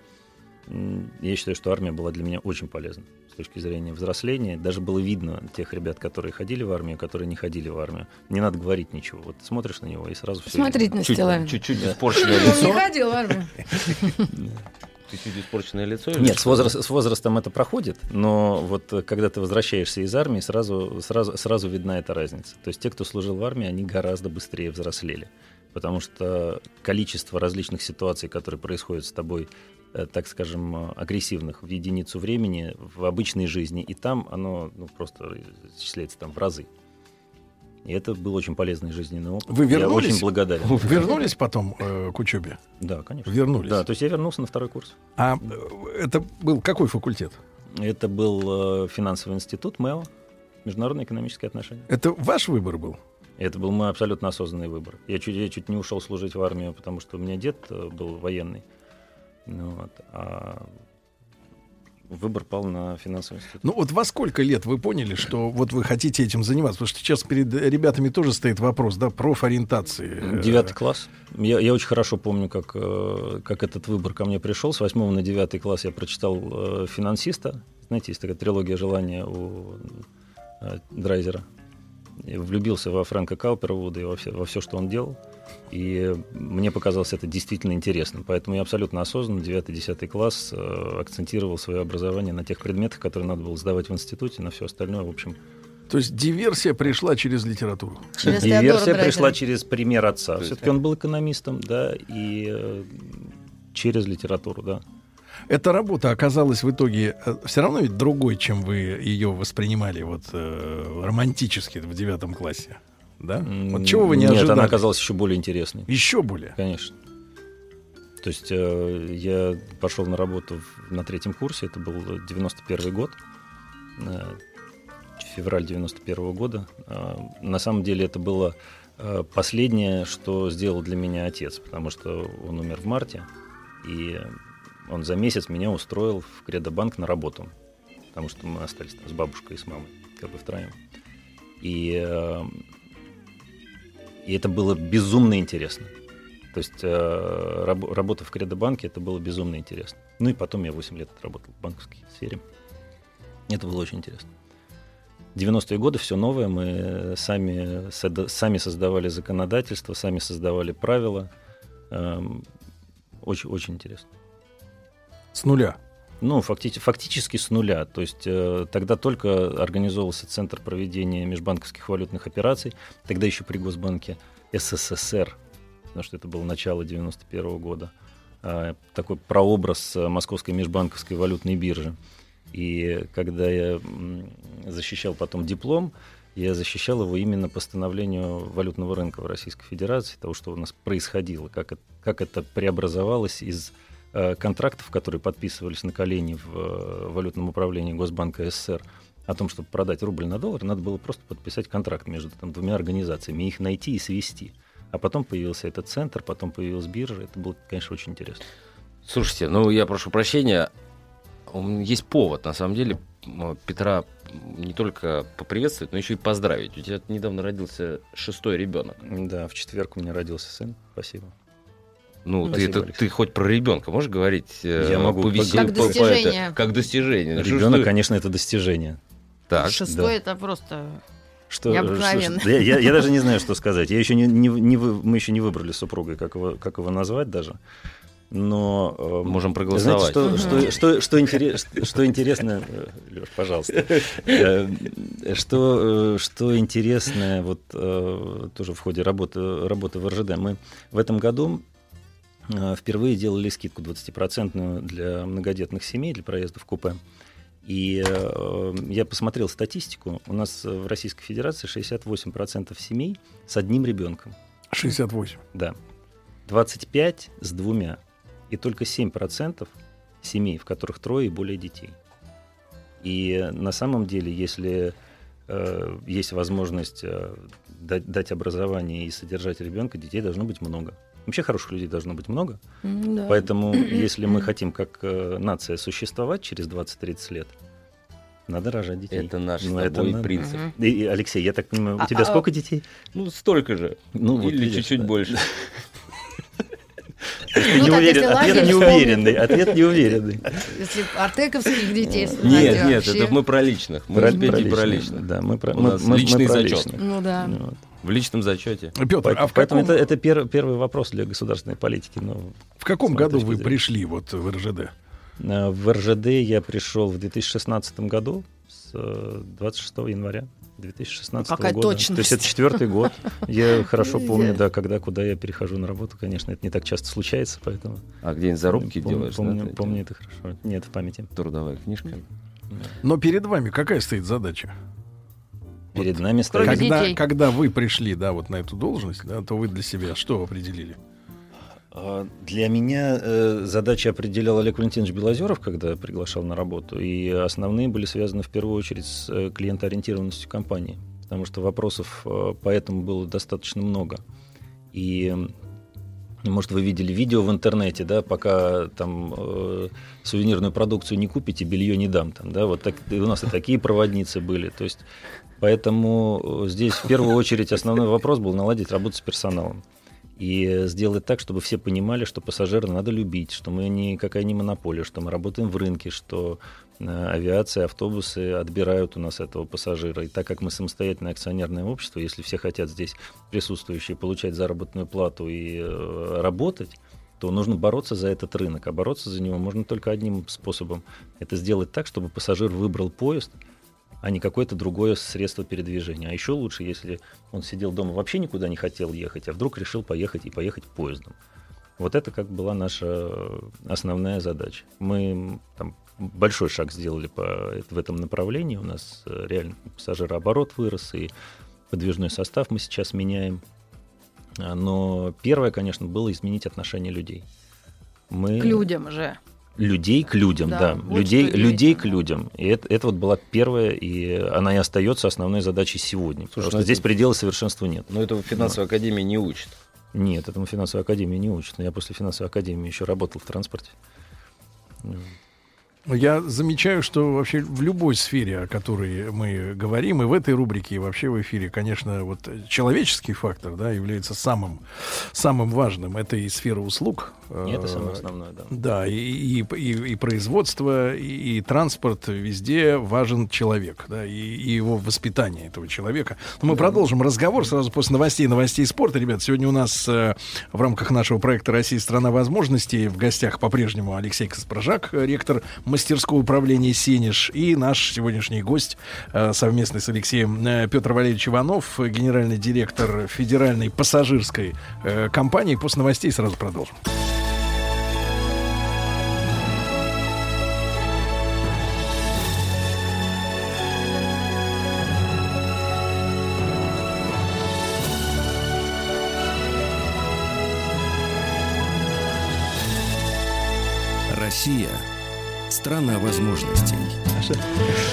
Я считаю, что армия была для меня очень полезна с точки зрения взросления. Даже было видно тех ребят, которые ходили в армию, которые не ходили в армию. Не надо говорить ничего. Вот смотришь на него и сразу все. Смотреть на Стилавина. Чуть-чуть испорченное лицо. Он не ходил в армию. Чуть-чуть испорченное лицо? Нет, с возрастом это проходит, но вот когда ты возвращаешься из армии, сразу видна эта разница. То есть те, кто служил в армии, они гораздо быстрее взрослели. Потому что количество различных ситуаций, которые происходят с тобой, так скажем, агрессивных в единицу времени, в обычной жизни, и там оно ну, просто исчисляется там в разы. И это был очень полезный жизненный опыт. Вы вернулись? Я очень благодарен. Вы вернулись потом э, к учебе? Да, конечно. Вернулись? Да, то есть я вернулся на второй курс. А это был какой факультет? Это был э, финансовый институт МЭО, международные экономические отношения. Это ваш выбор был? Это был мой абсолютно осознанный выбор. Я чуть, я чуть не ушел служить в армию, потому что у меня дед был военный. Вот, а выбор пал на финансовый институт. Ну вот во сколько лет вы поняли, что вот вы хотите этим заниматься? Потому что сейчас перед ребятами тоже стоит вопрос, да, профориентации. Девятый класс. Я, я очень хорошо помню, как, как этот выбор ко мне пришел. С восьмого на девятый класс я прочитал «Финансиста». Знаете, есть такая трилогия желания у Драйзера. Я влюбился во Фрэнка Каупервуда и во все, во все, что он делал. И мне показалось это действительно интересным. Поэтому я абсолютно осознанно девятый-десятый класс э, акцентировал свое образование на тех предметах, которые надо было сдавать в институте, на все остальное, в общем. То есть диверсия пришла через литературу? Через диверсия Теодора пришла Драйзера. Через пример отца. Есть, все-таки он был экономистом, да, и э, через литературу, да. Эта работа оказалась в итоге все равно ведь другой, чем вы ее воспринимали вот, э, романтически в девятом классе, да? Вот чего вы не ожидали? Нет, она оказалась еще более интересной. Еще более? Конечно. То есть э, я пошел на работу в, на третьем курсе, это был девяносто первый год, э, февраль девяносто первого года. Э, на самом деле это было э, последнее, что сделал для меня отец, потому что он умер в марте, и... Он за месяц меня устроил в Кредобанк на работу, потому что мы остались там с бабушкой и с мамой, как бы втроем. И, и это было безумно интересно. То есть раб, работа в Кредобанке, это было безумно интересно. Ну и потом я восемь лет отработал в банковской сфере. Это было очень интересно. девяностые годы, все новое. Мы сами, сами создавали законодательство, сами создавали правила. Очень, очень интересно. С нуля? Ну, факти- фактически с нуля. То есть э, тогда только организовывался Центр проведения межбанковских валютных операций, тогда еще при Госбанке СССР, потому что это было начало девяносто первого года. Э, такой прообраз Московской межбанковской валютной биржи. И когда я защищал потом диплом, я защищал его именно по становлению валютного рынка в Российской Федерации, того, что у нас происходило, как это, как это преобразовалось из... контрактов, которые подписывались на колени в валютном управлении Госбанка СССР, о том, чтобы продать рубль на доллар, надо было просто подписать контракт между там, двумя организациями, их найти и свести. А потом появился этот центр, потом появилась биржа. Это было, конечно, очень интересно. Слушайте, ну я прошу прощения, есть повод, на самом деле, Петра не только поприветствовать, но еще и поздравить. У тебя недавно родился шестой ребенок. Да, в четверг у меня родился сын. Спасибо. Ну, Спасибо, ты, это, ты хоть про ребенка можешь говорить? Я могу повесить, как, по, достижение. Это, как достижение. Ребенок, конечно, это достижение. Так, шестой да. это просто... Что, я, что, что, я, я, я даже не знаю, что сказать. Я еще не, не, не, мы еще не выбрали с супругой, как его, как его назвать даже. Но э, можем проголосовать. Знаете, что, mm-hmm. что, что, что, интерес, что, что интересно, Лёш, пожалуйста, э, что, что интересно вот, э, тоже в ходе работы, работы в эр жэ дэ, мы в этом году э, впервые делали скидку двадцать процентов для многодетных семей, для проезда в купе. И э, я посмотрел статистику. У нас в Российской Федерации шестьдесят восемь процентов семей с одним ребенком. шестьдесят восемь процентов? Да. двадцать пять процентов с двумя. И только семь процентов семей, в которых трое и более детей. И на самом деле, если э, есть возможность э, дать, дать образование и содержать ребенка, детей должно быть много. Вообще хороших людей должно быть много. Да. Поэтому, если мы хотим как э, нация существовать через двадцать-тридцать лет, надо рожать детей. Это наш ну, с тобой это принцип. Угу. И, и, Алексей, я так понимаю, у а, тебя а, сколько детей? Ну, столько же. Ну, вот, или видишь, чуть-чуть да. больше. Ну, не уверен, ответ лагерь, неуверенный, ответ неуверенный. Если артековских детей смотреть. Нет, нет, вообще... это мы про личных. Мы разбили про личных. Да, мы про у мы, нас мы, личный мы про зачет. Личных. Ну да. Вот. В личном зачете. Петр, а в поэтому каком... это, это пер, первый вопрос для государственной политики. Но в каком году вы пришли вот в эр жэ дэ? В эр жэ дэ я пришел в две тысячи шестнадцатом году, с двадцать шестого января. две тысячи шестнадцатого Какая года. Точность. То есть это четвертый год. Я хорошо помню, да, когда, куда я перехожу на работу, конечно, это не так часто случается, поэтому. А где-нибудь зарубки помню, делаешь? Помню, да, помню это хорошо. Нет, в памяти. Трудовая книжка. Но перед вами какая стоит задача? Перед вот нами стоит. Когда, когда вы пришли, да, вот на эту должность, да, то вы для себя что определили? Для меня э, задачи определял Олег Валентинович Белозеров, когда приглашал на работу, и основные были связаны в первую очередь с э, клиентоориентированностью компании, потому что вопросов э, по этому было достаточно много. И, может, вы видели видео в интернете, да, пока там э, сувенирную продукцию не купите, белье не дам, там, да, вот так, у нас и такие проводницы были, то есть, поэтому здесь в первую очередь основной вопрос был наладить работу с персоналом. И сделать так, чтобы все понимали, что пассажира надо любить, что мы никакая не монополия, что мы работаем в рынке, что авиация, автобусы отбирают у нас этого пассажира. И так как мы самостоятельное акционерное общество, если все хотят здесь присутствующие получать заработную плату и работать, то нужно бороться за этот рынок. А бороться за него можно только одним способом. Это сделать так, чтобы пассажир выбрал поезд, а не какое-то другое средство передвижения. А еще лучше, если он сидел дома, вообще никуда не хотел ехать, а вдруг решил поехать и поехать поездом. Вот это как была наша основная задача. Мы там большой шаг сделали по, в этом направлении. У нас реально пассажирооборот вырос, и подвижной состав мы сейчас меняем. Но первое, конечно, было изменить отношение людей. Мы... К людям же. Людей к людям, да. да. Вот людей, людей к людям. И это, это вот была первая, и она и остается основной задачей сегодня. Слушай, потому что здесь предела совершенства нет. Но этого финансовая да. академия не учит. Нет, этому финансовая академия не учит. Но я после финансовой академии еще работал в транспорте. Я замечаю, что вообще в любой сфере, о которой мы говорим, и в этой рубрике, и вообще в эфире, конечно, вот человеческий фактор, да, является самым, самым важным. Это и сфера услуг. И это самое основное, да. Да, и, и, и, и производство, и, и транспорт, везде важен человек, да, и, и его воспитание этого человека. Но мы да. продолжим разговор сразу после новостей, новостей спорта. Ребят, сегодня у нас в рамках нашего проекта «Россия — страна возможностей» в гостях по-прежнему Алексей Каспаржак, ректор мастерского управления «Сенеж», и наш сегодняшний гость, совместно с Алексеем, Петр Валерьевич Иванов, генеральный директор федеральной пассажирской компании. После новостей сразу продолжим. «Россия — Страна возможностей.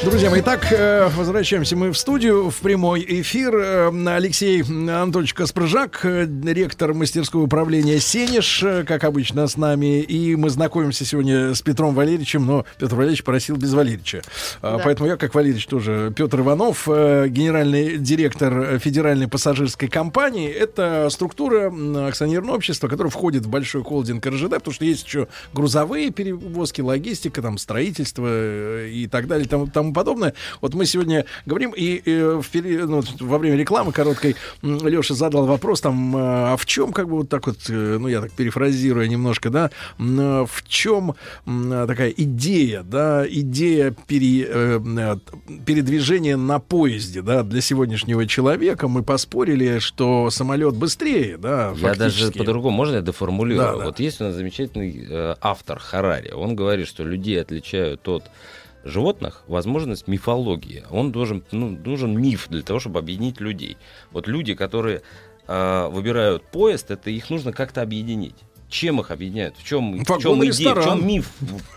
Друзья мои, итак, возвращаемся мы в студию, в прямой эфир. Алексей Анатольевич Каспрыжак, ректор мастерского управления «Сенеж», как обычно, с нами. И мы знакомимся сегодня с Петром Валерьевичем, но Петр Валерьевич просил без Валерьевича. Да. Поэтому я, как Валерьевич, тоже. Петр Иванов, генеральный директор Федеральной пассажирской компании. Это структура акционерного общества, которая входит в большой холдинг эр жэ дэ, потому что есть еще грузовые перевозки, логистика, там, строительство и так далее, и тому, тому подобное. Вот мы сегодня говорим, и, и вперед, ну, во время рекламы короткой Леша задал вопрос, там, а в чем, как бы, вот так вот, ну, я так перефразирую немножко, да, в чем такая идея, да, идея пере, передвижения на поезде, да, для сегодняшнего человека. Мы поспорили, что самолет быстрее, да, фактически. Я даже по-другому, можно я доформулирую? Да, да. Вот есть у нас замечательный э, автор Харари, он говорит, что людей отличают от животных возможность мифологии. Он должен, ну, нужен миф для того, чтобы объединить людей. Вот люди, которые э, выбирают поезд, это их нужно как-то объединить. Чем их объединяют? В чем, в чем идея? В чем миф?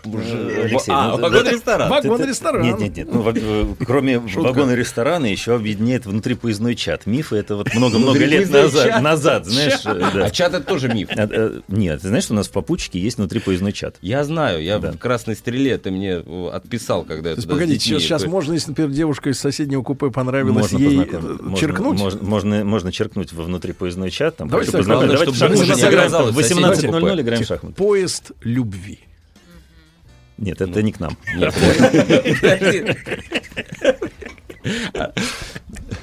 Алексей, а, ну, вагон-ресторан. Вагон-ресторан. Нет, нет, нет. Ну, в, кроме вагона-ресторана еще объединяет внутрипоездной чат. Мифы — это вот много-много лет назад, назад, знаешь. Да. А чат — это тоже миф. А, нет, ты знаешь, у нас в попутчике есть внутрипоездной чат. Я знаю. Я да. в «Красной стреле» ты мне отписал, когда я туда. Погодите, сейчас, сейчас можно, если, например, девушка из соседнего купе понравилась, можно ей черкнуть? Можно, можно, можно черкнуть во внутрипоездной чат. Там, давайте познакомиться. Давайте восемнадцать ноль ноль играем в шахматы. Поезд любви. Нет, это ну, не к нам.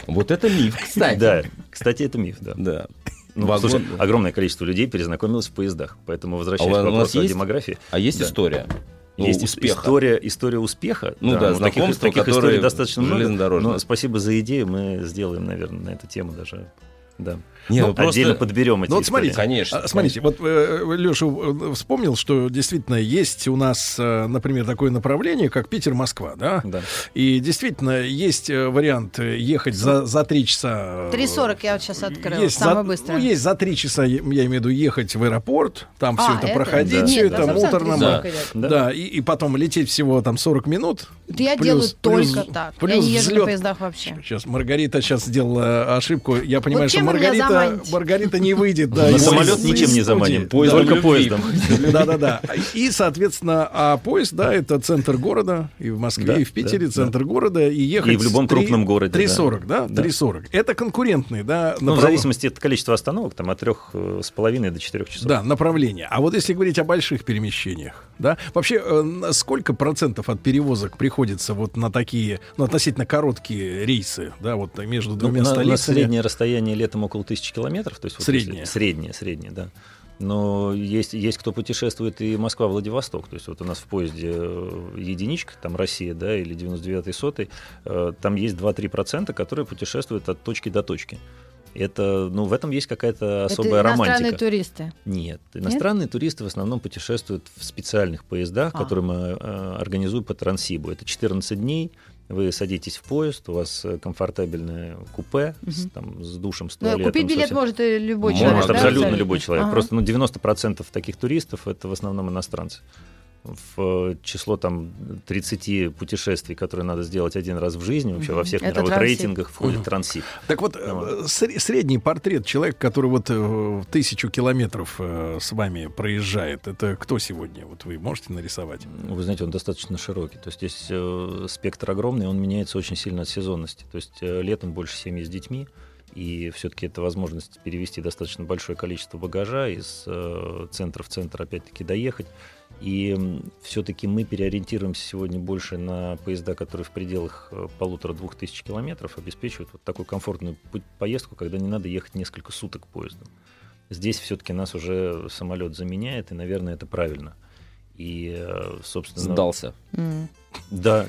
Вот это миф, кстати. Да, кстати, это миф, да. Да. Ну, слушай, огромное количество людей перезнакомилось в поездах, поэтому возвращаясь к вопросу о демографии. А есть история? Есть успеха. История, история успеха. Ну да, да знакомства, таких, таких историй достаточно много. Но спасибо за идею, мы сделаем, наверное, на эту тему даже. Да. Нет, ну, просто... Отдельно подберем эти ну, вот истории. Смотрите, конечно, смотрите конечно. Вот э, Леша вспомнил, что действительно есть у нас, э, например, такое направление, как Питер-Москва, да? Да. И действительно есть вариант ехать за, за три часа. три сорок я вот сейчас открыл, есть самое быстрое. Ну, есть за три часа, я имею в виду, ехать в аэропорт, там а, все это, это? проходить, да. все Нет, это да, муторно. Да. Да. Да. И, и потом лететь всего там сорок минут. Да я плюс, делаю плюс, только так. Я не езжу на поездах вообще. Сейчас Маргарита сейчас сделала ошибку. Я понимаю, вот что Маргарита... Маргарита не выйдет. Да, на самолет ничем не заманим. Поезд, да, только поездом. Да-да-да. И, соответственно, а поезд, да, это центр города. И в Москве, да, и в Питере, да, центр да. города. И ехать и в любом три, крупном городе. три сорок, да? да? три сорок. Это конкурентные, да, ну, в зависимости от количества остановок, там, от трёх с половиной до четырёх часов. Да, направление. А вот если говорить о больших перемещениях, да, вообще, сколько процентов от перевозок приходится вот на такие, ну, относительно короткие рейсы, да, вот между двумя ну, столицами? На среднее расстояние летом около тысячи километров, то есть среднее, вот, среднее, среднее, да. Но есть, есть кто путешествует и Москва-Владивосток. То есть вот у нас в поезде единичка, там Россия, да, или девяносто девятый сотый, там есть два-три процента, которые путешествуют от точки до точки. Это, ну, в этом есть какая-то особая это романтика. Иностранные туристы? Нет. Иностранные Нет? туристы в основном путешествуют в специальных поездах, а. которые мы э, организуем по Транссибу. Это четырнадцать дней. Вы садитесь в поезд, у вас комфортабельное купе угу. с, там, с душем, с туалетом. Но купить билет совсем... может и любой человек. Может, да? абсолютно да? любой человек. Ага. Просто ну, девяносто процентов таких туристов — это в основном иностранцы. В число там, тридцати путешествий, которые надо сделать один раз в жизни, вообще mm-hmm. во всех это мировых трансип. рейтингах входит mm-hmm. трансип. Так вот, ну, средний портрет человека, который вот в тысячу километров с вами проезжает, это кто сегодня? Вот вы можете нарисовать? Вы знаете, он достаточно широкий. То есть здесь спектр огромный, он меняется очень сильно от сезонности. То есть летом больше семьи с детьми, и все-таки это возможность перевести достаточно большое количество багажа из центра в центр, опять-таки, доехать. И все-таки мы переориентируемся сегодня больше на поезда, которые в пределах полутора-двух тысяч километров обеспечивают вот такую комфортную поездку, когда не надо ехать несколько суток поездом. Здесь все-таки нас уже самолет заменяет, и, наверное, это правильно. И, собственно... Сдался. Да,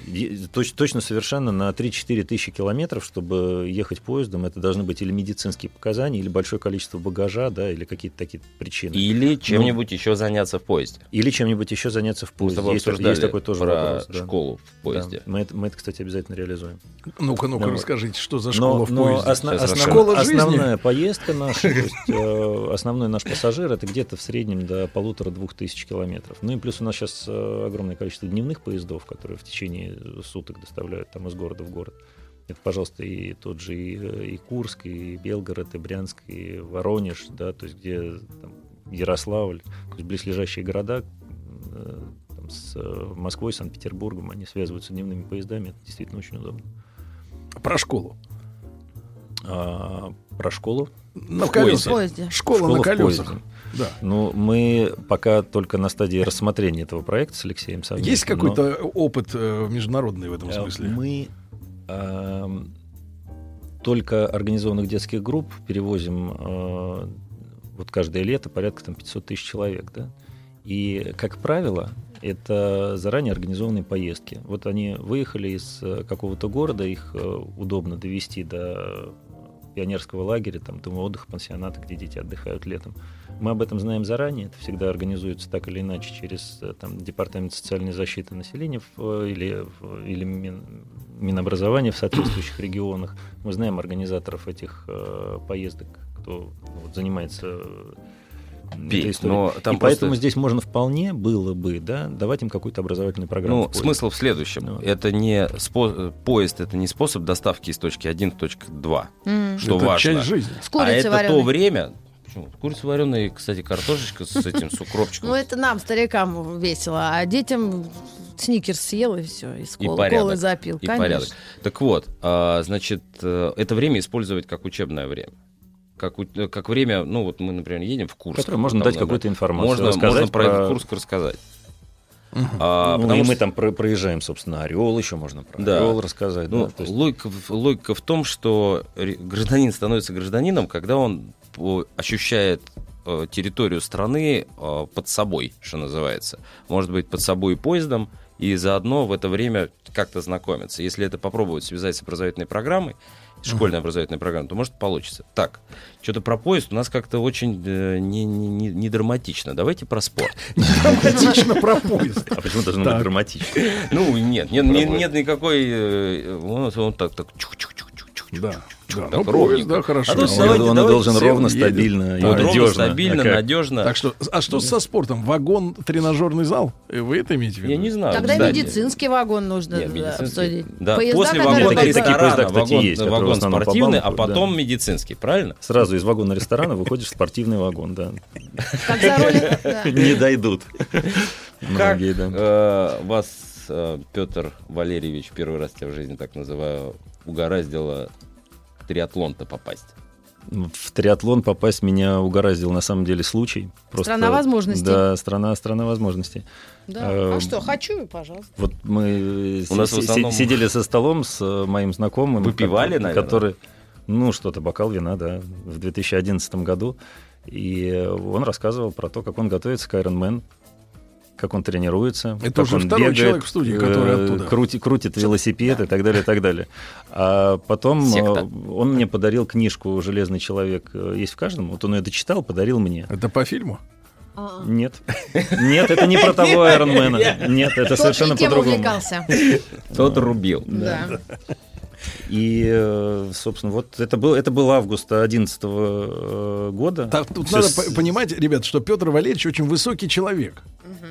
точ, точно совершенно на три-четыре тысячи километров, чтобы ехать поездом, это должны быть или медицинские показания, или большое количество багажа, да, или какие-то такие причины. Или чем-нибудь ну, еще заняться в поезде. Или чем-нибудь еще заняться в поезде. Мы есть, есть такой тоже про вопрос, да. школу в поезде. Да. Мы, это, мы это, кстати, обязательно реализуем. Ну-ка, ну-ка, да, расскажите, что за школа но, в поезде? Но осна, осна, школа основная жизни? Поездка наша, то есть, э, основной наш пассажир, это где-то в среднем до полутора-двух тысяч километров. Ну и плюс у нас сейчас э, огромное количество дневных поездов, которые в течение В течение суток доставляют там из города в город. Это, пожалуйста, и тот же и, и Курск, и Белгород, и Брянск, и Воронеж, да, то есть где там, Ярославль, то есть близлежащие города там, с Москвой, Санкт-Петербургом, они связываются дневными поездами, это действительно очень удобно. Про школу. А, про школу? На в колесах. Поезде. Школа, Школа на колесах. Да. Ну, мы пока только на стадии рассмотрения этого проекта с Алексеем Савиновым. Есть какой-то но... опыт э, международный в этом смысле? Мы э, только организованных детских групп перевозим э, вот каждое лето порядка там, пятьсот тысяч человек. Да? И, как правило, это заранее организованные поездки. Вот они выехали из какого-то города, их э, удобно довести до пионерского лагеря, там, дома отдыха, пансионата, где дети отдыхают летом. Мы об этом знаем заранее, это всегда организуется так или иначе через там, Департамент социальной защиты населения в, или, в, или мин, Минобразование в соответствующих регионах. Мы знаем организаторов этих э, поездок, кто ну, вот, занимается этой историей. И просто... поэтому здесь можно вполне было бы да, давать им какую-то образовательную программу. Ну, в смысл в следующем. Ну, это не спо... Поезд — это не способ доставки из точки один в точку два, mm. что это важно. Часть жизни. А Скорость это вареной. То время... Курица вареная и, кстати, картошечка с этим, с укропчиком. Ну, это нам, старикам, весело, а детям сникерс съел и все, и колы запил. И порядок. Так вот, значит, это время использовать как учебное время. Как, как время, ну, вот мы, например, едем в Курск. Которое можно там, дать какую-то информацию. Можно, можно про, про Курск рассказать. Uh-huh. А, ну, потому и что... мы там про- проезжаем, собственно, Орел, еще можно про да. Орел рассказать. Ну, да, то есть... логика, логика в том, что гражданин становится гражданином, когда он ощущает э, территорию страны э, под собой, что называется. Может быть, под собой и поездом, и заодно в это время как-то знакомиться. Если это попробовать связать с образовательной программой, школьной образовательной программы, то, может, получится. Так, что-то про поезд у нас как-то очень э, не, не, не драматично. Давайте про спорт. Не драматично про поезд. А почему должно быть драматично? Ну, нет, нет никакой... Он так, так, чух-чух-чух-чух-чух-чух. Да, так, ну, поезд, да, хорошо. А то, он давайте, он давайте должен ровно, стабильно, да, надежно, ровно, стабильно, а надежно. Так что, а что со спортом? Вагон, тренажерный зал? Вы это имеете в виду? Я не знаю. Тогда да, медицинский нет. вагон нужно Нет, обсудить. Да. Поезда, после вагона ресторана вагон, есть, вагон спортивный, по банку, а потом да. медицинский, правильно? Сразу из вагона ресторана выходишь в спортивный вагон, да. Не дойдут. Как вас, Петр Валерьевич, первый раз тебя в жизни так называю, угораздило в триатлон-то попасть? В триатлон попасть меня угораздил, на самом деле, случай. Просто, страна возможностей. Да, страна, страна возможностей. Да. А, а что, хочу, пожалуйста. Вот мы У с- нас с- основном... сидели со столом с моим знакомым. Выпивали, наверное? Который, ну, что-то, бокал вина, да, в две тысячи одиннадцатом году. И он рассказывал про то, как он готовится к Iron Man, как он тренируется. Это уже второй бегает, человек в студии, который оттуда. Крути, крутит велосипед да. и так далее, и так далее. А потом Секта. он мне подарил книжку «Железный человек есть в каждом». Вот он ее дочитал, подарил мне. Это по фильму? Нет. Нет, это не про того Айронмена. Нет, это совершенно по-другому. Тот рубил. Да. И, собственно, вот это был, это был август две тысячи одиннадцатого года. Так, тут Все надо с... понимать, ребят, что Петр Валерьевич очень высокий человек.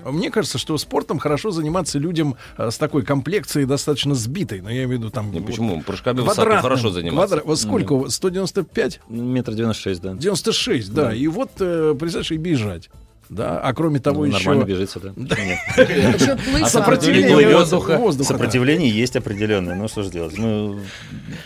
Угу. Мне кажется, что спортом хорошо заниматься людям с такой комплекцией достаточно сбитой. Но я имею в виду там... Не, вот, почему? Прыжками в высоту хорошо заниматься. Квадра... Вот сколько? Mm-hmm. сто девяносто пять? Метр девяносто шесть, да. девяносто шесть, да. да. И вот, представляешь, и бежать. Да, а кроме того, ну, еще... Нормально бежится, да. да. А сопротивление воздуха. воздуха сопротивление да. есть определенное. Ну, что же делать? Ну,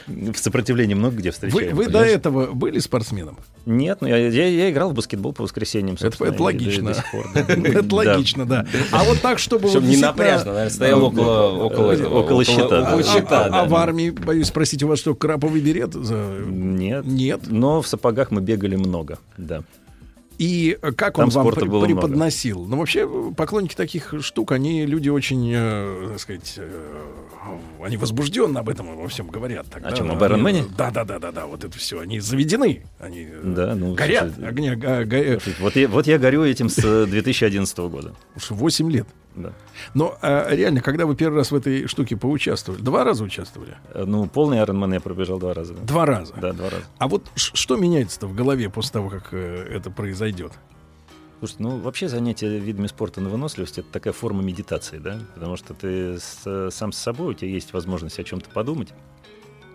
в сопротивлении много где встречаем. Вы, вы до этого были спортсменом? Нет, ну, я, я, я играл в баскетбол по воскресеньям. Это, это логично. Это логично, да. А вот так, чтобы... Чтобы не напряжно, наверное, стоял около щита. А в армии, боюсь спросить, у вас что, краповый берет? Нет. Нет. Но в сапогах мы бегали много, да. И как там он вам преподносил? Много. Ну, вообще, поклонники таких штук, они люди очень, э, так сказать, э, они возбужденно об этом во всем говорят. Так, о да, чем? Об Ironman? Да, да, да, да, да, вот это все. Они заведены, они да, ну, горят. Слушай, огня, го, го... Слушай, вот, я, вот я горю этим с две тысячи одиннадцатого года. Уж восемь лет. Да. Но а, реально, когда вы первый раз в этой штуке поучаствовали? Два раза участвовали? Ну, полный Ironman я пробежал два раза. Да. Два раза? Да, два раза. А вот ш- что меняется-то в голове после того, как э, это произойдет? Слушайте, ну, вообще занятие видами спорта на выносливость — это такая форма медитации, да? Потому что ты с, сам с собой, у тебя есть возможность о чем-то подумать.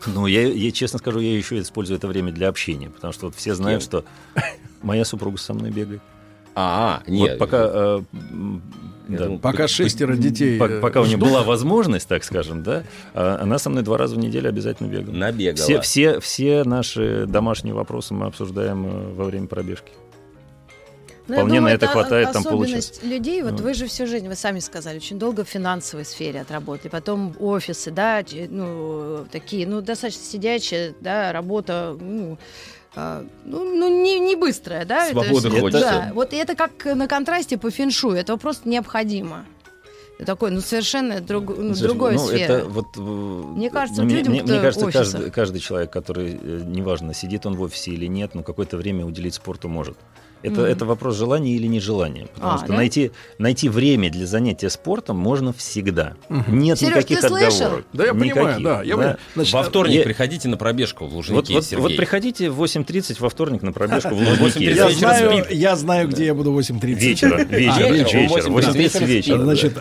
Ну, я, я, честно скажу, я еще использую это время для общения, потому что вот все знают, что моя супруга со мной бегает. А, нет. Вот пока... Э, Да. Думаю, пока шестеро детей. Пока, пока у нее была возможность, так скажем, да, она со мной два раза в неделю обязательно бегала. Набегала. Все, все, все наши домашние вопросы мы обсуждаем во время пробежки. Но вполне думаю, на это, это хватает о- там получаса. Особенность людей, вот ну. вы же всю жизнь, вы сами сказали, очень долго в финансовой сфере отработали, потом офисы, да, ну, такие, ну, достаточно сидячая, да, работа, ну, А, ну, ну не, не быстрая, да? Свобода это, хочется. Да, вот это как на контрасте по феншую, это просто необходимо. Такой, ну совершенно друг, ну, Слушай, другой ну, сферы. Вот, мне кажется, ну, людям, мне, мне кажется, каждый, каждый человек, который, неважно, сидит он в офисе или нет, но какое-то время уделить спорту может. Это, mm-hmm. это вопрос желания или нежелания. Потому а, что да? найти, найти время для занятия спортом можно всегда. Mm-hmm. Нет Серёж, никаких отговорок. Да, я никаких, понимаю, да. Я да. Понимаю. Значит, во вторник я... приходите на пробежку в Лужнике, вот, Сергей. Вот, вот приходите в восемь тридцать во вторник на пробежку в Лужнике. Я знаю, я знаю, где я буду в восемь тридцать. Вечера. восемь тридцать вечера. Значит,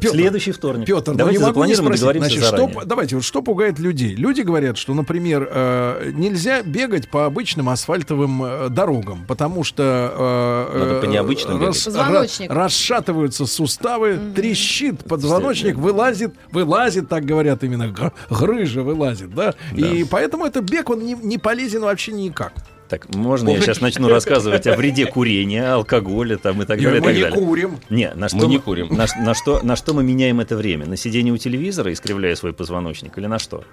следующий вторник. Петр, давайте запланируем и договоримся заранее. Давайте, вот что пугает людей? Люди говорят, что, например, нельзя бегать по обычным асфальтовым дорогам, потому что Надо по необычному рас, рас, расшатываются суставы, mm-hmm. трещит позвоночник, вылазит, вылазит, так говорят именно, грыжа вылазит, да? да. И поэтому этот бег, он не, не полезен вообще никак. Так, можно Курить. Я сейчас начну рассказывать о вреде курения, алкоголя там, и так далее. И мы и так не далее. Курим. Не, на что мы, мы не курим. На, на, что, на что мы меняем это время? На сидение у телевизора, искривляя свой позвоночник, или на что?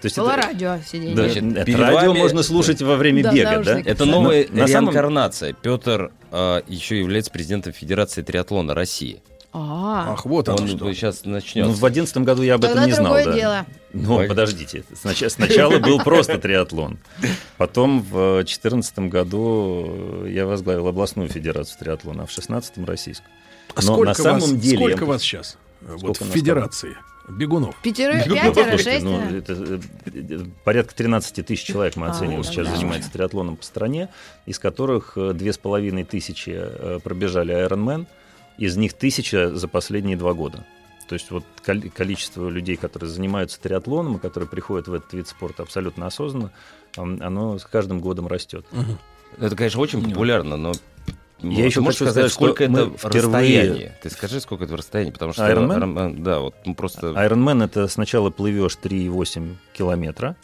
То есть было это... радио сидение. Значит, это радио вами... можно слушать да. во время да, бега, да? Это новая Но, реинкарнация. Самом... Петр э, еще является президентом Федерации триатлона России. А-а-а. Ах, вот он что. Сейчас начнется. Ну, в две тысячи одиннадцатом году я об Тогда этом не знал. Да. Дело. Ну, Ой. подождите. Сначала, сначала был просто триатлон. Потом в две тысячи четырнадцатом году я возглавил областную федерацию триатлона, а в две тысячи шестнадцатом российскую. А Но сколько, на самом вас, деле, сколько я... вас сейчас вот, в федерации? Стало? Бегунов. Пятеро, пятеро, шесть. Ну, это, порядка тринадцать тысяч человек мы оцениваем а, сейчас да. занимается триатлоном по стране, из которых две тысячи пятьсот пробежали Ironman, из них тысяча за последние два года. То есть вот количество людей, которые занимаются триатлоном и которые приходят в этот вид спорта абсолютно осознанно, оно с каждым годом растет. Угу. Это, конечно, очень популярно, но... Я вот еще хочу сказать, сказать сколько это впервые... расстояние. Ты скажи, сколько это в расстоянии, потому что Ironman, Ironman да, вот просто. Ironman это сначала плывешь три и восемь километра,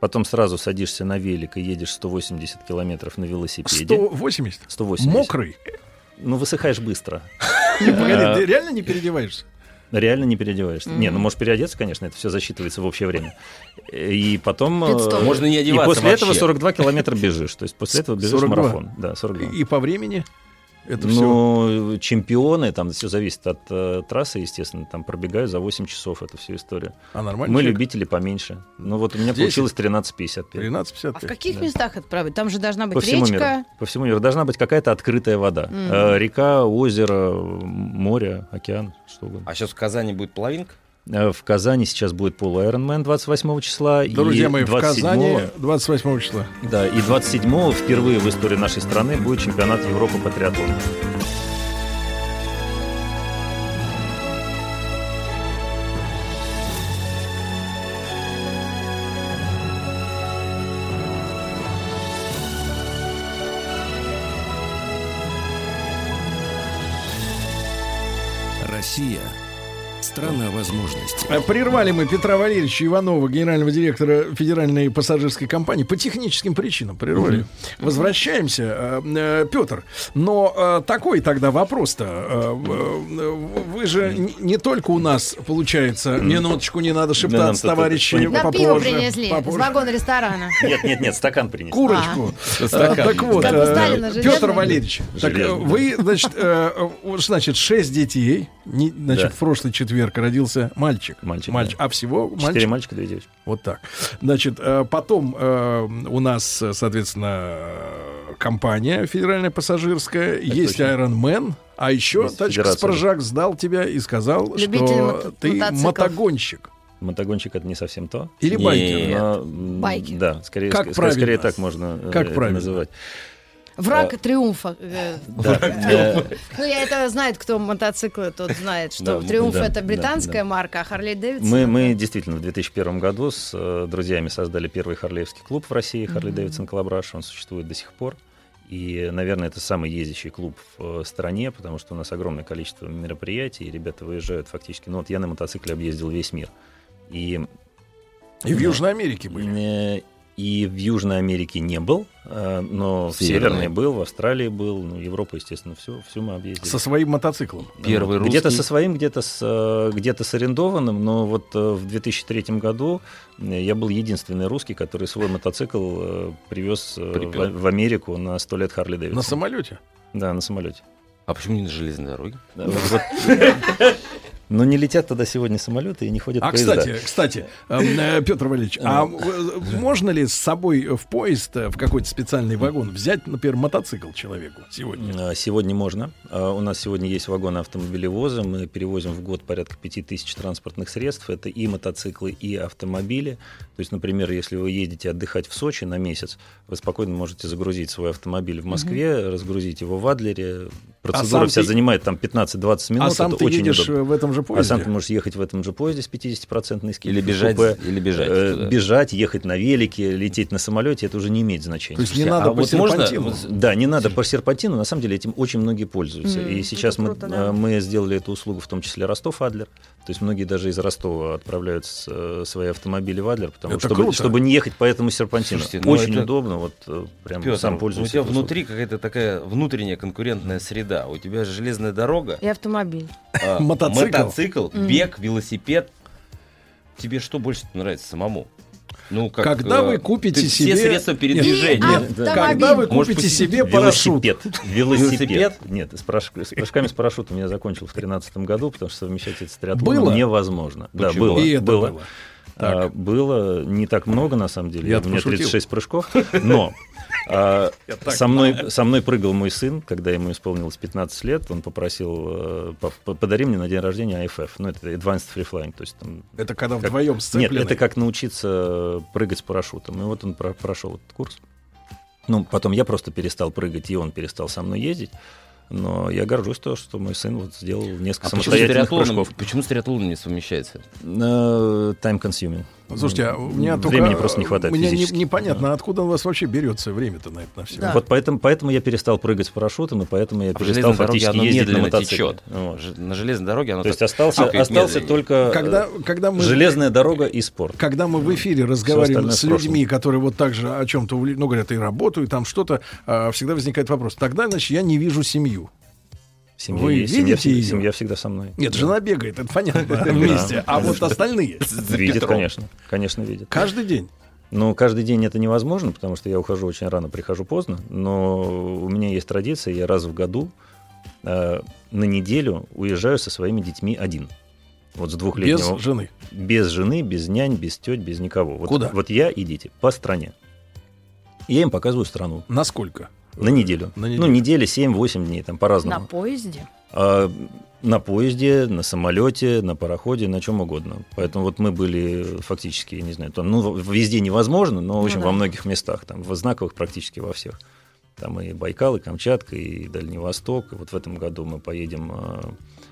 потом сразу садишься на велик и едешь сто восемьдесят километров на велосипеде. сто восемьдесят? сто восемьдесят. Мокрый? Ну, высыхаешь быстро. Погоди, ты реально не переодеваешься? Реально не переодеваешься. Mm-hmm. Не, ну можешь переодеться, конечно, это все засчитывается в общее время. И потом... пятьсот. Можно не одеваться. И после вообще. Этого сорок два километра бежишь. То есть после этого бежишь сорок два. Марафон. Да, сорок два. И по времени? Это ну, все... чемпионы, там все зависит от э, трассы, естественно, там пробегают за восемь часов, это все история. А нормально? Мы человек? Любители поменьше. Ну вот у меня десять? Получилось тринадцать пятьдесят пять. тринадцать пятьдесят пять. А в каких да. местах это правда? Там же должна быть По речка. Всему миру. По всему миру. Должна быть какая-то открытая вода. Mm-hmm. Э, река, озеро, море, океан, что угодно. А сейчас в Казани будет половинка? В Казани сейчас будет полу-Ironman двадцать восьмого числа. Друзья мои, в Казани двадцать восьмого числа. Да, и двадцать седьмого впервые в истории нашей страны будет чемпионат Европы по триатлону. Россия. Страна возможностей. Прервали мы Петра Валерьевича Иванова, генерального директора Федеральной пассажирской компании. По техническим причинам прервали. Mm-hmm. Возвращаемся. Петр, но такой тогда вопрос-то. Вы же не только у нас, получается, минуточку, не надо шептаться, товарищи. Нам пиво принесли с вагона ресторана. Нет, нет, нет, стакан принесли. Курочку. Так вот, Петр Валерьевич, вы, значит, значит, шесть детей. Значит, в прошлый четверг родился мальчик. Мальчик, мальчик. Да. А всего мальчик. Четыре мальчика, две девочки. Вот так. Значит, потом э, у нас, соответственно, компания федеральная пассажирская. Так есть Ironman. А еще тачка-спаржак сдал тебя и сказал, любитель что мото- ты мотоциклов. Мотогонщик. Мотогонщик — это не совсем то. Или не, байкер. Но, байкер. Да, скорее, как ск- скорее так можно как это называть. Враг а, триумфа. Да. Враг триумфа. Ну, я это знаю, кто мотоциклы, тот знает, что да, Триумф да, — это британская да, марка, а Харлей Дэвидсон... Мы, мы действительно в две тысячи первом году с э, друзьями создали первый харлеевский клуб в России, Харлей Дэвидсон Колобраш, он существует до сих пор. И, наверное, это самый ездящий клуб в стране, потому что у нас огромное количество мероприятий, и ребята выезжают фактически... Ну, вот я на мотоцикле объездил весь мир. И, и в Южной Америке были. И в Южной Америке не был, но в Северной, Северной был, в Австралии был, ну, Европа, естественно, все, все мы объездили. Со своим мотоциклом? Первый русский. Где-то со своим, где-то с, где-то с арендованным, но вот в две тысячи третьем году я был единственный русский, который свой мотоцикл привез в, в Америку на сто лет Харли Дэвидсона. На самолете? Да, на самолете. А почему не на железной дороге? Но не летят тогда сегодня самолеты и не ходят а поезда. А, кстати, кстати, Петр Валерьевич, а можно ли с собой в поезд, в какой-то специальный вагон взять, например, мотоцикл человеку сегодня? Сегодня можно. У нас сегодня есть вагоны автомобилевоза. Мы перевозим в год порядка пять тысяч транспортных средств. Это и мотоциклы, и автомобили. То есть, например, если вы едете отдыхать в Сочи на месяц, вы спокойно можете загрузить свой автомобиль в Москве, разгрузить его в Адлере. Процедура а вся ты... занимает там пятнадцать-двадцать минут. А сам это ты очень едешь удобно. В этом же поезде? А сам ты можешь ехать в этом же поезде с пятидесятипроцентной скидкой. Или бежать. Купе, или бежать, э, бежать, ехать на велике, лететь на самолете, это уже не имеет значения. То есть не надо а по вот серпантину? Можно, да, не надо по серпантину. На самом деле этим очень многие пользуются. Mm, и сейчас мы, круто, да. мы сделали эту услугу, в том числе Ростов-Адлер. То есть многие даже из Ростова отправляют с, свои автомобили в Адлер, потому, чтобы, чтобы не ехать по этому серпантину. Слушайте, очень это... удобно. Вот, прям Петр, сам пользуюсь. У тебя внутри какая-то такая внутренняя конкурентная среда. Да, у тебя же железная дорога. И автомобиль. А, мотоцикл, мотоцикл mm. бег, велосипед. Тебе что больше нравится самому? Ну, как, когда вы купите ты, себе... Все средства передвижения. Нет, да. Когда вы купите Может, себе парашют. Велосипед. Велосипед? Нет, с, параш... с прыжками с парашютом я закончил в тринадцатом году, потому что совмещать это с триатлоном было? невозможно. Почему? Да, было. И это было. было. А, было не так много, на самом деле. Я У меня тридцать шесть прыжков. Но... А, со, мной, со мной прыгал мой сын, когда ему исполнилось пятнадцать лет. Он попросил, подари мне на день рождения эй эф эф. Ну, это Advanced Free Flying. То есть, там, это когда как... вдвоем сцеплены? Нет, это как научиться прыгать с парашютом. И вот он про- прошел этот курс. Ну, потом я просто перестал прыгать, и он перестал со мной ездить. Но я горжусь то, что мой сын вот сделал несколько а самостоятельных прыжков. Почему с триатлоном не совмещается? Time-consuming. Слушайте, а у меня времени только, просто не хватает. Мне не, непонятно, да. откуда у вас вообще берется время-то на это на все. Да. Вот поэтому, поэтому я перестал прыгать с парашютом, и поэтому я а перестал фактически ездить на мотоцикле. Вот. На железной дороге оно. То есть остался, остался только когда, когда мы, железная дорога и спорт. Когда мы в эфире разговариваем с людьми, которые вот так же о чем-то ну, говорят, и работают, там что-то, всегда возникает вопрос. Тогда, значит, я не вижу семью. Семья Вы есть, видите семья, ее? Семья всегда со мной. Нет, да. жена бегает, это понятно, вместе. А вот остальные? Видят, конечно. Конечно, видят. Каждый день? Ну, каждый день это невозможно, потому что я ухожу очень рано, прихожу поздно. Но у меня есть традиция, я раз в году на неделю уезжаю со своими детьми один. Вот с двухлетнего. Без жены? Без жены, без нянь, без теть, без никого. Куда? Вот я и дети, по стране. Я им показываю страну. Насколько? На неделю. на неделю. Ну, неделя семь-восемь дней, там по-разному. На поезде? А, на поезде, на самолете, на пароходе, на чем угодно. Поэтому вот мы были фактически, я не знаю, там, ну, везде невозможно, но, в общем, ну, да. во многих местах, там, в знаковых практически во всех. Там и Байкал, и Камчатка, и Дальний Восток. И вот в этом году мы поедем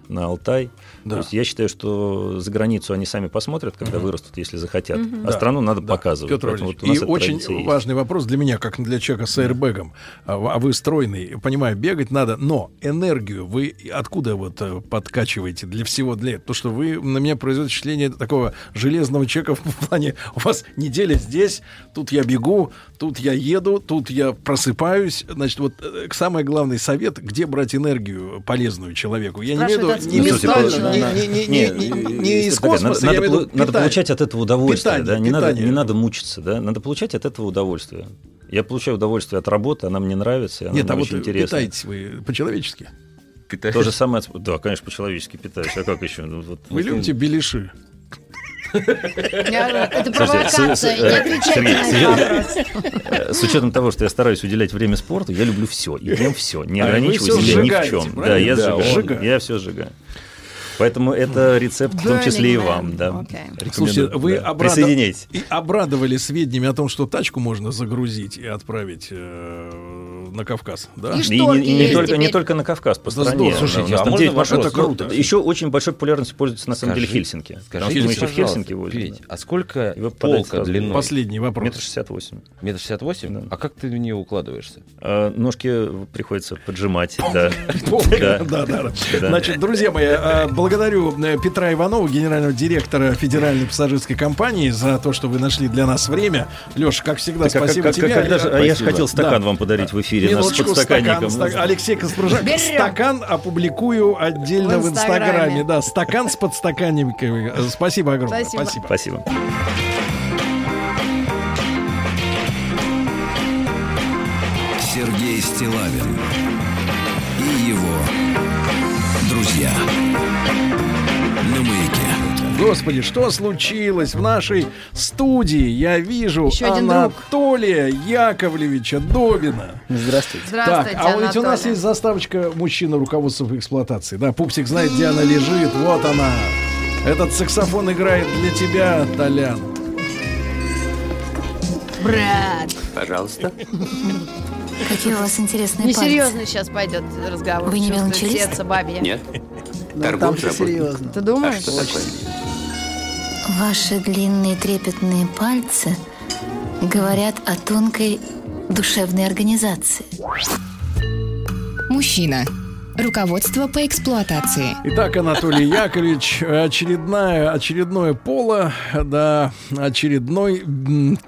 на Алтай. Да. То есть я считаю, что за границу они сами посмотрят, когда угу. вырастут, если захотят. Угу. А да. страну надо да. показывать. Петр Валерьевич, вот и очень важный есть. Вопрос для меня, как для человека с аэрбэгом. А вы стройный, понимаю, бегать надо, но энергию вы откуда вот подкачиваете для всего для этого? Потому что вы на меня производите впечатление такого железного человека в плане у вас неделя здесь, тут я бегу, тут я еду, тут я просыпаюсь. Значит, вот самый главный совет, где брать энергию полезную человеку? Я не веду не ментально, не из космоса. Надо получать от этого удовольствие. Не надо мучиться. Надо получать от этого удовольствие. Я получаю удовольствие от работы, она мне нравится, она мне очень интересна. Нет, а вот питаетесь вы по-человечески? Питаюсь. То же самое, да, конечно, по-человечески питаюсь. А как еще? Вот, вы вот, любите ну... беляши? Это провокация, не отвечайте на вопрос. С учетом того, что я стараюсь уделять время спорту, я люблю все, и прям все, не ограничиваю себя ни в чем. Да, я все сжигаю. Поэтому это рецепт, в том числе и вам. Да. Okay. Слушайте, вы да. обрадов... Присоединяйтесь. И обрадовали сведениями о том, что тачку можно загрузить и отправить э, на Кавказ. Да? И, и, и не, только, не только на Кавказ, по стране. Да, слушайте, да, а можно вопрос? Это круто. Еще очень большой популярностью пользуется, на самом скажи, деле, Хельсинки. Скажи, Хельсинки. Мы еще в Хельсинки возим. Петь, а сколько полка длиной? Последний вопрос. Метр шестьдесят восемь. Метр шестьдесят восемь? А как ты в нее укладываешься? А, ножки приходится поджимать. Да, да. Значит, друзья мои, благодарю. Благодарю Петра Иванова, генерального директора Федеральной пассажирской компании, за то, что вы нашли для нас время. Леша, как всегда, так, спасибо как, тебе. Как, как, а я же хотел стакан да. вам подарить в эфире. Минуточку, нас стакан, стакан. Алексей Каспружак. Стакан опубликую отдельно в Инстаграме. В Инстаграме. Да, стакан с подстаканниками. Спасибо огромное. Спасибо. Спасибо. Сергей Стиллавин и его друзья. Господи, что случилось в нашей студии? Я вижу еще Анатолия Яковлевича Добина. Здравствуйте. Здравствуйте, так, а Анатолий. Ведь у нас есть заставочка «Мужчина руководства эксплуатации». Да, пупсик знает, где она лежит. Вот она. Этот саксофон играет для тебя, Толян. Брат. Пожалуйста. Какие у вас интересные пальцы. Несерьезный сейчас пойдет разговор. Вы не мелочились? Сердце бабье. Нет. Там все серьезно. Ты думаешь? А что такое? Ваши длинные трепетные пальцы говорят о тонкой душевной организации. Мужчина. Руководство по эксплуатации. Итак, Анатолий Яковлевич, очередная, очередное поло, да, очередной,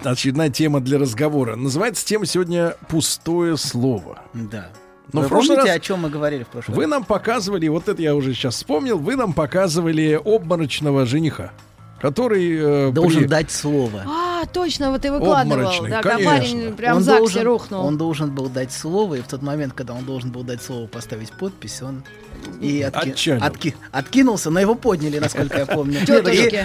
очередная тема для разговора. Называется тема сегодня «Пустое слово». Да. Но вы помните, раз, о чем мы говорили в прошлый раз? Вы нам показывали, вот это я уже сейчас вспомнил, вы нам показывали обморочного жениха, который... Э, должен при... дать слово. А, точно, вот и выкладывал. Да, парень прям в ЗАГСе рухнул. Он должен был дать слово, и в тот момент, когда он должен был дать слово, поставить подпись, он... И отки... отки... откинулся, но его подняли, насколько я помню.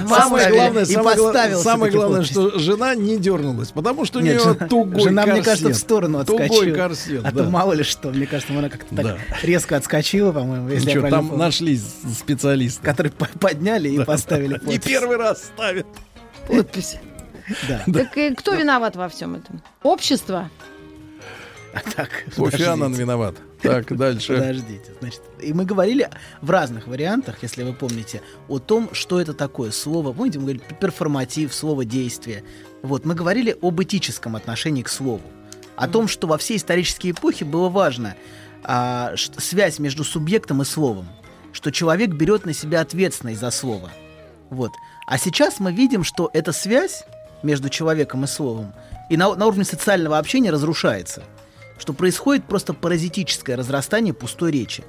Самое главное, самое главное, что жена не дернулась, потому что у нее тугой корсет. Жена, мне кажется, в сторону отскочила. А то мало ли что, мне кажется, она как-то так резко отскочила, по-моему, если я правильно помню. Там нашлись специалисты, которые подняли и поставили подпись. И первый раз ставят подпись. Так и кто виноват во всем этом? Общество? Буфянин виноват. Так, дальше. Подождите. Значит, и мы говорили в разных вариантах, если вы помните, о том, что это такое слово. Помните, мы говорили перформатив, слово действие. Вот, мы говорили об этическом отношении к слову. О том, что во все исторические эпохи было важно а, ш- связь между субъектом и словом. Что человек берет на себя ответственность за слово. Вот. А сейчас мы видим, что эта связь между человеком и словом и на, на уровне социального общения разрушается. Что происходит просто паразитическое разрастание пустой речи.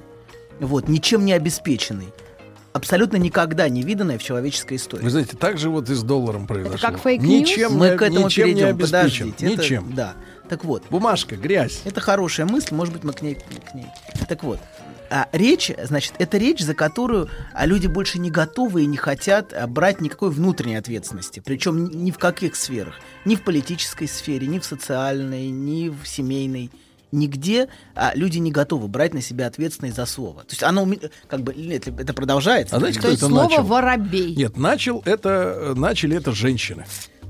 Вот, ничем не обеспеченной. Абсолютно никогда не виданное в человеческой истории. Вы знаете, так же вот и с долларом произошло. Это как фейк-ньюс? Ничем, мы к этому ничем перейдем. Не обеспечен. Подождите, ничем. Это, да. Так вот. Бумажка, грязь. Это хорошая мысль, может быть, мы к ней... К ней. Так вот. А речь, значит, это речь, за которую люди больше не готовы и не хотят брать никакой внутренней ответственности. Причем ни в каких сферах. Ни в политической сфере, ни в социальной, ни в семейной. Нигде а, люди не готовы брать на себя ответственность за слово. То есть оно как бы нет, это продолжается. А знаете, кто это начал? Слово воробей. Нет, начал это, начали это женщины.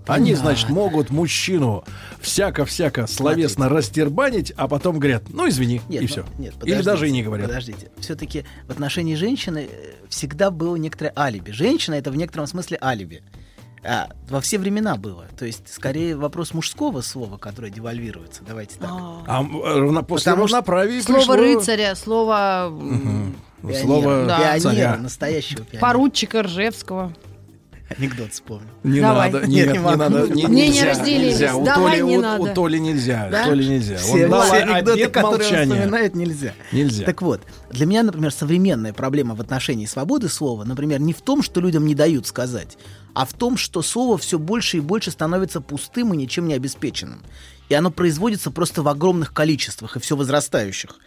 Они, да, значит, могут мужчину всяко-всяко словесно смотрите. растербанить, а потом говорят, ну, извини, нет, и ну, все. Нет, или даже и не говорят. Подождите. Все-таки в отношении женщины всегда было некоторое алиби. Женщина — это в некотором смысле алиби. А, во все времена было. То есть, скорее, вопрос мужского слова, которое девальвируется. Давайте так. А, а после равноправия пришло... Слово рыцаря, слово... Угу. Слово да. пионера, царя. Настоящего пионера. Поручика Ржевского. Анекдот вспомнил. Не Давай. надо. Нет, не, не надо. Не, Мне нельзя, не разделились. Нельзя. У Давай Толи, не у, надо. У Толи нельзя. Да? Толи нельзя. Все, Он все анекдоты, которые вспоминают, нельзя. Нельзя. Так вот, для меня, например, современная проблема в отношении свободы слова, например, не в том, что людям не дают сказать, а в том, что слово все больше и больше становится пустым и ничем не обеспеченным. И оно производится просто в огромных количествах и все возрастающих.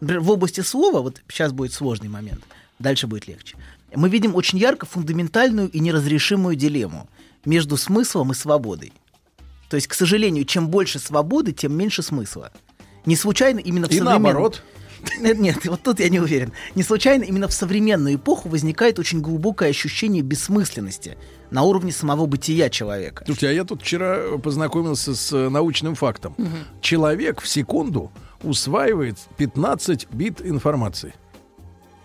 Например, в области слова, вот сейчас будет сложный момент, дальше будет легче. Мы видим очень ярко фундаментальную и неразрешимую дилемму между смыслом и свободой. То есть, к сожалению, чем больше свободы, тем меньше смысла. Не случайно именно в и современном... наоборот. Нет, нет, вот тут я не уверен. Не случайно именно в современную эпоху возникает очень глубокое ощущение бессмысленности на уровне самого бытия человека. Слушайте, а я тут вчера познакомился с научным фактом. Угу. Человек в секунду усваивает пятнадцать бит информации.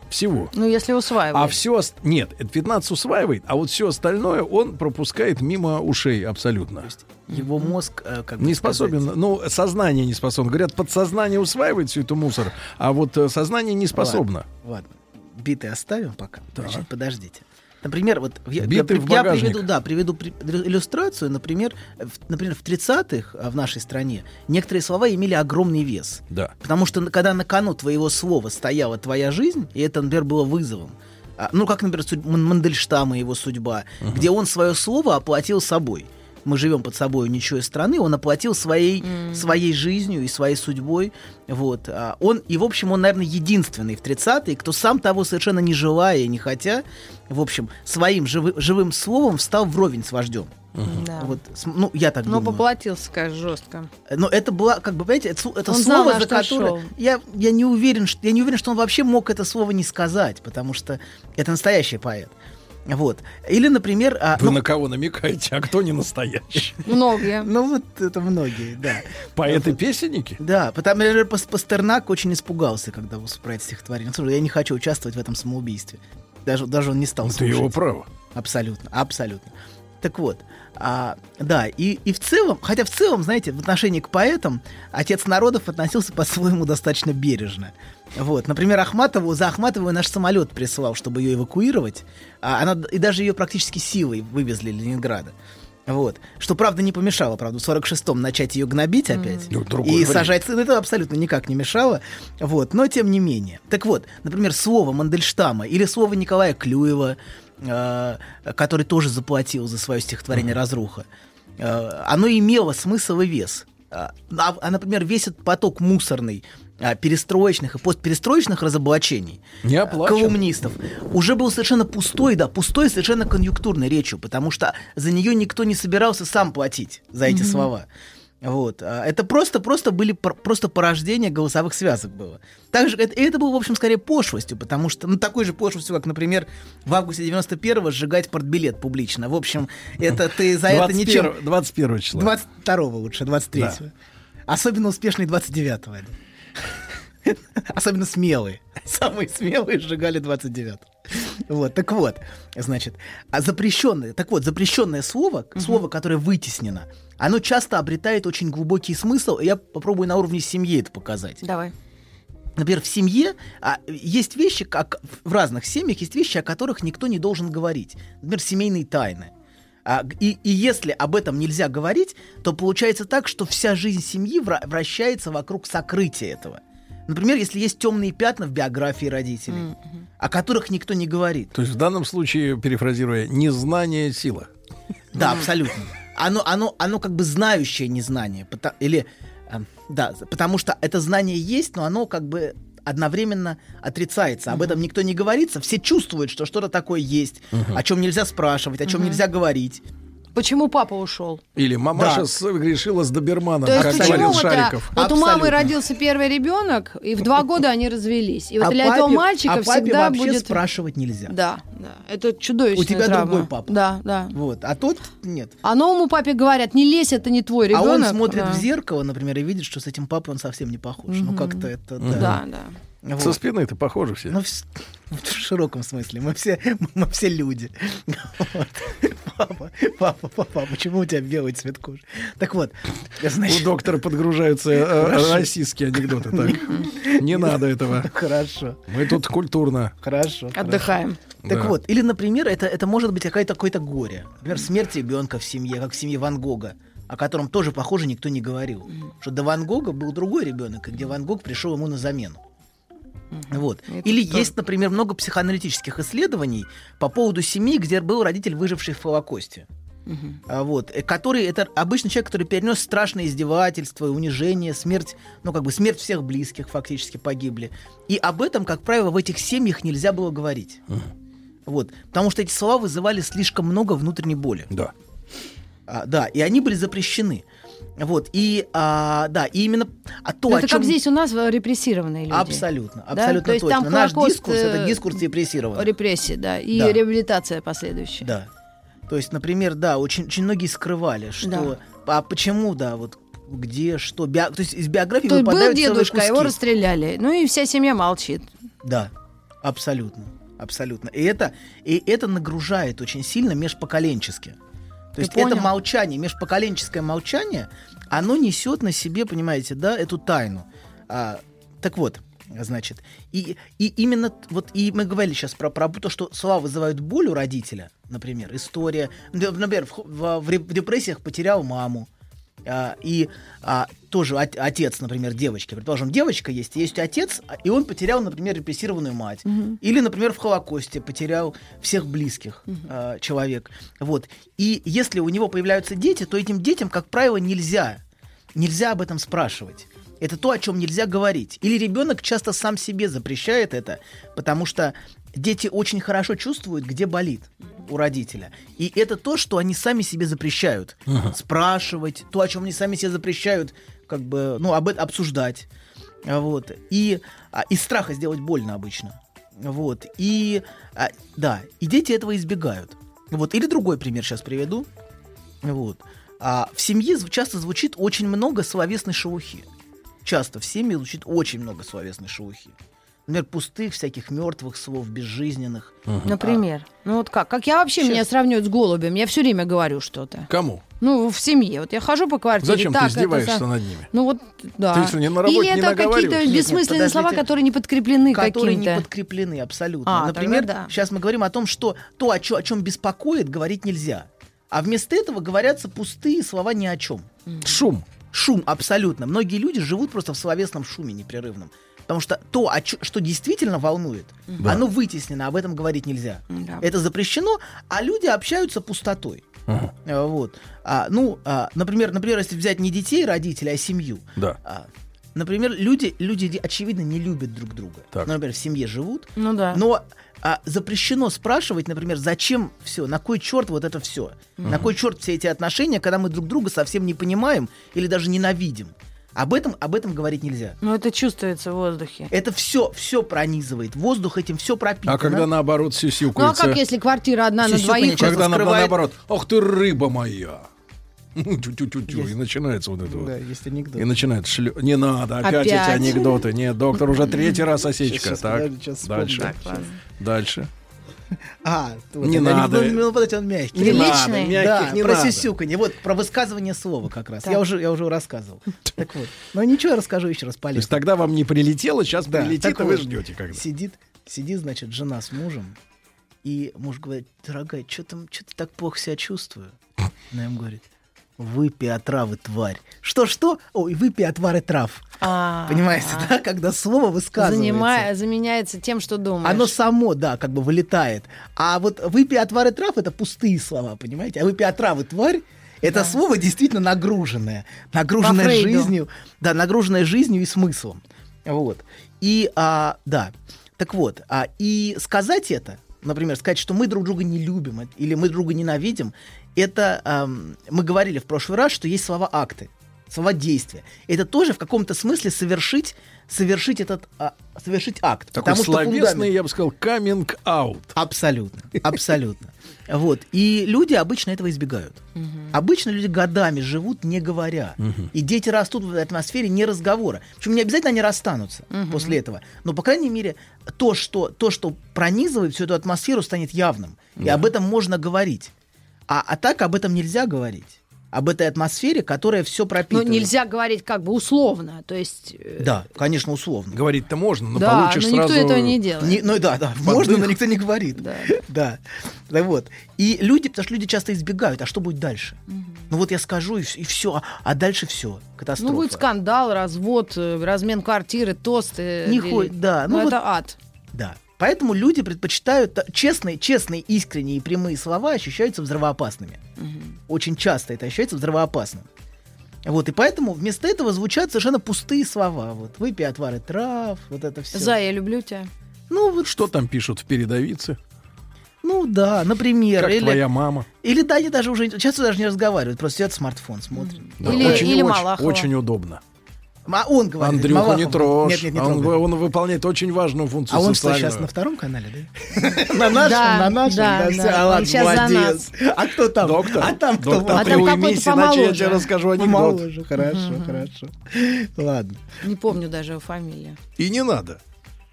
Всего. Ну, если усваивает. А все... Нет, пятнадцать усваивает, а вот все остальное он пропускает мимо ушей абсолютно. То есть его мозг... Как не способен... Сказать... Ну, сознание не способно. Говорят, подсознание усваивает всю эту мусор, а вот сознание не способно. Ладно, ладно. Биты оставим пока. Да. Значит, подождите. Например, вот я, я, я приведу, да, приведу при, иллюстрацию. Например, в, например, в тридцатых в нашей стране некоторые слова имели огромный вес. Да. Потому что когда на кону твоего слова стояла твоя жизнь, и это, например, было вызовом. Ну, как, например, судь, Мандельштама и его судьба, угу. где он свое слово оплатил собой. Мы живем под собой ничьей страны, он оплатил своей, mm. своей жизнью и своей судьбой. Вот. Он, и, в общем, он, наверное, единственный в тридцатые, кто сам того совершенно не желая и не хотя, в общем, своим живы, живым словом встал вровень с вождем. Uh-huh. Да. Вот, ну, я так думаю. Но поплатился, конечно, жестко. Но это было, как бы, понимаете, это, это слово, знал, за которое... Я, я, не уверен, что, я не уверен, что он вообще мог это слово не сказать, потому что это настоящий поэт. Вот. Или, например... А, Вы ну, на кого намекаете, а кто не настоящий? Многие. Ну, вот это многие, да. Поэты-песенники? Да, потому что Пастернак очень испугался, когда про это стихотворение. Слушай, я не хочу участвовать в этом самоубийстве. Даже, даже он не стал слушать. Это его право. Абсолютно, абсолютно. Так вот, а, да, и, и в целом, хотя в целом, знаете, в отношении к поэтам отец народов относился по-своему достаточно бережно. Вот, например, Ахматову, за Ахматову наш самолет прислал, чтобы ее эвакуировать, а она, и даже ее практически силой вывезли из Ленинграда. Вот. Что, правда, не помешало, правда, в сорок шестом начать ее гнобить mm. опять ну, и время. сажать. Это абсолютно никак не мешало. Вот. Но тем не менее. Так вот, например, слово Мандельштама или слово Николая Клюева, э, который тоже заплатил за свое стихотворение mm. «Разруха», э, оно имело смысл и вес. А, а например, весь этот поток мусорный, перестроечных и постперестроечных разоблачений колумнистов уже был совершенно пустой, да, пустой совершенно конъюнктурной речью, потому что за нее никто не собирался сам платить за эти mm-hmm. слова. Вот. Это просто, просто были просто порождение голосовых связок было. Также это, это было, в общем, скорее пошлостью, потому что, ну, такой же пошлостью, как, например, в августе девяносто первого сжигать портбилет публично. В общем, это ты за это ничего... двадцать первого числа. двадцать второго лучше, двадцать третьего. Да. Особенно успешный двадцать девятого. Особенно смелые. Самые смелые сжигали двадцать девятого. Вот, так вот, значит, а запрещенное, так вот, запрещенное слово, угу. слово, которое вытеснено, оно часто обретает очень глубокий смысл, и я попробую на уровне семьи это показать. Давай. Например, в семье а, есть вещи, как в разных семьях есть вещи, о которых никто не должен говорить. Например, семейные тайны. А, и, и если об этом нельзя говорить, то получается так, что вся жизнь семьи вращается вокруг сокрытия этого. Например, если есть темные пятна в биографии родителей, mm-hmm. о которых никто не говорит. То есть в данном случае, перефразируя, незнание — сила. Да, абсолютно. Оно, оно, оно как бы знающее незнание. Или, да, потому что это знание есть, но оно как бы одновременно отрицается. Об этом никто не говорится. Все чувствуют, что что-то такое есть, о чем нельзя спрашивать, о чем нельзя говорить. Почему папа ушел? Или мамаша да. решила с доберманом. То есть почему вот, а, вот у мамы родился первый ребенок, и в два года они развелись. И вот а для папе, этого мальчика а всегда будет... вообще спрашивать нельзя. Да, да. Это чудовищная У тебя травма. Другой папа. Да, да. Вот. А тот нет. А новому папе говорят, не лезь, это не твой ребенок. А он смотрит да. в зеркало, например, и видит, что с этим папой он совсем не похож. Mm-hmm. Ну как-то это... Mm-hmm. Да, да. да. Вот. Со спины-то похожи все. Ну, в, в широком смысле. Мы все, мы все люди. Вот. Папа, папа, папа, почему у тебя белый цвет кожи? Так вот. Значит... У доктора подгружаются э, российские анекдоты. Так. Не надо этого. Хорошо. Мы тут культурно. Хорошо. Отдыхаем. Так да. вот. Или, например, это, это может быть какое-то, какое-то горе. Например, смерть ребенка в семье, как в семье Ван Гога, о котором тоже, похоже, никто не говорил. Что до Ван Гога был другой ребенок, и где Ван Гог пришел ему на замену. Вот. Или что? Есть, например, много психоаналитических исследований по поводу семьи, где был родитель, выживший в Холокосте. Uh-huh. Вот. Который, это обычный человек, который перенес страшное издевательство, унижение, смерть, ну, как бы смерть всех близких фактически погибли. И об этом, как правило, в этих семьях нельзя было говорить. Uh-huh. Вот. Потому что эти слова вызывали слишком много внутренней боли. Да. А, да, и они были запрещены. Вот, и, а, да, и именно... А то, это о чем... как здесь у нас репрессированные люди. Абсолютно, абсолютно да? То есть точно. Там наш Холокост, дискурс — это дискурс репрессированный. Репрессии, да, и да. реабилитация последующая. Да. То есть, например, да, очень, очень многие скрывали, что... Да. А почему, да, вот... где, что, би... то есть из биографии то выпадают целые куски. Тут был дедушка, его расстреляли, ну и вся семья молчит. Да, абсолютно, абсолютно. И это, и это нагружает очень сильно межпоколенчески. То есть это молчание, межпоколенческое молчание, оно несет на себе, понимаете, да, эту тайну. А, так вот, значит, и, и именно, вот и мы говорили сейчас про, про то, что слова вызывают боль у родителя, например, история, например, в, в, в депрессиях потерял маму, а, и а, тоже от, отец, например, девочки, предположим, девочка есть, есть отец, и он потерял, например, репрессированную мать, угу. или, например, в Холокосте потерял всех близких угу. а, человек, вот. И если у него появляются дети, то этим детям, как правило, нельзя, нельзя об этом спрашивать. Это то, о чем нельзя говорить. Или ребенок часто сам себе запрещает это, потому что дети очень хорошо чувствуют, где болит у родителя. И это то, что они сами себе запрещают. Ага. Спрашивать, то, о чем они сами себе запрещают, как бы, ну, об этом обсуждать. Вот. И а, из страха сделать больно обычно. Вот. И, а, да, и дети этого избегают. Вот. Или другой пример сейчас приведу. Вот. А, в семье часто звучит очень много словесной шелухи. Часто в семье звучит очень много словесной шелухи. Например, пустых, всяких мертвых слов, безжизненных. Угу. Например. А... Ну вот как? Как я вообще сейчас... меня сравнивают с голубем? Я все время говорю что-то. Кому? Ну, в семье. Вот я хожу по квартире. Зачем так, ты издеваешься это... над ними? Ну вот, да. Ты что, не на работе, или не это какие-то бессмысленные нет, слова, которые не подкреплены которые каким-то. Которые не подкреплены, абсолютно. А, например, да. сейчас мы говорим о том, что то, о, чё, о чем беспокоит, говорить нельзя. А вместо этого говорятся пустые слова ни о чем. Mm. Шум. Шум, абсолютно. Многие люди живут просто в словесном шуме непрерывном. Потому что то, что действительно волнует, да. оно вытеснено, об этом говорить нельзя. Да. Это запрещено, а люди общаются пустотой. Ага. Вот. А, ну, а, например, например, если взять не детей, родителей, а семью. Да. А, например, люди, люди, очевидно, не любят друг друга. Ну, например, в семье живут. Ну, да. Но а, запрещено спрашивать, например, зачем все, на кой черт вот это все? Ага. На кой черт все эти отношения, когда мы друг друга совсем не понимаем или даже ненавидим? Об этом, об этом говорить нельзя. Но это чувствуется в воздухе. Это все, все пронизывает. Воздух этим все пропитано. А когда наоборот сюсюкается? Ну а как, если квартира одна на двоих? Когда наоборот, ах ты рыба моя. Тю-тю-тю-тю. И начинается вот это вот. Да, есть анекдот. И начинает шлю... Не надо, опять, опять эти анекдоты. Нет, доктор, уже третий раз осечка. Сейчас, так, сейчас дальше. Так, ладно. Дальше. А, вот не надо. Ну, подожди, он мягкий. Не надо, мягких да, не про надо. Сюсюканье. Вот про высказывание слова как раз. Я уже, я уже рассказывал. Так вот. Ну ничего, я расскажу еще раз полезно. То есть тогда вам не прилетело, сейчас да, прилетит, а вы вот, ждете когда. Сидит, сидит, значит, жена с мужем, и муж говорит: дорогая, что там, что ты так плохо себя чувствую? Она ему говорит: выпей отравы, тварь. Что-что? Ой, выпей отвары трав. А-а-а. Понимаете, да? Когда слово высказывается. Занимая, заменяется тем, что думаешь. Оно само, да, как бы вылетает. А вот выпей отвары трав — это пустые слова, понимаете? А выпей отравы, тварь — это да. слово действительно нагруженное. Нагруженное жизнью. Да, нагруженное жизнью и смыслом. Вот. И, а, да, так вот. А, и сказать это например, сказать, что мы друг друга не любим или мы друга ненавидим, это эм, мы говорили в прошлый раз, что есть слова акты, слова действия. Это тоже в каком-то смысле совершить, совершить этот а, совершить акт. Такой потому словесный, что фундамент... я бы сказал, coming out. Абсолютно, абсолютно. Вот. И люди обычно этого избегают. Угу. Обычно люди годами живут, не говоря. Угу. И дети растут в атмосфере не разговора. Причем не обязательно они расстанутся угу. после этого. Но, по крайней мере, то, что, то, что пронизывает всю эту атмосферу, станет явным. Да. И об этом можно говорить. А, а так об этом нельзя говорить. Об этой атмосфере, которая все пропитывает. Ну, нельзя говорить как бы условно, то есть... Да, конечно, условно. Говорить-то можно, но да, получишь сразу... Да, но никто сразу... этого не делает. Не, ну да, да, Под можно, дых. Но никто не говорит. Да. Да. Да, вот. И люди, потому что люди часто избегают, а что будет дальше? Угу. Ну вот я скажу, и, и все, а дальше все, катастрофа. Ну будет скандал, развод, размен квартиры, тосты. Не или... хоть, да. Ну, ну вот... это ад. Да. Поэтому люди предпочитают... Честные, честные, искренние и прямые слова ощущаются взрывоопасными. Mm-hmm. Очень часто это ощущается взрывоопасным. Вот, и поэтому вместо этого звучат совершенно пустые слова. Вот, выпей отвары трав, вот это все. За, я люблю тебя. Ну, вот... Что там пишут в передовице? Ну да, например. Как или... твоя мама. Или да, они даже уже... Часто даже не разговаривают, просто сидят в смартфон, смотрят. Mm-hmm. Да. Или, очень, или Малахова. Очень удобно. А он говорит, Андрюху Малахов, не трожь. Нет, нет, не он, он выполняет очень важную функцию. А он что, сейчас на втором канале, да? На нашем, на нашем, да, все, молодец. А кто там? Доктор. А там кто? А там какой-то помоложе. Я тебе расскажу анекдот. Помоложе, хорошо, хорошо. Ладно. Не помню даже его фамилию. И не надо.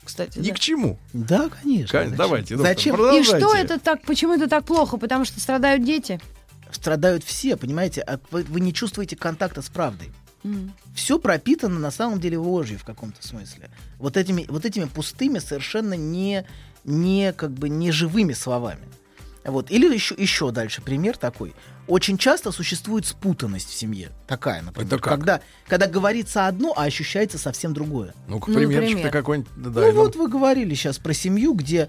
Кстати, ни да. к чему. Да, конечно. К... Давайте, доктор, зачем? Продолжайте. И что это так, почему это так плохо? Потому что страдают дети. Страдают все, понимаете? Вы не чувствуете контакта с правдой. Mm. Все пропитано на самом деле ложью в каком-то смысле. Вот этими, вот этими пустыми, совершенно не, не, как бы, не живыми словами. Вот. Или еще, еще дальше пример такой. Очень часто существует спутанность в семье. Такая, например. Это как? Когда, когда говорится одно, а ощущается совсем другое. Ну-ка, ну, примерчик-то какой-нибудь. Да, ну, вот вы говорили сейчас про семью, где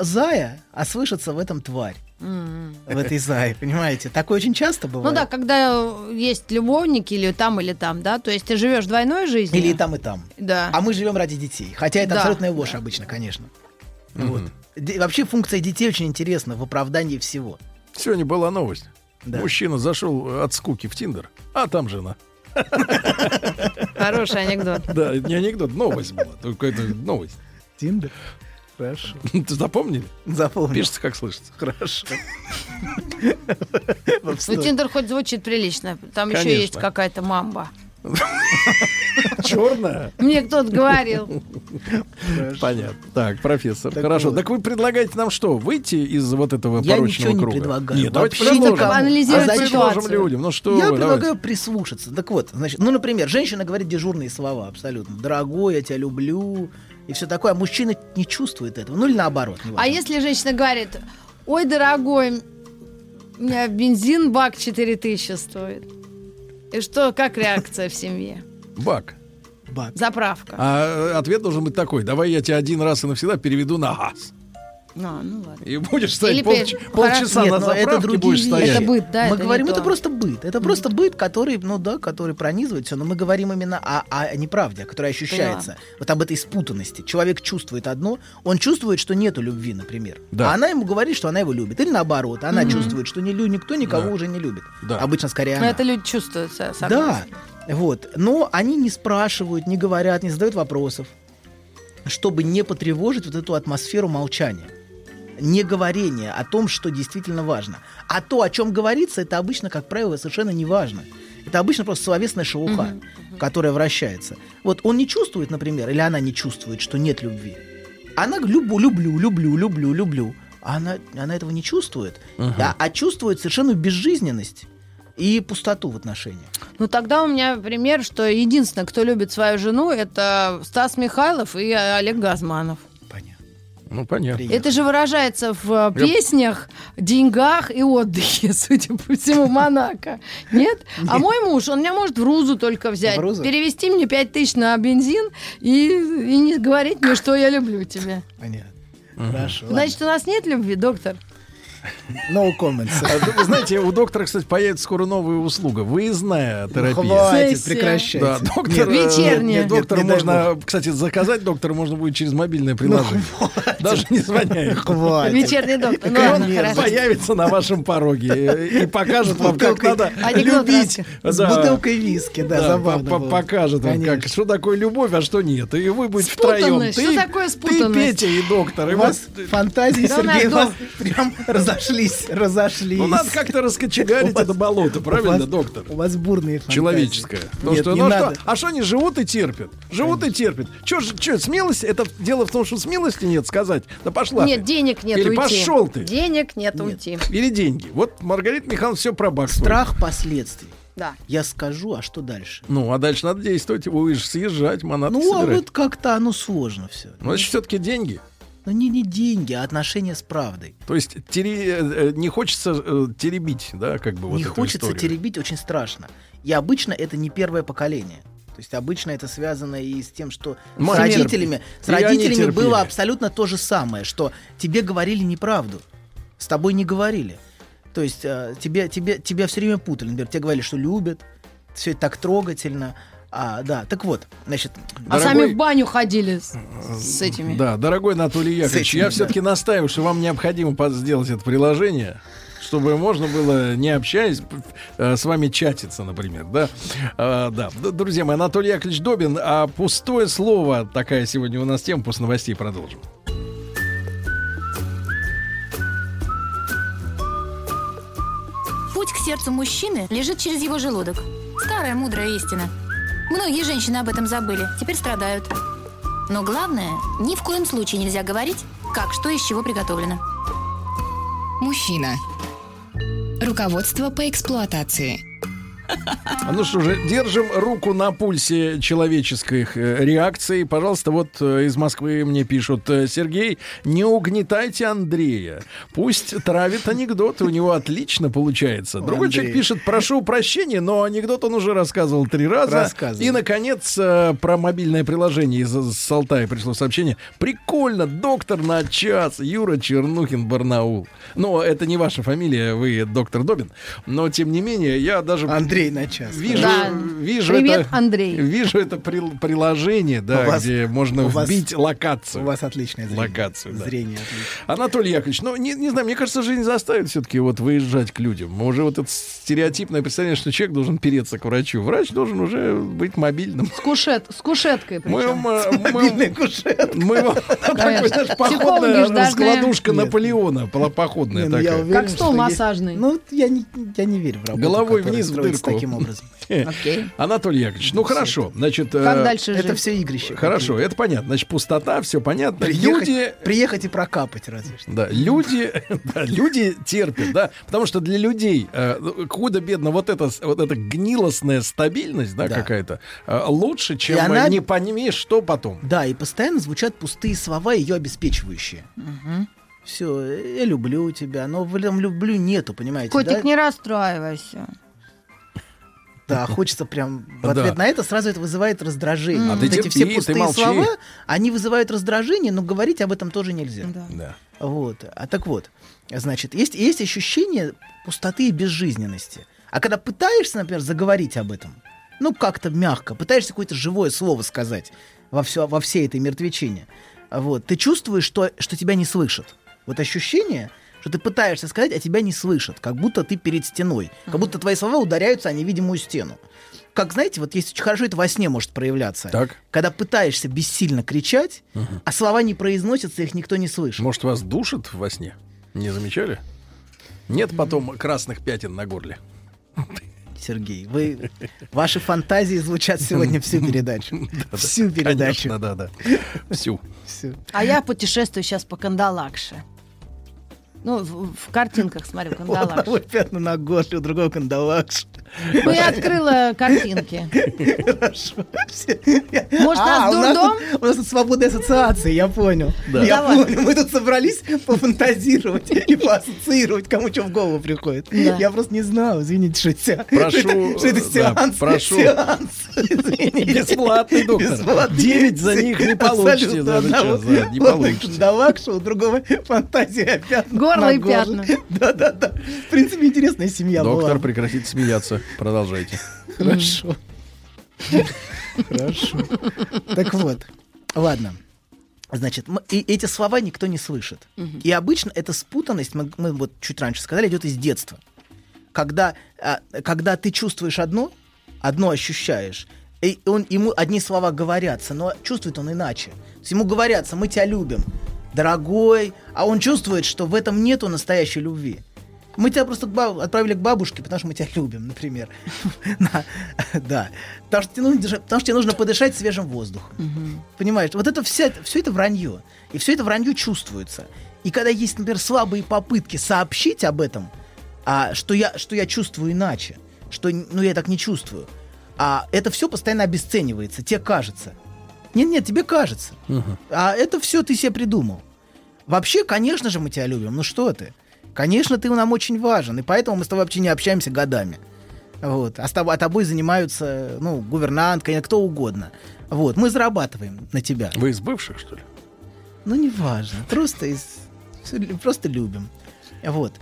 зая, а слышится в этом тварь. Mm-hmm. В этой зае, понимаете? Такое очень часто бывает. Ну да, когда есть любовники или там, или там, да? То есть ты живешь двойной жизнью. Или и там, и там. Да. А мы живем ради детей. Хотя это да. абсолютная ложь да. обычно, конечно. Mm-hmm. Вот. Д- вообще функция детей очень интересна в оправдании всего. Сегодня была новость. Да. Мужчина зашел от скуки в Тиндер, а там жена. Хороший анекдот. Да, это не анекдот, новость была. Только это новость. Тиндер. Хорошо. Запомнили? Запомнил. Пишется, как слышится. Хорошо. Ну, Тиндер хоть звучит прилично. Там еще есть какая-то мамба. Черная? Мне кто-то говорил. Понятно. Так, профессор, так хорошо. Вот. Так вы предлагаете нам что? Выйти из вот этого я порочного круга? Я ничего не предлагаю. Нет, давайте предложим людям. Ну, что я вы, предлагаю давайте. Прислушаться. Так вот, значит, ну, например, женщина говорит дежурные слова абсолютно. Дорогой, я тебя люблю. И все такое. А мужчина не чувствует этого. Ну, или наоборот. А если женщина говорит, ой, дорогой, у меня бензин бак четыре тысячи стоит. И что, как реакция в семье? Бак. Бак. Заправка. А ответ должен быть такой: давай я тебя один раз и навсегда переведу на газ. А, ну ладно. И будешь стоять пол, полчаса нет, на заправке, это будешь стоять. Это быт, да, мы это говорим, это то. Просто быт. Это mm-hmm. просто быт, который, ну да, который пронизывает все. Но мы говорим именно о, о неправде, которая ощущается. Да. Вот об этой спутанности. Человек чувствует одно, он чувствует, что нету любви, например. Да. А она ему говорит, что она его любит. Или наоборот, она mm-hmm. чувствует, что не, никто никого да. уже не любит. Да. Обычно скорее она. Но это люди чувствуют, согласна. Да, вот. Но они не спрашивают, не говорят, не задают вопросов, чтобы не потревожить вот эту атмосферу молчания. Неговорение о том, что действительно важно. А то, о чем говорится, это обычно, как правило, совершенно не важно. Это обычно просто словесная шелуха, mm-hmm. которая вращается. Вот он не чувствует, например, или она не чувствует, что нет любви. Она «люблю, люблю, люблю, люблю, люблю». А она, она этого не чувствует, uh-huh. а, а чувствует совершенную безжизненность и пустоту в отношениях. Ну тогда у меня пример, что единственное, кто любит свою жену, это Стас Михайлов и Олег Газманов. Ну, понятно. Это же выражается в песнях, деньгах и отдыхе, судя по всему, Монако. Нет? А мой муж, он меня может в РУЗу только взять, перевести мне пять тысяч на бензин и, и не говорить мне, что я люблю тебя. Понятно. Хорошо. Значит, у нас нет любви, доктор? No comments. Вы знаете, у доктора, кстати, появится скоро новая услуга. Выездная терапия. Хватит, прекращайте. Да, доктор, вечерняя. Нет, доктора нет, можно, кстати, заказать доктора можно будет через мобильное приложение. Ну, даже не звоняя. Хватит. Вечерний доктор. Ну, он хорошо. Появится на вашем пороге и покажет вам, как надо любить. С бутылкой виски, да, забавно. Покажет вам, как, что такое любовь, а что нет. И вы будете втроем. Что такое спутанность? Ты, Петя и доктор. У вас фантазии, Сергей, у вас прям разошлись, разошлись. Ну, надо как-то раскочегарить это болото, правильно, доктор? У вас бурные фантазии. Человеческое. А что они живут и терпят? Живут и терпят. Че, смелость? Это дело в том, что смелости нет сказать. Да пошла ты. Нет, денег нет уйти. Или пошел ты. Денег нет уйти. Или деньги. Вот Маргарита Михайловна все про баксу. Страх последствий. Да. Я скажу, а что дальше? Ну, а дальше надо действовать, вы же съезжать, манатки собирать. Ну, а вот как-то оно сложно все. Ну, это все-таки деньги. Ну, не, не деньги, а отношения с правдой. То есть тери... не хочется э, теребить, да, как бы вот не эту хочется историю. Теребить очень страшно. И обычно это не первое поколение. То есть обычно это связано и с тем, что Мой с родителями, с родителями было абсолютно то же самое, что тебе говорили неправду, с тобой не говорили. То есть тебе, тебе, тебя все время путали. Например, тебе говорили, что любят, все это так трогательно. А, да, так вот, значит... А дорогой... сами в баню ходили с, с этими. Да, дорогой Анатолий Яковлевич, этими, я да. все-таки настаиваю, что вам необходимо сделать это приложение, чтобы можно было, не общаясь, с вами чатиться, например, да? А, да. Друзья мои, Анатолий Яковлевич Добин, а пустое слово, такая сегодня у нас тема, после новостей продолжим. Путь к сердцу мужчины лежит через его желудок. Старая мудрая истина. Многие женщины об этом забыли, теперь страдают. Но главное, ни в коем случае нельзя говорить, как, что, из чего приготовлено. Мужчина. Руководство по эксплуатации. Ну что же, держим руку на пульсе человеческих реакций. Пожалуйста, вот из Москвы мне пишут: Сергей, не угнетайте Андрея. Пусть травит анекдоты, у него отлично получается. Другой человек пишет: прошу прощения, но анекдот он уже рассказывал три раза. И, наконец, про мобильное приложение из Алтая пришло сообщение. Прикольно, доктор на час. Юра Чернухин, Барнаул. Но это не ваша фамилия, вы доктор Добин. Но, тем не менее, я даже... Андрей на час. Вижу, да. вижу Привет, это, Андрей. Вижу это при, приложение, да, вас, где можно вбить вас, локацию. У вас отличное зрение. Локацию, да. Зрение отлично. Анатолий Яковлевич, ну, не, не знаю, мне кажется, жизнь заставит все-таки вот выезжать к людям. Мы уже вот это стереотипное представление, что человек должен переться к врачу. Врач должен уже быть мобильным. С, кушет, с кушеткой причем. Мы, мы, мобильной кушеткой. Мы, такой, знаешь, походная складушка Наполеона. Походная такая. Как стол массажный. Ну, я не верю в работу. Головой вниз вдруг. Таким образом. Okay. Анатолий Яковлевич, ну хорошо, значит, как э, дальше это жить? Все игрище. Хорошо, какие-то. Это понятно. Значит, пустота, все понятно. Приехать, люди... приехать и прокапать, разве что. Да, люди, да, люди терпят, да, потому что для людей э, худо-бедно вот эта вот эта гнилостная стабильность, да, да. какая-то э, лучше, чем она... не понимаешь, что потом. Да, и постоянно звучат пустые слова, ее обеспечивающие. Угу. Все, я люблю тебя, но в этом люблю нету, понимаете? Котик, да? Не расстраивайся. Да, хочется прям в ответ да. на это сразу это вызывает раздражение. А вот эти терпи, все пустые слова, они вызывают раздражение, но говорить об этом тоже нельзя. Да. Да. Вот. А так вот, значит, есть, есть ощущение пустоты и безжизненности. А когда пытаешься, например, заговорить об этом, ну как-то мягко, пытаешься какое-то живое слово сказать во, все, во всей этой мертвечине, вот, ты чувствуешь, что, что тебя не слышат. Вот ощущение... что ты пытаешься сказать, а тебя не слышат, как будто ты перед стеной, как будто твои слова ударяются о невидимую стену. Как, знаете, вот есть очень хорошо, это во сне может проявляться. Так. Когда пытаешься бессильно кричать, угу. а слова не произносятся, их никто не слышит. Может, вас душит во сне? Не замечали? Нет потом красных пятен на горле? Сергей, вы, ваши фантазии звучат сегодня всю передачу. Всю передачу. Конечно, да, да. Всю. А я путешествую сейчас по Кандалакше. Ну, в, в картинках смотрю, кандалакш. У одного пятна на горле, у другого кандалакш. Ну, я открыла картинки. Хорошо. Может, а, нас дурдом? У, у нас тут свободные ассоциации, я понял. Да. Я понял. Мы тут собрались пофантазировать и поассоциировать, кому что в голову приходит. Да. Я просто не знал, извините, что это, прошу, что это, что это да, сеанс. Прошу. Сеанс, бесплатный, доктор. Бесплатный. Девять за них не получите. Даже час, да, не получите. Да, лакша, у другого фантазия пятна. Горло и пятна. Да-да-да. В принципе, интересная семья доктор была. Доктор прекратит смеяться. Продолжайте. Хорошо. Хорошо. Так вот, ладно. Значит, мы, и эти слова никто не слышит. Угу. И обычно эта спутанность, мы, мы вот чуть раньше сказали, идет из детства. Когда, а, когда ты чувствуешь одно, одно ощущаешь, и он, ему одни слова говорятся, но чувствует он иначе. То есть ему говорятся: мы тебя любим, дорогой, а он чувствует, что в этом нету настоящей любви. Мы тебя просто к баб... отправили к бабушке, потому что мы тебя любим, например. Да. Потому что тебе нужно подышать свежим воздухом. Понимаешь? Вот это все это вранье. И все это вранье чувствуется. И когда есть, например, слабые попытки сообщить об этом, что я чувствую иначе, что я так не чувствую, это все постоянно обесценивается. Тебе кажется. Нет-нет, тебе кажется. А это все ты себе придумал. Вообще, конечно же, мы тебя любим. Ну что ты? Конечно, ты нам очень важен, и поэтому мы с тобой вообще не общаемся годами. Вот. А с тобой, а тобой занимаются, ну, гувернантка, кто угодно. Вот. Мы зарабатываем на тебя. Вы из бывших, что ли? Ну, неважно. Просто, из... Просто любим. Вот.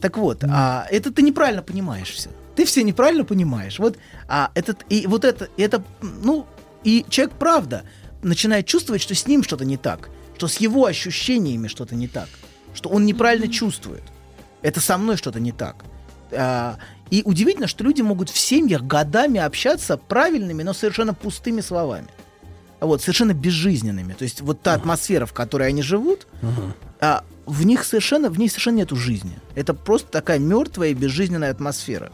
Так вот, mm. а, это ты неправильно понимаешь все. Ты все неправильно понимаешь. Вот, а, этот, и, вот это, это, ну, и человек, правда, начинает чувствовать, что с ним что-то не так, что с его ощущениями что-то не так, что он неправильно mm-hmm. чувствует. Это со мной что-то не так. А, и удивительно, что люди могут в семьях годами общаться правильными, но совершенно пустыми словами. Вот, совершенно безжизненными. То есть вот та uh-huh. атмосфера, в которой они живут, uh-huh. а, в них совершенно, в ней совершенно нету жизни. Это просто такая мертвая и безжизненная атмосфера.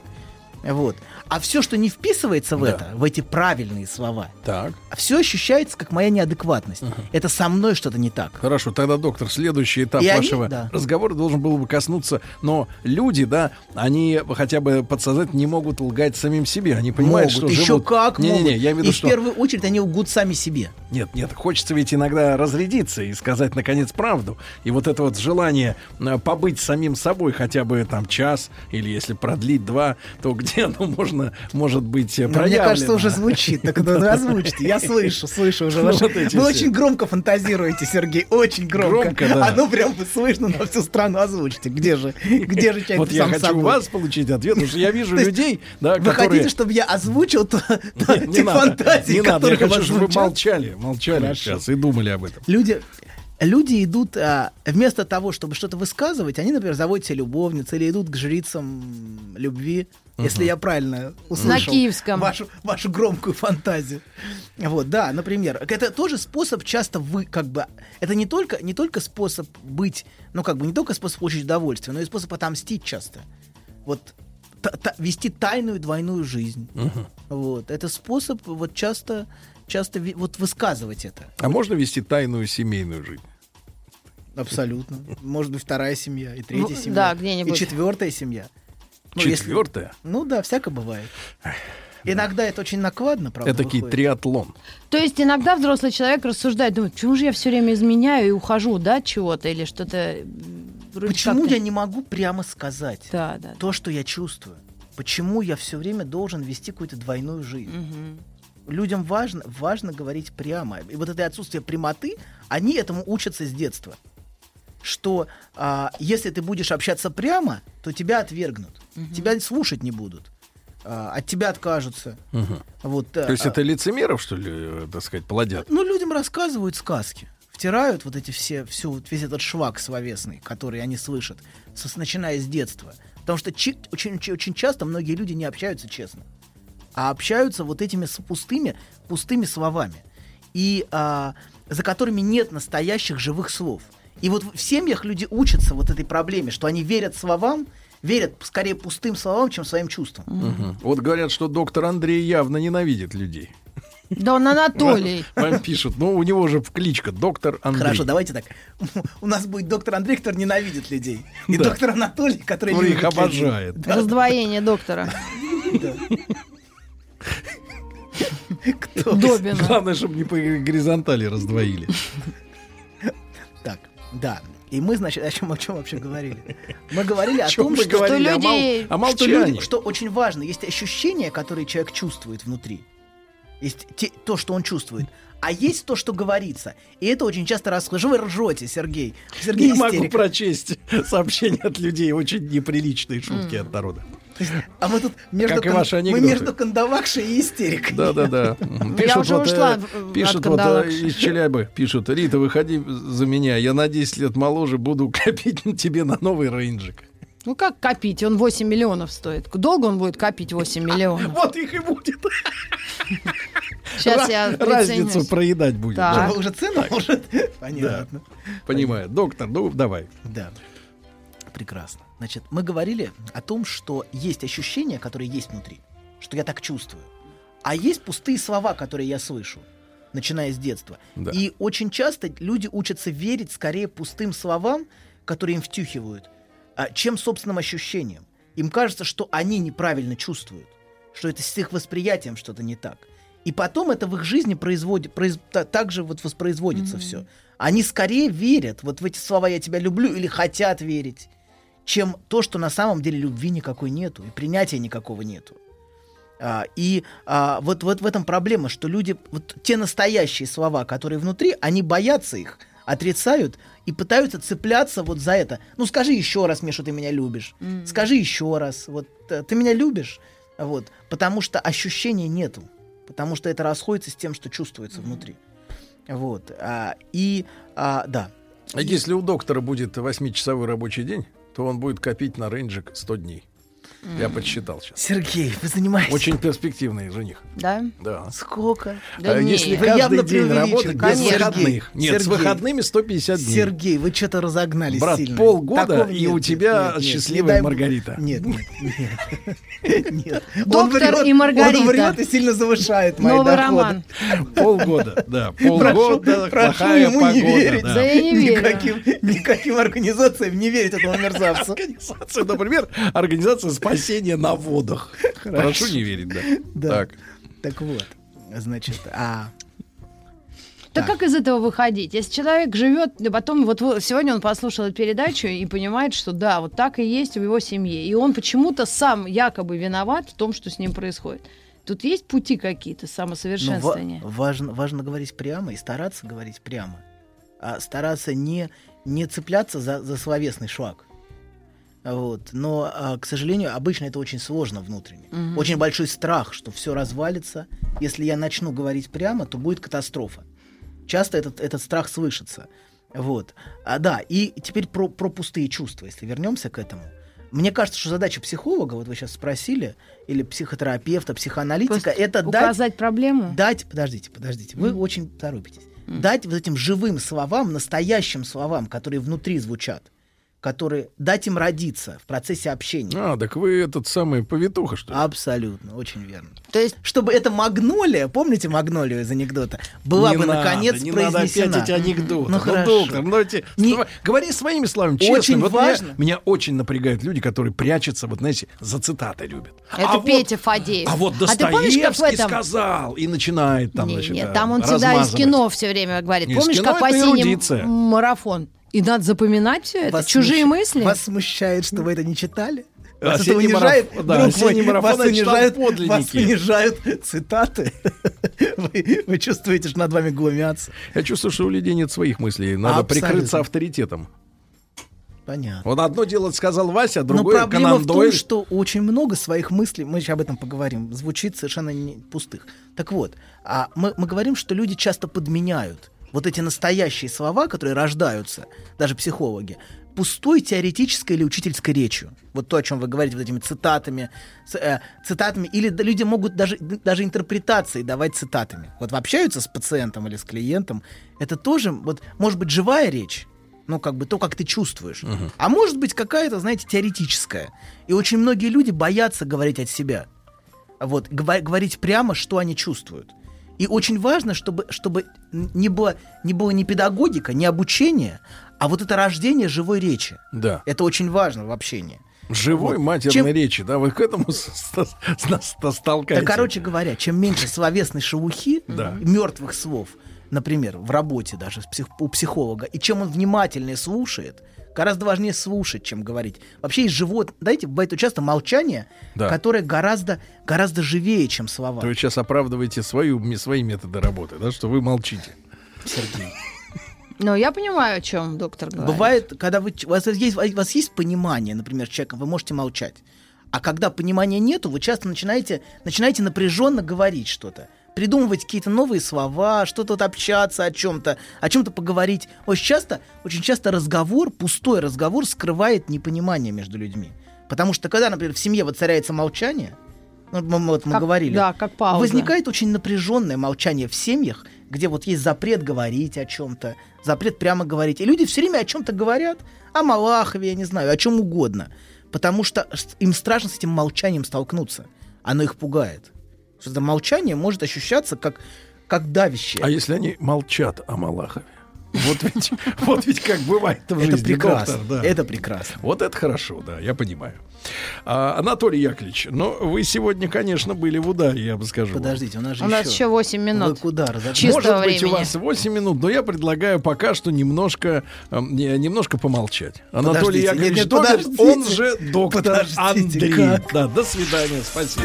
Вот. А все, что не вписывается в да. это, в эти правильные слова, так. все ощущается как моя неадекватность. Угу. Это со мной что-то не так. Хорошо, тогда, доктор, следующий этап и вашего они, да. разговора должен был бы коснуться. Но люди, да, они хотя бы подсознательно не могут лгать самим себе. Они понимают, могут. Что еще живут... как не, могут. Не, не, я веду, и что... в первую очередь они лгут сами себе. Нет, нет, хочется ведь иногда разрядиться и сказать, наконец, правду. И вот это вот желание побыть самим собой хотя бы там час, или если продлить два, то где ну, можно, может быть, проявлено. Мне кажется, уже звучит. Так озвучите. Я слышу, слышу уже. Вы очень громко фантазируете, Сергей. Очень громко. Оно прям слышно на всю страну. Озвучите. Где же? Где же человек сам собой? Вот я хочу у вас получить ответ, потому что я вижу людей, которые... Вы хотите, чтобы я озвучил те фантазии, которые я хочу, чтобы вы молчали. Молчали сейчас и думали об этом. Люди... Люди идут, а, вместо того, чтобы что-то высказывать, они, например, заводят себе любовниц или идут к жрицам любви, uh-huh. если я правильно услышал вашу, вашу громкую фантазию. Вот, да, например. Это тоже способ часто вы, как бы, это не только, не только способ быть, ну, как бы, не только способ получить удовольствие, но и способ отомстить часто. Вот, та, та, вести тайную двойную жизнь. Uh-huh. Вот, это способ, вот, часто... часто вот высказывать это. А вот. Можно вести тайную семейную жизнь? Абсолютно. Может быть, вторая семья, и третья ну, семья, да, и четвертая семья. Ну, четвертая? Если... Ну да, всяко бывает. Иногда да. это очень накладно, правда. Это такой триатлон. То есть иногда взрослый человек рассуждает, думает, почему же я все время изменяю и ухожу, да, от чего-то или что-то. Почему как-то... я не могу прямо сказать да, да, то, да. что я чувствую? Почему я все время должен вести какую-то двойную жизнь? Угу. Людям важно, важно говорить прямо. И вот это отсутствие прямоты, они этому учатся с детства. Что а, если ты будешь общаться прямо, то тебя отвергнут. Угу. Тебя слушать не будут. А, от тебя откажутся. Угу. Вот, то есть а, это лицемеров, что ли, так сказать, плодят? Ну, людям рассказывают сказки. Втирают вот эти все, все вот весь этот швак словесный, который они слышат, с, начиная с детства. Потому что чи- очень, очень часто многие люди не общаются честно. А общаются вот этими пустыми, пустыми словами, и, а, за которыми нет настоящих живых слов. И вот в семьях люди учатся вот этой проблеме, что они верят словам, верят скорее пустым словам, чем своим чувствам. Угу. Вот говорят, что доктор Андрей явно ненавидит людей. Да он Анатолий. Вам, вам пишут, ну у него же кличка доктор Андрей. Хорошо, давайте так. У нас будет доктор Андрей, который ненавидит людей, и да. доктор Анатолий, который, который любит их обожает. Да. Раздвоение доктора. Кто? Добина. Главное, чтобы не по горизонтали раздвоили. Так, да. И мы, значит, о чем, о чем вообще говорили? Мы говорили о том, что, говорили? Что, людей... о мал... о что, люди, что очень важно. Есть ощущения, которые человек чувствует внутри. Есть те, то, что он чувствует. А есть то, что говорится. И это очень часто расхожу. Вы ржете, Сергей. Сергей не истерик. Могу прочесть сообщения от людей. Очень неприличные шутки mm. от народа. А мы тут между, кон... мы между кандавакшей и истерикой. Да-да-да. Я уже вот, ушла э, Пишут вот э, из Челябы. Пишут: Рита, выходи за меня. Я на десять лет моложе буду копить тебе на новый рейнджик. Ну как копить? Он восемь миллионов стоит. Долго он будет копить восемь миллионов? Вот их и будет. Сейчас Ра- я разницу проедать будет. Да. Уже цену может? Понятно. Да. Понимаю. Доктор, ну давай. Да. Прекрасно. Значит, мы говорили о том, что есть ощущения, которые есть внутри, что я так чувствую. А есть пустые слова, которые я слышу, начиная с детства. Да. И очень часто люди учатся верить скорее пустым словам, которые им втюхивают, чем собственным ощущениям. Им кажется, что они неправильно чувствуют, что это с их восприятием что-то не так. И потом это в их жизни производит, произ, так же вот воспроизводится mm-hmm. все. Они скорее верят вот в эти слова «я тебя люблю» или хотят верить, чем то, что на самом деле любви никакой нету, и принятия никакого нету. А, и а, вот, вот в этом проблема, что люди, вот те настоящие слова, которые внутри, они боятся их, отрицают и пытаются цепляться вот за это. Ну, скажи еще раз мне, что ты меня любишь. Mm-hmm. Скажи еще раз. Вот ты меня любишь. Вот, потому что ощущения нету. Потому что это расходится с тем, что чувствуется mm-hmm. внутри. Вот. А, и, а, да. А если у доктора будет восьмичасовой рабочий день, то он будет копить на рейнджик сто дней. Mm. Я подсчитал сейчас. Сергей, вы занимаетесь. Очень перспективный жених. Да? Да. Сколько? Да а не, если каждый день работать без Сергей, выходных. Нет, Сергей, с выходными сто пятьдесят дней. Сергей, вы что-то разогнались Брат, сильно. Брат, полгода, Такого и нет, у тебя нет, счастливая нет, Маргарита. Нет, нет, нет. Доктор и Маргарита. Он врет и сильно завышает мои доходы. Новый роман. Полгода, да. Полгода, плохая погода. Да я не верю. Никаким организациям не верить этому мерзавцу. Организация, например, организация с спасение на водах. Хорошо. Прошу не верить, да. да. Так. так вот, значит, а... Так, так как из этого выходить? Если человек живет, потом вот сегодня он послушал эту передачу и понимает, что да, вот так и есть в его семье. И он почему-то сам якобы виноват в том, что с ним происходит. Тут есть пути какие-то самосовершенствования? Ну, ва- важно, важно говорить прямо и стараться говорить прямо. А стараться не, не цепляться за, за словесный шлак. Вот. Но, к сожалению, обычно это очень сложно внутренне. Угу. Очень большой страх, что все развалится. Если я начну говорить прямо, то будет катастрофа. Часто этот, этот страх слышится. Вот. А, да, и теперь про, про пустые чувства, если вернемся к этому. Мне кажется, что задача психолога, вот вы сейчас спросили, или психотерапевта, психоаналитика, Просто это указать дать... Указать проблему? Дать, подождите, подождите, вы mm. очень торопитесь. Mm. Дать вот этим живым словам, настоящим словам, которые внутри звучат, которые дать им родиться в процессе общения. А, так вы этот самый повитуха, что ли? Абсолютно, очень верно. То есть, чтобы эта магнолия, помните магнолию из анекдота, была не бы, надо, наконец, не произнесена. Не надо опять эти анекдоты. Ну, ну хорошо. Доктор, ну, эти... не... говори своими словами, честно. Очень вот важно. Меня, меня очень напрягают люди, которые прячутся, вот, знаете, за цитаты любят. Это а Петя вот, Фадеев. А вот Достоевский а помнишь, этом... сказал и начинает там, не, значит, нет, там он всегда из кино все время говорит. Не, помнишь, как по синим марафон? И надо запоминать все это? Вас чужие смущ... мысли? Вас смущает, что вы это не читали? Вас это унижает? Мараф... Да, Друг мой, вас унижают, вас унижают цитаты. вы, вы чувствуете, что над вами глумятся. Я чувствую, что у людей нет своих мыслей. Надо Абсолютно. прикрыться авторитетом. Понятно. Вот одно дело сказал Вася, другое Конан Дойль. Но проблема в том, что очень много своих мыслей, мы еще об этом поговорим, звучит совершенно не пустых. Так вот, а мы, мы говорим, что люди часто подменяют вот эти настоящие слова, которые рождаются, даже психологи, пустой теоретической или учительской речью. Вот то, о чем вы говорите, вот этими цитатами. Э, цитатами или люди могут даже, даже интерпретации давать цитатами. Вот общаются с пациентом или с клиентом. Это тоже, вот, может быть, живая речь, ну, как бы то, как ты чувствуешь. Угу. А может быть, какая-то, знаете, теоретическая. И очень многие люди боятся говорить от себя. Вот, гва- говорить прямо, что они чувствуют. И очень важно, чтобы, чтобы не было, не было ни педагогика, ни обучения, а вот это рождение живой речи. Да. Это очень важно в общении. Живой вот. Матерной чем... речи, да, вы к этому столкаетесь. Да, короче говоря, чем меньше словесной шелухи, мертвых слов, например, в работе даже у психолога, и чем он внимательнее слушает, гораздо важнее слушать, чем говорить. Вообще из живот, знаете, бывает часто молчание, да. которое гораздо, гораздо живее, чем слова. То вы сейчас оправдываете свою, свои методы работы, да, что вы молчите, Сергей. Ну, я понимаю, о чем доктор говорит. Бывает, когда вы, у, вас есть, у вас есть понимание, например, с человеком, вы можете молчать. А когда понимания нету, вы часто начинаете, начинаете напряженно говорить что-то. Придумывать какие-то новые слова, что-то вот общаться о чем-то, о чем-то поговорить. Очень часто, очень часто разговор, пустой разговор скрывает непонимание между людьми. Потому что когда, например, в семье воцаряется молчание, ну, мы, вот мы как, говорили, да, как пауза. Возникает очень напряженное молчание в семьях, где вот есть запрет говорить о чем-то, запрет прямо говорить. И люди все время о чем-то говорят, о Малахове, я не знаю, о чем угодно. Потому что им страшно с этим молчанием столкнуться. Оно их пугает. Что-то молчание может ощущаться как, как давящее. А если они молчат о Малахове? Вот ведь, вот ведь как бывает в жизни. Это прекрасно, доктор, да. Это прекрасно. Вот это хорошо, да, я понимаю. А, Анатолий Яковлевич, но вы сегодня, конечно, были в ударе, я бы скажу. Подождите, у нас же у еще... У нас еще восемь минут. Вы куда разобрались? Может времени. Быть, у вас восемь минут, но я предлагаю пока что немножко, э, немножко помолчать. Анатолий Яковлевич, нет, нет, Добер, он же доктор Андрей. Как? Да, до свидания, спасибо.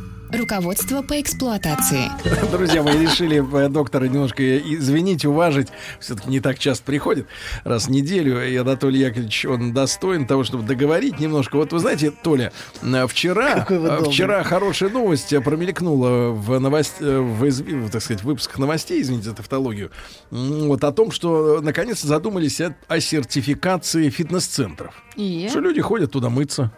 Руководство по эксплуатации. Друзья, мы решили доктора немножко извинить, уважить. Все-таки не так часто приходит, раз в неделю. И Анатолий Яковлевич, он достоин того, чтобы договорить немножко. Вот вы знаете, Толя, вчера, вчера хорошая новость промелькнула в, новость, в так сказать, выпусках новостей, извините за тавтологию, вот, о том, что наконец-то задумались о, о сертификации фитнес-центров. И? Что люди ходят туда мыться.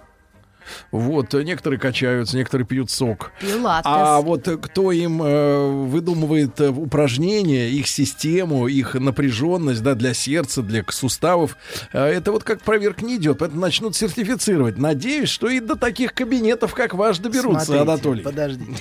Вот, некоторые качаются, некоторые пьют сок. Пилатес. А вот кто им э, выдумывает упражнения, их систему, их напряженность, да, для сердца, для суставов, э, это вот как проверка не идет, поэтому начнут сертифицировать. Надеюсь, что и до таких кабинетов, как ваш, доберутся, смотрите, Анатолий. Подождите,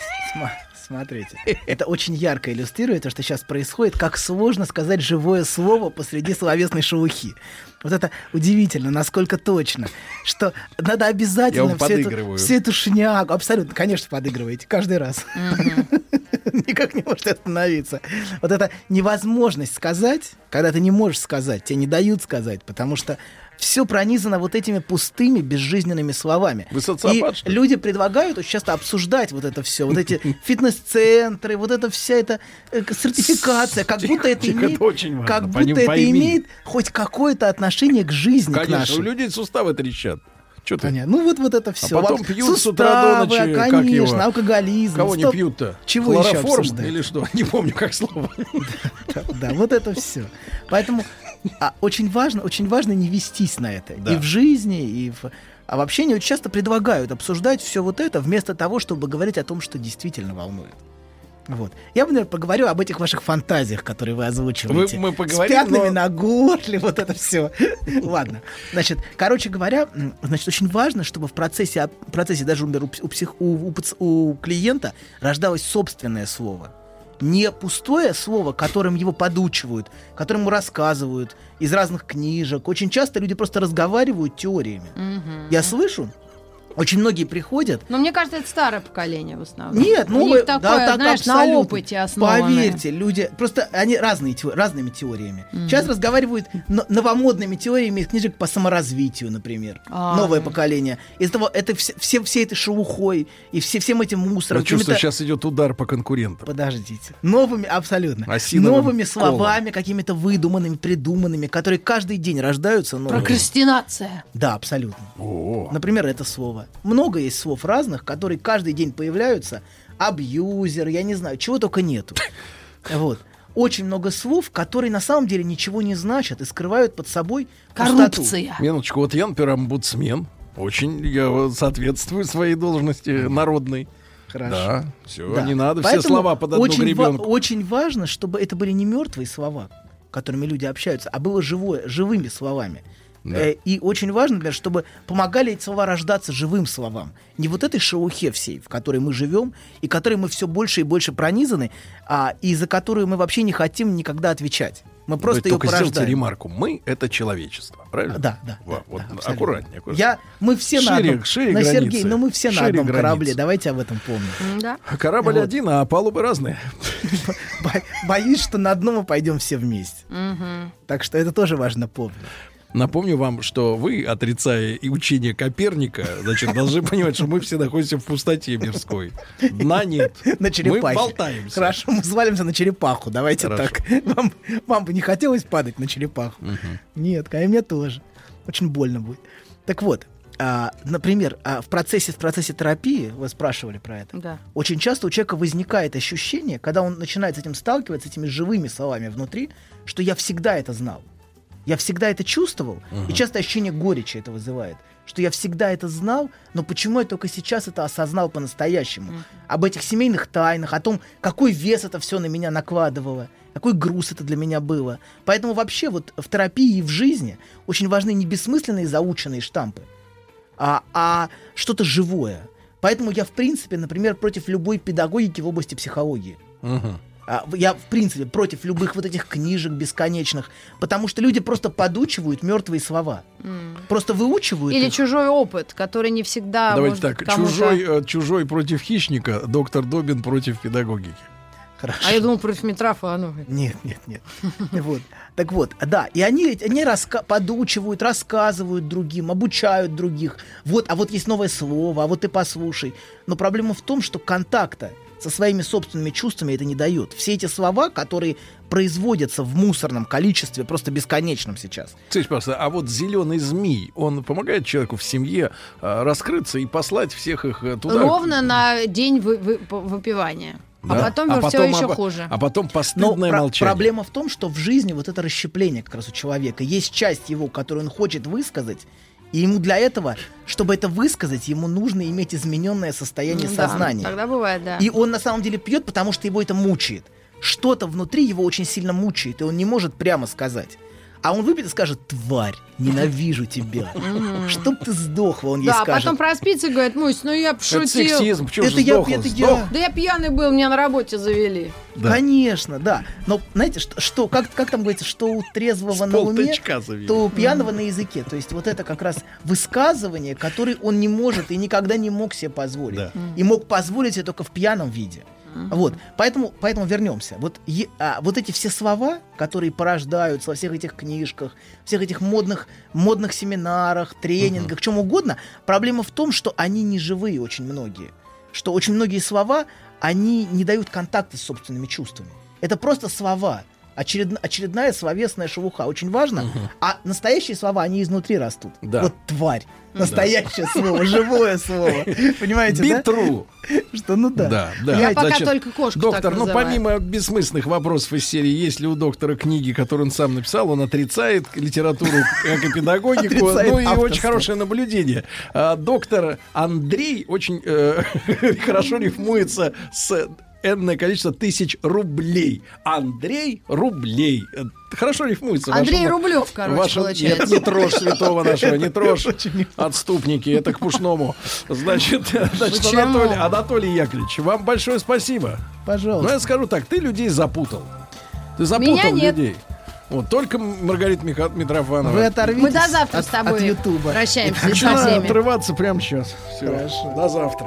смотрите. Это очень ярко иллюстрирует то, что сейчас происходит, как сложно сказать живое слово посреди словесной шелухи. Вот это удивительно, насколько точно, что надо обязательно всю эту, всю эту шняку, абсолютно, конечно, подыгрываете, каждый раз. Mm-hmm. Никак не может остановиться. Вот эта невозможность сказать, когда ты не можешь сказать, тебе не дают сказать, потому что все пронизано вот этими пустыми, безжизненными словами. Вы социопат, что ли? И люди предлагают очень часто обсуждать вот это все, вот эти фитнес-центры, вот эта вся эта сертификация, как будто это имеет хоть какое-то отношение к жизни. Конечно, у людей суставы трещат. Что ты? Ну вот, вот это все. А потом пьют суставы, с утра до ночи. Конечно, как его? Алкоголизм. Кого не пьют-то? Чего еще обсуждать? Или что? Не помню, как слово. Да, вот это все. Поэтому очень важно, очень важно не вестись на это. И в жизни, и в... А в общении очень часто предлагают обсуждать все вот это, вместо того, чтобы говорить о том, что действительно волнует. Вот. Я, наверное, поговорю об этих ваших фантазиях, которые вы озвучиваете. Вы, мы поговорим, с пятнами но... на горле, вот это все. Ладно. Значит, короче говоря, значит, очень важно, чтобы в процессе, процессе даже у, псих, у, у, у клиента рождалось собственное слово. Не пустое слово, которым его подучивают, которому рассказывают из разных книжек. Очень часто люди просто разговаривают теориями. Mm-hmm. Я слышу, очень многие приходят. Но мне кажется, это старое поколение в основном. Нет, ну, у них такое, да, так, знаешь, абсолютно. На опыте основанное. Поверьте, люди, просто они разные, разными теориями. Mm-hmm. Сейчас разговаривают новомодными теориями из книжек по саморазвитию, например. А-а-а. Новое поколение. Из-за того, это все, все, все этой шелухой и все, всем этим мусором. Я чувствую, сейчас идет удар по конкурентам. Подождите. Новыми, абсолютно. Осиновым новыми словами, колом. Какими-то выдуманными, придуманными, которые каждый день рождаются. Новыми. Прокрастинация. Да, абсолютно. О-о-о. Например, это слово. Много есть слов разных, которые каждый день появляются. Абьюзер, я не знаю, чего только нету. Вот. Очень много слов, которые на самом деле ничего не значат и скрывают под собой коррупцию. Минуточку, вот я, например, омбудсмен. Очень я соответствую своей должности народной. Хорошо. Да, все, да. Не надо Поэтому все слова под одну очень гребенку. Ва- очень важно, чтобы это были не мертвые слова, которыми люди общаются, а было живое, живыми словами. Да. Э, и очень важно, например, чтобы помогали эти слова рождаться живым словам. Не вот этой шелухе всей, в которой мы живем, и которой мы все больше и больше пронизаны, а, и за которую мы вообще не хотим никогда отвечать. Мы просто ее порождаем. Только сделайте ремарку. Мы — это человечество. Правильно? Да, да. Во, вот да аккуратнее. аккуратнее. Я, мы все шире, на одном... Шире на Сергей, но мы все на одном границы. Корабле. Давайте об этом помним. Да. Корабль вот. Один, а палубы разные. Боюсь, что на дно мы пойдем все вместе. Так что это тоже важно помнить. Напомню вам, что вы, отрицая и учение Коперника, значит, должны понимать, что мы все находимся в пустоте мирской. Дна нет. На черепахе. Мы болтаемся. Хорошо, мы свалимся на черепаху. Давайте Хорошо. Так. Вам, вам бы не хотелось падать на черепаху? Угу. Нет, конечно, мне тоже. Очень больно будет. Так вот, а, например, а в, процессе, в процессе терапии, вы спрашивали про это, да. Очень часто у человека возникает ощущение, когда он начинает с этим сталкиваться, с этими живыми словами внутри, что я всегда это знал. Я всегда это чувствовал, uh-huh. и часто ощущение горечи это вызывает, что я всегда это знал, но почему я только сейчас это осознал по-настоящему? Uh-huh. Об этих семейных тайнах, о том, какой вес это все на меня накладывало, какой груз это для меня было. Поэтому вообще вот в терапии и в жизни очень важны не бессмысленные заученные штампы, а, а что-то живое. Поэтому я, в принципе, например, против любой педагогики в области психологии. Uh-huh. Я, в принципе, против любых вот этих книжек бесконечных, потому что люди просто подучивают мертвые слова. Mm. Просто выучивают Или их. Чужой опыт, который не всегда... Давайте так, чужой, чужой против хищника, доктор Добин против педагогики. Хорошо. А я думал, против Митрофанова. Нет, нет, нет. Вот. Так вот, да, и они, они раска- подучивают, рассказывают другим, обучают других. Вот, а вот есть новое слово, а вот ты послушай. Но проблема в том, что контакта со своими собственными чувствами это не дает. Все эти слова, которые производятся в мусорном количестве, просто бесконечном сейчас. Слушайте, просто, а вот зеленый змей, он помогает человеку в семье раскрыться и послать всех их туда? Ровно на день вы- вы- выпивания. Да? А потом, а потом все еще об... хуже. А потом постыдное Но молчание. Про- проблема в том, что в жизни вот это расщепление как раз у человека. Есть часть его, которую он хочет высказать, и ему для этого, чтобы это высказать, ему нужно иметь измененное состояние да, сознания. Тогда бывает, да. И он на самом деле пьет, потому что его это мучает. Что-то внутри его очень сильно мучает, и он не может прямо сказать. А он выпьет и скажет: тварь, ненавижу тебя. Чтоб ты сдохла, он ей скажет. Да, потом проспится и говорит: Мусь, ну я пошутил. Это сексизм, почему же сдохла? Да я пьяный был, меня на работе завели. Конечно, да. Но знаете, что, как там говорится, что у трезвого на уме, то у пьяного на языке. То есть вот это как раз высказывание, которое он не может и никогда не мог себе позволить. И мог позволить себе только в пьяном виде. Вот, поэтому, поэтому вернемся. Вот, е, а, вот эти все слова, которые порождаются во всех этих книжках, всех этих модных, модных семинарах, тренингах, uh-huh. чем угодно, проблема в том, что они не живые очень многие. Что очень многие слова, они не дают контакта с собственными чувствами. Это просто слова, очеред, очередная словесная шелуха. Очень важно, uh-huh. а настоящие слова, они изнутри растут. Да. Вот тварь. Настоящее да. слово, живое слово. Понимаете, да? Битру. Что, ну да. да, да. Я пока Значит, только кошку доктор, так называю. Ну, помимо бессмысленных вопросов из серии, есть ли у доктора книги, которые он сам написал, он отрицает литературу, как и педагогику. Ну и очень хорошее наблюдение. Доктор Андрей очень хорошо рифмуется с... энное количество тысяч рублей. Андрей Рублей. Хорошо рифмуется. Андрей вашему, Рублев, короче, вашему, получается. Нет, не трожь святого нашего, не трожь. Отступники, это к пушному. Значит, значит Анатолий, Анатолий Яковлевич, вам большое спасибо. Пожалуйста. Ну, я скажу так, ты людей запутал. Ты запутал Меня нет. людей. Вот, только Маргарита Миха- Митрофанова. Вы оторвитесь Мы до завтра от, с тобой от Ютуба. Прощаемся. Начинаю отрываться прямо сейчас. Все. Хорошо. До завтра.